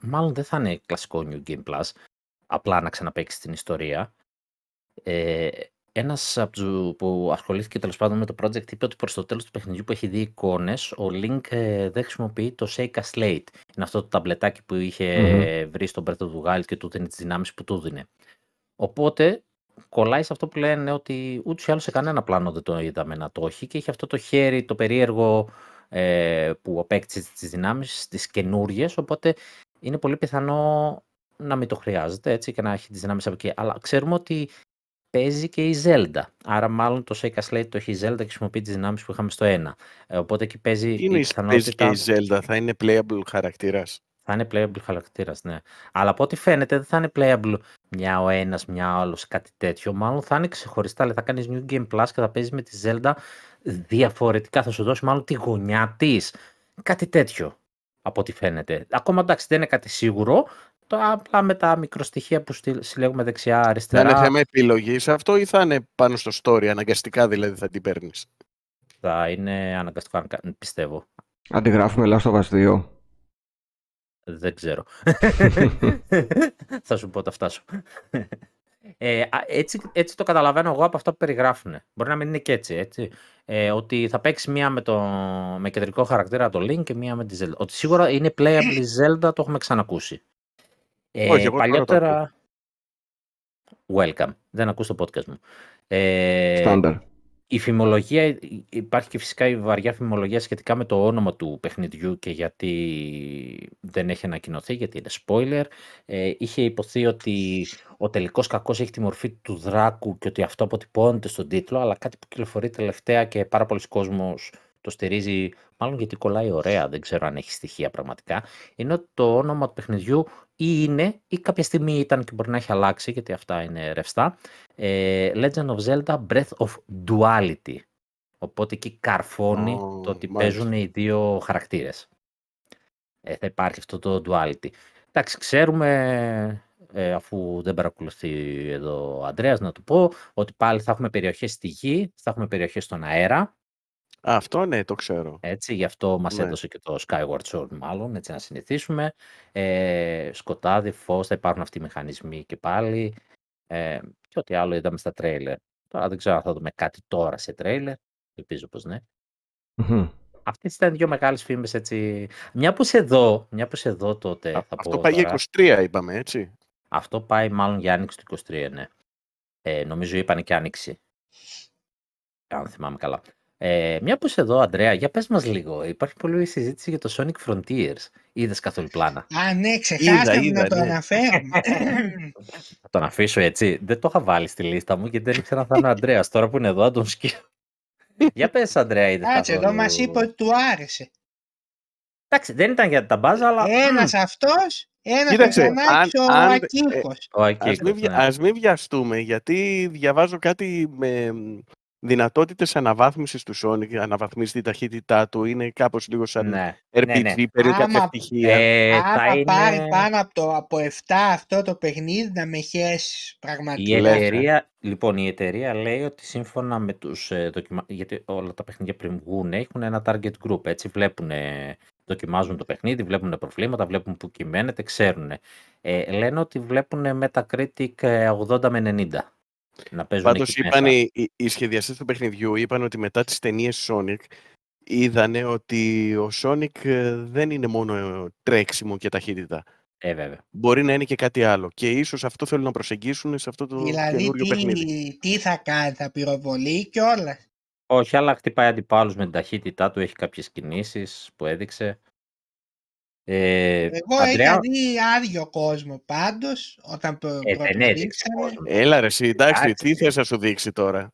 μάλλον δεν θα είναι κλασικό New Game Plus, απλά να ξαναπαίξει την ιστορία. Ένας που ασχολήθηκε τέλος πάντων με το project είπε ότι προς το τέλος του παιχνιδιού που έχει δει εικόνες, ο Link δεν χρησιμοποιεί το Seika Slate. Είναι αυτό το ταμπλετάκι που είχε βρει στον Breath of the Wild και του δίνει τις δυνάμεις που του δίνει. Οπότε κολλάει σε αυτό που λένε ότι ούτως ή άλλως σε κανένα πλάνο δεν το είδαμε να το έχει, και είχε αυτό το χέρι, το περίεργο, που απέκτησε τις δυνάμεις, τις καινούριες, οπότε είναι πολύ πιθανό να μην το χρειάζεται, έτσι, και να έχει τις δυνάμεις από εκεί. Αλλά ξέρουμε ότι παίζει και η Zelda, άρα μάλλον το Seika Slate το έχει η Zelda και χρησιμοποιεί τις δυνάμεις που είχαμε στο 1. Οπότε εκεί παίζει η πιθανότητα... Είναι και η Zelda, θα είναι playable χαρακτήρας. Θα είναι playable χαρακτήρας, ναι. Αλλά από ό,τι φαίνεται δεν θα είναι playable μια ο ένας, μια ο άλλος, κάτι τέτοιο. Μάλλον θα είναι ξεχωριστά, αλλά θα κάνεις New Game Plus και θα παίζεις με τη Zelda διαφορετικά. Θα σου δώσει μάλλον τη γωνιά της. Κάτι τέτοιο, από ό,τι φαίνεται. Ακόμα εντάξει, δεν είναι κάτι σίγουρο. Απλά με τα μικροστοιχεία που συλλέγουμε δεξιά-αριστερά. Θα είναι θέμα επιλογής αυτό ή θα είναι πάνω στο story, αναγκαστικά δηλαδή θα την παίρνεις? Θα είναι αναγκαστικά, πιστεύω. Αντιγράφουμε Last of Us 2. Δεν ξέρω. Θα σου πω όταν φτάσω. Έτσι το καταλαβαίνω εγώ από αυτά που περιγράφουν. Μπορεί να μην είναι και έτσι. Ότι θα παίξει μία με κεντρικό χαρακτήρα το Link και μία με τη Zelda. Ότι σίγουρα είναι playable η Zelda, το έχουμε ξανακούσει. Όχι, εγώ παλιότερα... Welcome. Δεν ακούς το podcast μου. Standard. Η φημολογία, υπάρχει και φυσικά η βαριά φημολογία σχετικά με το όνομα του παιχνιδιού και γιατί δεν έχει ανακοινωθεί γιατί είναι spoiler. Είχε υποθεί ότι ο τελικός κακός έχει τη μορφή του δράκου και ότι αυτό αποτυπώνεται στον τίτλο, αλλά κάτι που κυκλοφορεί τελευταία και πάρα πολλοί κόσμος το στηρίζει, μάλλον γιατί κολλάει ωραία, δεν ξέρω αν έχει στοιχεία πραγματικά, είναι ότι το όνομα του παιχνιδιού ή είναι ή κάποια στιγμή ήταν και μπορεί να έχει αλλάξει, γιατί αυτά είναι ρευστά, Legend of Zelda Breath of Duality. Οπότε εκεί καρφώνει το ότι παίζουν οι δύο χαρακτήρες. Θα υπάρχει αυτό το duality. Εντάξει, ξέρουμε, αφού δεν παρακολουθεί εδώ ο Ανδρέας, να του πω ότι πάλι θα έχουμε περιοχές στη γη, θα έχουμε περιοχές στον αέρα. Αυτό ναι, το ξέρω. Έτσι, γι' αυτό μας έδωσε και το Skyward Sword μάλλον, έτσι να συνηθίσουμε. Σκοτάδι, φως, θα υπάρχουν αυτοί οι μηχανισμοί και πάλι. Και ό,τι άλλο είδαμε στα τρέιλερ. Τώρα δεν ξέρω αν θα δούμε κάτι τώρα σε τρέιλερ. Ελπίζω πως ναι. Αυτές ήταν δύο μεγάλες φήμες, έτσι. Μια που σε δω τότε θα αυτό πω. Αυτό πάει για 23 είπαμε, έτσι. Αυτό πάει μάλλον για άνοιξη του 23, ναι. Νομίζω είπαν και άνοιξη. Αν θυμάμαι καλά. Μια που είσαι εδώ, Αντρέα, για πες μας λίγο. Υπάρχει πολλή συζήτηση για το Sonic Frontiers. Είδες καθόλου πλάνα? Α, ναι, ξεχάσαμε να το αναφέρουμε. Θα τον αφήσω έτσι. Δεν το είχα βάλει στη λίστα μου γιατί δεν ήξερα αν θα είναι ο Αντρέας. Τώρα που είναι εδώ, αν τον σκύω. Για πες, Αντρέα, είδες καθόλου? Εδώ μας είπε ότι του άρεσε. Εντάξει, δεν ήταν για τα μπάζα, αλλά... Ένας αυτός, ένας πεθανάκης, ο Ακύχος. Ας μην βιαστούμε, γιατί διαβάζω κάτι με... δυνατότητες αναβάθμισης του Sonic, αναβαθμίζει τη ταχύτητά του, είναι κάπως λίγο σαν RPG, περίπου κάποια στοιχεία. Άμα πάρει πάνω από 7 αυτό το παιχνίδι, να με χέσεις πραγματικά. Η εταιρεία λέει ότι σύμφωνα με τους γιατί όλα τα παιχνίδια πριν βγουν έχουν ένα target group, έτσι βλέπουν, δοκιμάζουν το παιχνίδι, βλέπουν προβλήματα, βλέπουν που κυμαίνεται, ξέρουν. Λένε ότι βλέπουν Metacritic 80 με 90. Πάντως είπαν οι σχεδιαστές του παιχνιδιού είπαν ότι μετά τις ταινίες Sonic είδανε ότι ο Sonic δεν είναι μόνο τρέξιμο και ταχύτητα. Βέβαια. Μπορεί να είναι και κάτι άλλο. Και ίσως αυτό θέλουν να προσεγγίσουν σε αυτό το καινούριο παιχνίδι. Δηλαδή τι θα κάνει, θα πυροβολεί και όλα? Όχι, αλλά χτυπάει αντιπάλους με την ταχύτητά του, έχει κάποιες κινήσεις που έδειξε. Εγώ Αντρέα... είχα δει άδειο κόσμο πάντως όταν δεν έδειξε κόσμο. Έλα ρε εσύ, εντάξει, τι θες να σου δείξει τώρα?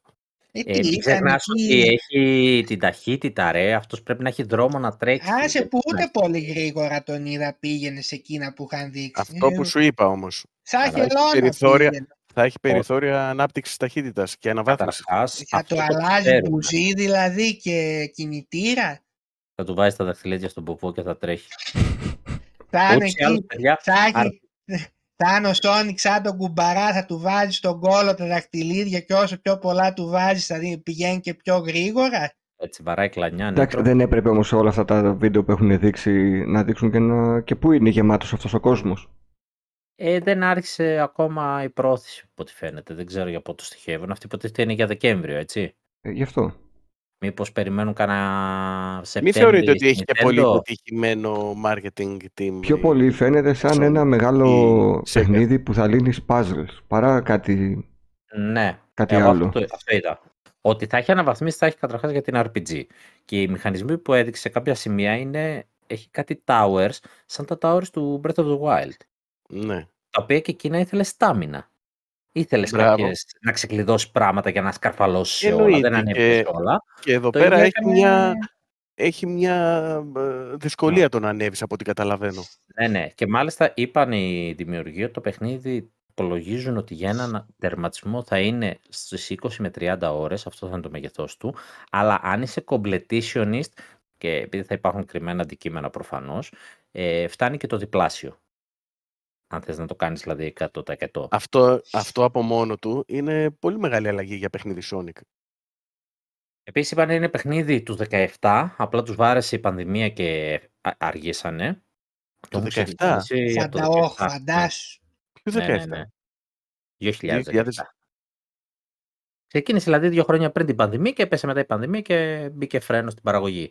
Μην ξεχνάς ότι έχει την ταχύτητα ρε, αυτός πρέπει να έχει δρόμο να τρέξει. Άσε που ούτε πολύ γρήγορα τον είδα, πήγαινε σε εκείνα που είχαν δείξει. Αυτό που σου είπα όμως. Σαν χελώνα πήγαινε. Θα έχει περιθώρια ανάπτυξης ταχύτητας και αναβάθμισης. Θα το αλλάζει μπουζί δηλαδή και κινητήρα. Θα του βάζει τα δαχτυλίδια στον ποπό και θα τρέχει. Θα είναι ο Σόνικ σαν τον κουμπαρά, θα του βάζει στον κόλο τα δαχτυλίδια και όσο πιο πολλά του βάζεις θα πηγαίνει και πιο γρήγορα. Έτσι βαράει κλανιά. Εντάξει, δεν έπρεπε όμως όλα αυτά τα βίντεο που έχουν δείξει να δείξουν και πού είναι γεμάτος αυτός ο κόσμος. Δεν άρχισε ακόμα η πρόθεση από ό,τι φαίνεται. Δεν ξέρω για πότε στοιχεύουν. Αυτή υποτίθεται είναι για Δεκέμβριο, έτσι. Γι' αυτό. Μήπως περιμένουν κανένα Σεπτέμβρη? Μη θεωρείτε ότι έχει και πολύ αποτυχημένο marketing team. Πιο πολύ φαίνεται σαν ένα μεγάλο παιχνίδι που θα λύνεις puzzles παρά κάτι, κάτι άλλο. Αυτό είδα. Ότι θα έχει αναβαθμίσει, θα έχει καταρχάς για την RPG. Και οι μηχανισμοί που έδειξε σε κάποια σημεία είναι, έχει κάτι towers, σαν τα towers του Breath of the Wild. Ναι. Τα οποία και εκείνα ήθελε στάμινα. Ήθελες να ξεκλειδώσεις πράγματα για να σκαρφαλώσεις σε όλα, δεν ανέβεις όλα. Και εδώ το πέρα έχει μια δυσκολία το να ανέβεις από ό,τι καταλαβαίνω. Ναι. Και μάλιστα είπαν οι δημιουργοί ότι το παιχνίδι υπολογίζουν ότι για έναν τερματισμό θα είναι στις 20 με 30 ώρες, αυτό θα είναι το μεγεθός του, αλλά αν είσαι completionist, και επειδή θα υπάρχουν κρυμμένα αντικείμενα προφανώς, φτάνει και το διπλάσιο. Αν θες να το κάνεις δηλαδή 100%. Αυτό από μόνο του είναι πολύ μεγάλη αλλαγή για παιχνίδι Sonic. Επίσης είπαν είναι παιχνίδι του 17, απλά τους βάρεσε η πανδημία και αργήσανε. Το 17? Φαντάσου. Ποιο 17? Ναι. 2017. Ξεκίνησε δηλαδή 2 χρόνια πριν την πανδημία και έπεσε μετά η πανδημία και μπήκε φρένο στην παραγωγή.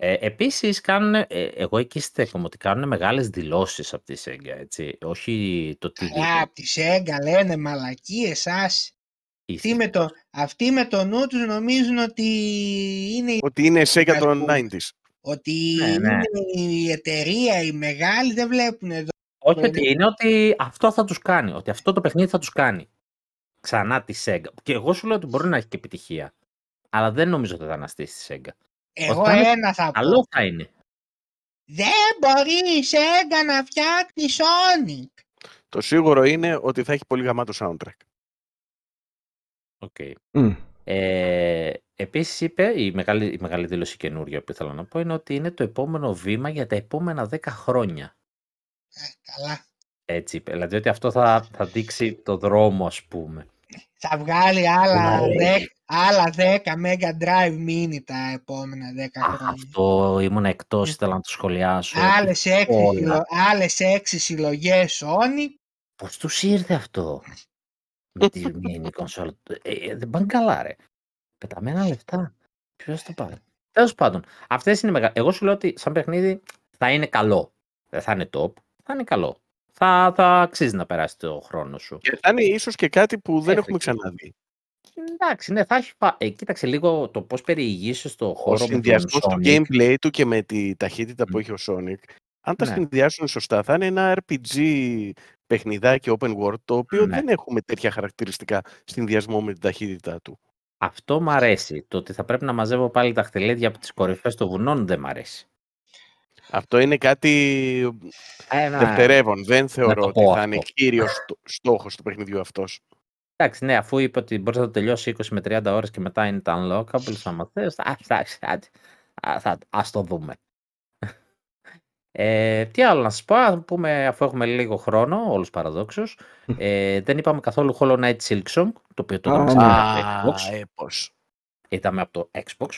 Επίσης, εγώ εκεί στέκομαι ότι κάνουν μεγάλες δηλώσεις από τη Σέγγα, έτσι, όχι το τι... Από τη Σέγγα λένε μαλακίες, εσάς. Αυτοί με το νου τους νομίζουν ότι είναι... Ότι είναι Σέγγα των 90's. Ότι είναι η εταιρεία, οι μεγάλοι δεν βλέπουν εδώ. Όχι ότι είναι ότι αυτό θα τους κάνει, ότι αυτό το παιχνίδι θα τους κάνει. Ξανά τη Sega. Και εγώ σου λέω ότι μπορεί να έχει και επιτυχία. Αλλά δεν νομίζω ότι θα αναστήσει τη Sega. Εγώ ένα θα πω. Καλό θα είναι. Δεν μπορεί η Sega να φτιάξει Sonic. Το σίγουρο είναι ότι θα έχει πολύ γαμάτο soundtrack. Οκ. Okay. Επίσης είπε, η μεγάλη δήλωση καινούργια που ήθελα να πω είναι ότι είναι το επόμενο βήμα για τα επόμενα 10 χρόνια. Καλά. Έτσι είπε, δηλαδή ότι αυτό θα δείξει το δρόμο, ας πούμε. Θα βγάλει άλλα 10 Mega Drive Mini τα επόμενα 10 χρόνια. Αυτό ήμουν εκτός, ήθελα να το σχολιάσω. Άλλες 6 συλλογές Sony. Πώς τους ήρθε αυτό με τη mini κονσόλα? Δεν πάνε καλά, ρε. Πεταμένα λεφτά. Ποιος το πάρει? Τέλος πάντων, αυτές είναι μεγάλες. Εγώ σου λέω ότι σαν παιχνίδι θα είναι καλό. Δεν θα είναι top, θα είναι καλό. Θα αξίζει να περάσει το χρόνο σου. Και θα είναι ίσως και κάτι που δεν έχουμε ξαναδεί. Εντάξει, ναι, θα έχει. Κοίταξε λίγο το πώς περιηγήσεις το χώρο. Ο συνδυασμός του gameplay του και με τη ταχύτητα που έχει ο Sonic, αν τα συνδυάσουν σωστά, θα είναι ένα RPG παιχνιδάκι open world, το οποίο δεν έχουμε τέτοια χαρακτηριστικά συνδυασμό με την ταχύτητά του. Αυτό μ' αρέσει. Το ότι θα πρέπει να μαζεύω πάλι τα χτελέδια από τις κορυφές των βουνών δεν μ' αρέσει. Αυτό είναι κάτι δευτερεύον. Δεν θεωρώ ότι θα είναι κύριος στόχος του παιχνιδιού αυτός. Εντάξει, ναι, αφού είπε ότι μπορείς να το τελειώσει 20 με 30 ώρες και μετά είναι τα unlockable, θα μαθαίσεις. Ας το δούμε. Τι άλλο να σας πω, θα πούμε, αφού έχουμε λίγο χρόνο, όλους παραδόξους. Δεν είπαμε καθόλου Hollow Knight Silksong, το οποίο το είδαμε από το Xbox. Είδαμε από το Xbox.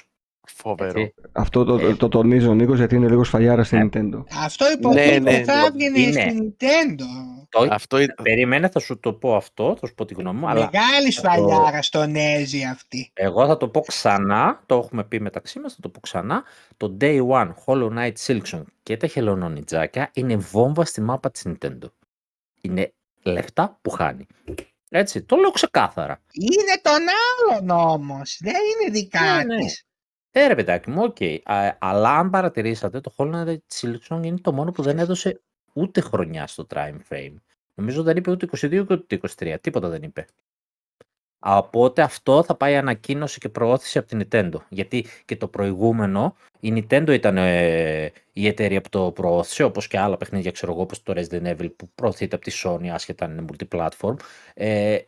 Φοβερό. Αυτό το τονίζει ο Νίκος γιατί είναι λίγο σφαλιάρα στην Nintendo. Αυτό υποθέτω θα έβγαινε στην Nintendo. Περίμενε, θα σου το πω αυτό, θα σου πω τη γνώμη μου. Μεγάλη σφαλιάρα στον Έζη αυτή. Εγώ θα το πω ξανά, το έχουμε πει μεταξύ μας, θα το πω ξανά. Το Day One Hollow Knight Silksong και τα χελωνονιτζάκια είναι βόμβα στη μάπα της Nintendo. Είναι λεφτά που χάνει. Έτσι, το λέω ξεκάθαρα. Είναι των άλλων όμως, δεν είναι δικά της. Ρε παιδάκι μου, okay. Αλλά αν παρατηρήσατε, το Hollow Knight Silksong είναι το μόνο που δεν έδωσε ούτε χρονιά στο time frame. Νομίζω δεν είπε ούτε 22 ούτε 23, τίποτα δεν είπε. Οπότε αυτό θα πάει ανακοίνωση και προώθηση από την Nintendo. Γιατί και το προηγούμενο, η Nintendo ήταν η εταιρεία που το προώθησε, όπως και άλλα παιχνίδια, ξέρω εγώ, όπως το Resident Evil που προωθείται από τη Sony, άσχετα αν είναι multiplatform.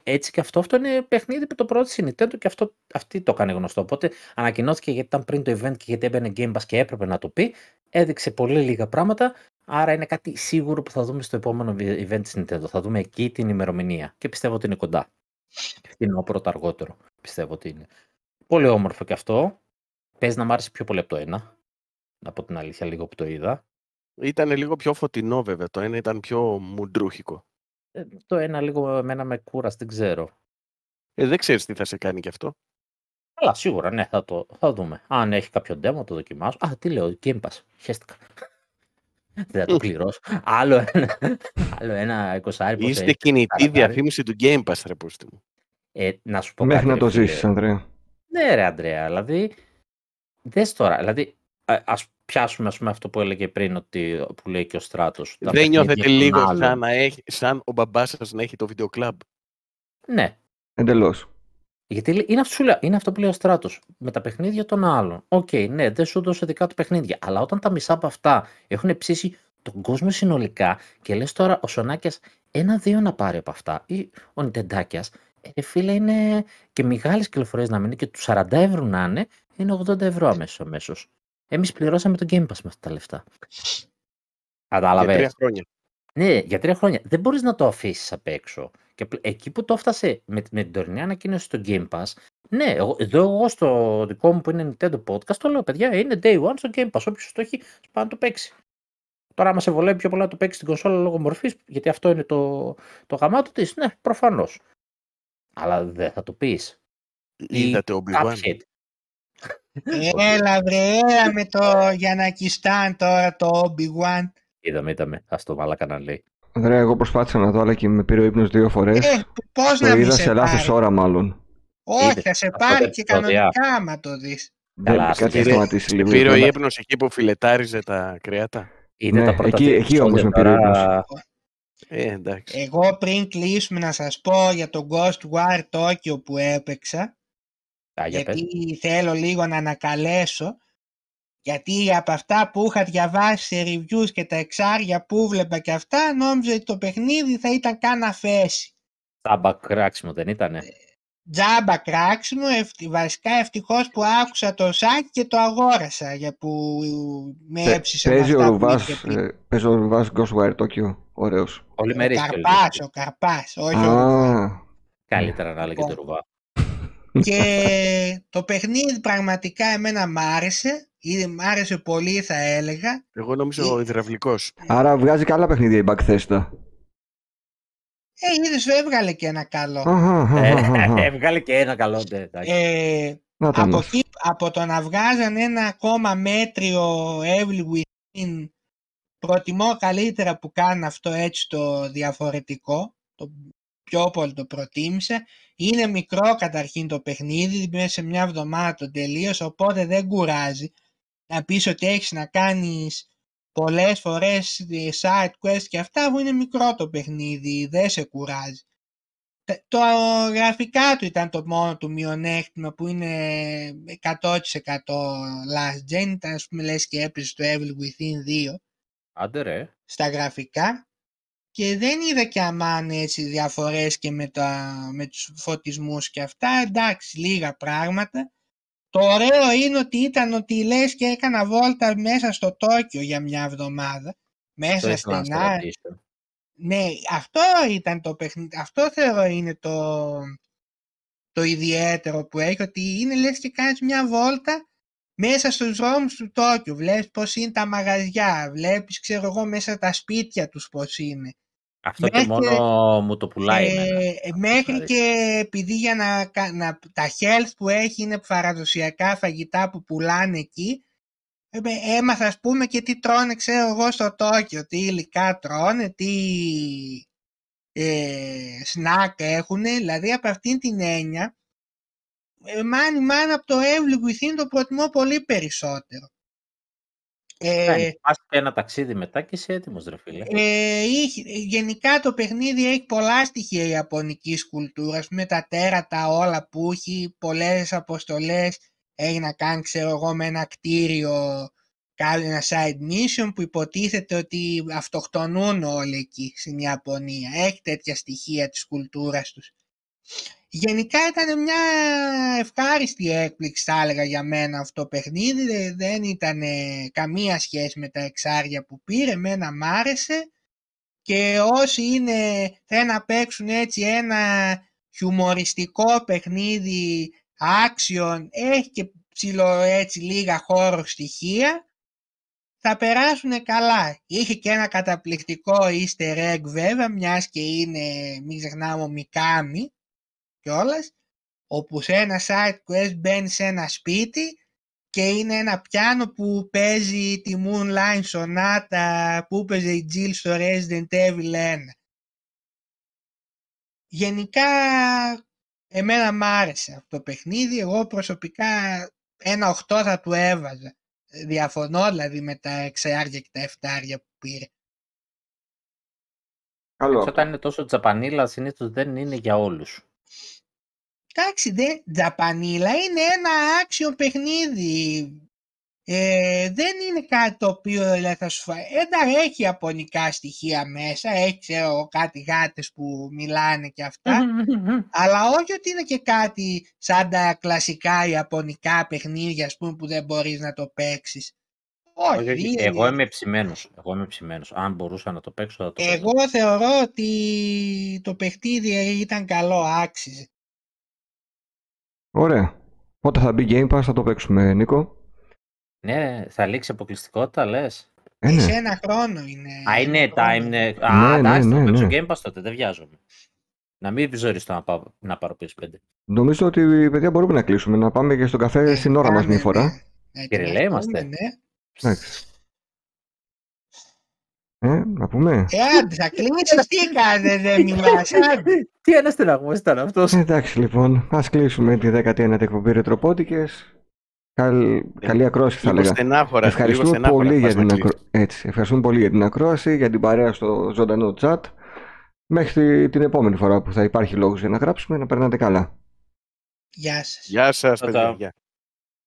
Έτσι και αυτό είναι παιχνίδι που το προώθησε η Nintendo και αυτή το έκανε γνωστό. Οπότε ανακοινώθηκε γιατί ήταν πριν το event και γιατί έμπαινε Game Pass και έπρεπε να το πει. Έδειξε πολύ λίγα πράγματα. Άρα είναι κάτι σίγουρο που θα δούμε στο επόμενο event της Nintendo. Θα δούμε εκεί την ημερομηνία και πιστεύω ότι είναι κοντά. Φθηνό πρώτο αργότερο, πιστεύω ότι είναι. Πολύ όμορφο και αυτό. Παίζει να μ' άρεσε πιο πολύ από το ένα. Να πω την αλήθεια, λίγο που το είδα. Ήταν λίγο πιο φωτεινό, βέβαια. Το ένα ήταν πιο μουντρούχικο. Το ένα λίγο εμένα με κούρασε, δεν ξέρω. Δεν ξέρεις τι θα σε κάνει κι αυτό. Αλλά σίγουρα, ναι, θα δούμε. Αν έχει κάποιο demo, το δοκιμάσω. Α, τι λέω, Game Pass. Χαίστηκα. Δεν θα το πληρώσω. Άλλο ένα 20. Είστε κινητή διαφήμιση του Game Pass, ρε πούστη μου. Να σου πω μέχρι κάτι, να το ζήσεις, Ανδρέα. Ναι, ρε Ανδρέα, δηλαδή. Δες τώρα, δηλαδή. Ας πιάσουμε ας πούμε, αυτό που έλεγε πριν, ότι, που λέει και ο Στράτος. Δεν νιώθετε λίγο σαν ο μπαμπάς σας να έχει το βίντεο κλαμπ? Ναι. Εντελώς. Γιατί είναι αυτό που λέει ο Στράτος. Με τα παιχνίδια των άλλων. Οκ, ναι, δεν σου έδωσε δικά του παιχνίδια. Αλλά όταν τα μισά από αυτά έχουν ψήσει τον κόσμο συνολικά και λες τώρα ο Σονάκιας 1-2 να πάρει από αυτά ή ο Νιτεντάκιας, φίλε, είναι και μεγάλες κυκλοφορίες να μείνει και του 40 ευρώ να είναι, είναι 80 ευρώ αμέσως. Εμείς πληρώσαμε τον Game Pass με αυτά τα λεφτά. Κατάλαβες. Για 3 χρόνια. Ναι, για 3 χρόνια. Δεν μπορείς να το αφήσεις απ' έξω. Και εκεί που το έφτασε με την τωρινή ανακοίνωση στο Game Pass, ναι, εγώ στο δικό μου που είναι Nintendo Podcast, το λέω, παιδιά, είναι Day One στο Game Pass. Όποιος το έχει, πάει να το παίξει. Τώρα, άμα σε βολεύει πιο πολλά να το παίξει στην κονσόλα λόγω μορφής, γιατί αυτό είναι το γαμάτο της, ναι, προφανώς. Αλλά δεν θα το πεις. Είδατε Obi-Wan. Έλα, βρε, με το Γιανακιστάν τώρα το Obi-Wan. Είδαμε, ας το μάλακα να λέει. Ανδρέα, εγώ προσπάθησα να δω, αλλά και με πήρε ο ύπνος 2 φορές. Πώς το να είδα σε λάθος ώρα, μάλλον. Όχι, θα σε πάρει και κανονικά άμα το δεις. Κάτι έχει σταματήσει λίγο. Πήρε ο ύπνος εκεί που φιλετάριζε τα κρέατα. Ναι, εκεί όμως με πήρε ο ύπνος. Εγώ πριν κλείσουμε να σας πω για το Ghostwire Tokyo που έπαιξα. Γιατί θέλω λίγο να ανακαλέσω. Γιατί από αυτά που είχα διαβάσει σε reviews και τα εξάρια που βλέπα και αυτά, νόμιζα ότι το παιχνίδι θα ήταν καν αφέση. Τζάμπα κράξιμο δεν ήτανε? Τζάμπα κράξιμο, βασικά ευτυχώς που άκουσα το Σάκη και το αγόρασα, για που με έψησε Παίζει ο Ρουβάς Ghostwire Tokyo, ωραίος. Ο Καρπάς, όχι ο Ρουβάς. Καλύτερα να λέγεται Ρουβά. Και το παιχνίδι πραγματικά εμένα μ' άρεσε. Μ' άρεσε πολύ, θα έλεγα. Εγώ νομίζω υδραυλικός. Άρα βγάζει καλά παιχνίδια η Μπακθέστα. Είδες, έβγαλε και ένα καλό. Έβγαλε και ένα καλό. Από το να βγάζαν ένα ακόμα μέτριο Evil Within, προτιμώ καλύτερα που κάνει αυτό έτσι το διαφορετικό. Το πιο πολύ το προτίμησα. Είναι μικρό καταρχήν το παιχνίδι, μέσα σε μια εβδομάδα το τελείωσε, οπότε δεν κουράζει. Να πεις ότι έχεις να κάνεις πολλές φορές side quest και αυτά, που είναι μικρό το παιχνίδι, δεν σε κουράζει. Το γραφικά του ήταν το μόνο του μειονέκτημα, που είναι 100% last gen, ήταν ας πούμε λες και έπαιζε το Evil Within 2. Άντε ρε. Στα γραφικά. Και δεν είδα και αμάν έτσι διαφορές και με τους φωτισμούς και αυτά, εντάξει, λίγα πράγματα. Το ωραίο είναι ότι ήταν ότι λες και έκανα βόλτα μέσα στο Τόκιο για μια εβδομάδα. Μέσα στενά. Ναι, αυτό ήταν το παιχνίδι. Αυτό θεωρώ είναι το ιδιαίτερο που έχει, ότι είναι λες και κάνεις μια βόλτα μέσα στους δρόμους του Τόκιου. Βλέπεις πώς είναι τα μαγαζιά, βλέπεις ξέρω εγώ μέσα τα σπίτια τους πώς είναι. Αυτό μέχρι, και μόνο μου το πουλάει. Μέχρι και επειδή για να τα health που έχει είναι παραδοσιακά φαγητά που πουλάνε εκεί, έμαθα ας πούμε και τι τρώνε ξέρω εγώ στο Τόκιο, τι υλικά τρώνε, τι σνακ έχουν, δηλαδή από αυτήν την έννοια μάνι από το Evil Within το προτιμώ πολύ περισσότερο. Πας και ένα ταξίδι μετά και είσαι έτοιμος ρε φίλε. Γενικά το παιχνίδι έχει πολλά στοιχεία ιαπωνικής κουλτούρας, με τα τέρατα όλα που έχει, πολλές αποστολές, έχει να κάνει ξέρω εγώ με ένα κτίριο, κάνει ένα side mission που υποτίθεται ότι αυτοκτονούν όλοι εκεί στην Ιαπωνία, έχει τέτοια στοιχεία της κουλτούρας τους. Γενικά ήταν μια ευχάριστη έκπληξη θα έλεγα για μένα αυτό το παιχνίδι, δεν ήταν καμία σχέση με τα εξάρια που πήρε, εμένα μ' άρεσε και όσοι θέλουν να παίξουν έτσι ένα χιουμοριστικό παιχνίδι action, έχει και ψηλό έτσι λίγα χώρο στοιχεία, θα περάσουν καλά. Είχε και ένα καταπληκτικό easter egg βέβαια, μιας και είναι μην ξεχνάμε ο Μικάμι κιόλας, όπου σε ένα side quest μπαίνει σε ένα σπίτι και είναι ένα πιάνο που παίζει τη Moonlight Sonata που παίζει η Jill στο Resident Evil 1. Γενικά εμένα μ' άρεσε αυτό το παιχνίδι, εγώ προσωπικά ένα 8 θα του έβαζα. Διαφωνώ δηλαδή με τα 6 και τα 7 που πήρε. Όταν είναι τόσο τζαπανίλα συνήθως δεν είναι για όλους. Εντάξει, τζαπανίλα είναι ένα action παιχνίδι. Δεν είναι κάτι το οποίο δηλαδή, θα σου φάει. Έχει ιαπωνικά στοιχεία μέσα, έχει ξέρω κάτι γάτες που μιλάνε και αυτά, αλλά όχι ότι είναι και κάτι σαν τα κλασικά ιαπωνικά παιχνίδια ας πούμε, που δεν μπορείς να το παίξεις. Όχι, εγώ είμαι ψημένος. Αν μπορούσα να το παίξω θα το παίξω. Εγώ θεωρώ ότι το παιχνίδι ήταν καλό, άξιζε. Ωραία. Όταν θα μπει Game Pass θα το παίξουμε, Νίκο. Ναι, θα λήξει αποκλειστικότητα, λες. Σε ένα χρόνο είναι. Ναι, θα παίξω Game Pass τότε, δεν βιάζομαι. Να μην επιζορίσω να πάρω PS5. Νομίζω ότι, παιδιά, μπορούμε να κλείσουμε, να πάμε και στον καφέ στην ώρα μας μια φορά. Κυριλέ είμαστε. Να πούμε. Άντε, θα κλείσεις, τι κάνετε, δεν μιλάς, άντε. Τι ένας τελαγμός ήταν αυτός. Εντάξει, λοιπόν, ας κλείσουμε τη 19η εκπομπή Ρετροπόντικες. Καλή ακρόαση θα λέγαμε. Ευχαριστούμε πολύ για την ακρόαση, για την παρέα στο ζωντανό chat. Μέχρι την επόμενη φορά που θα υπάρχει λόγος για να γράψουμε, να περνάτε καλά. Γεια σας. Γεια σας, παιδιά.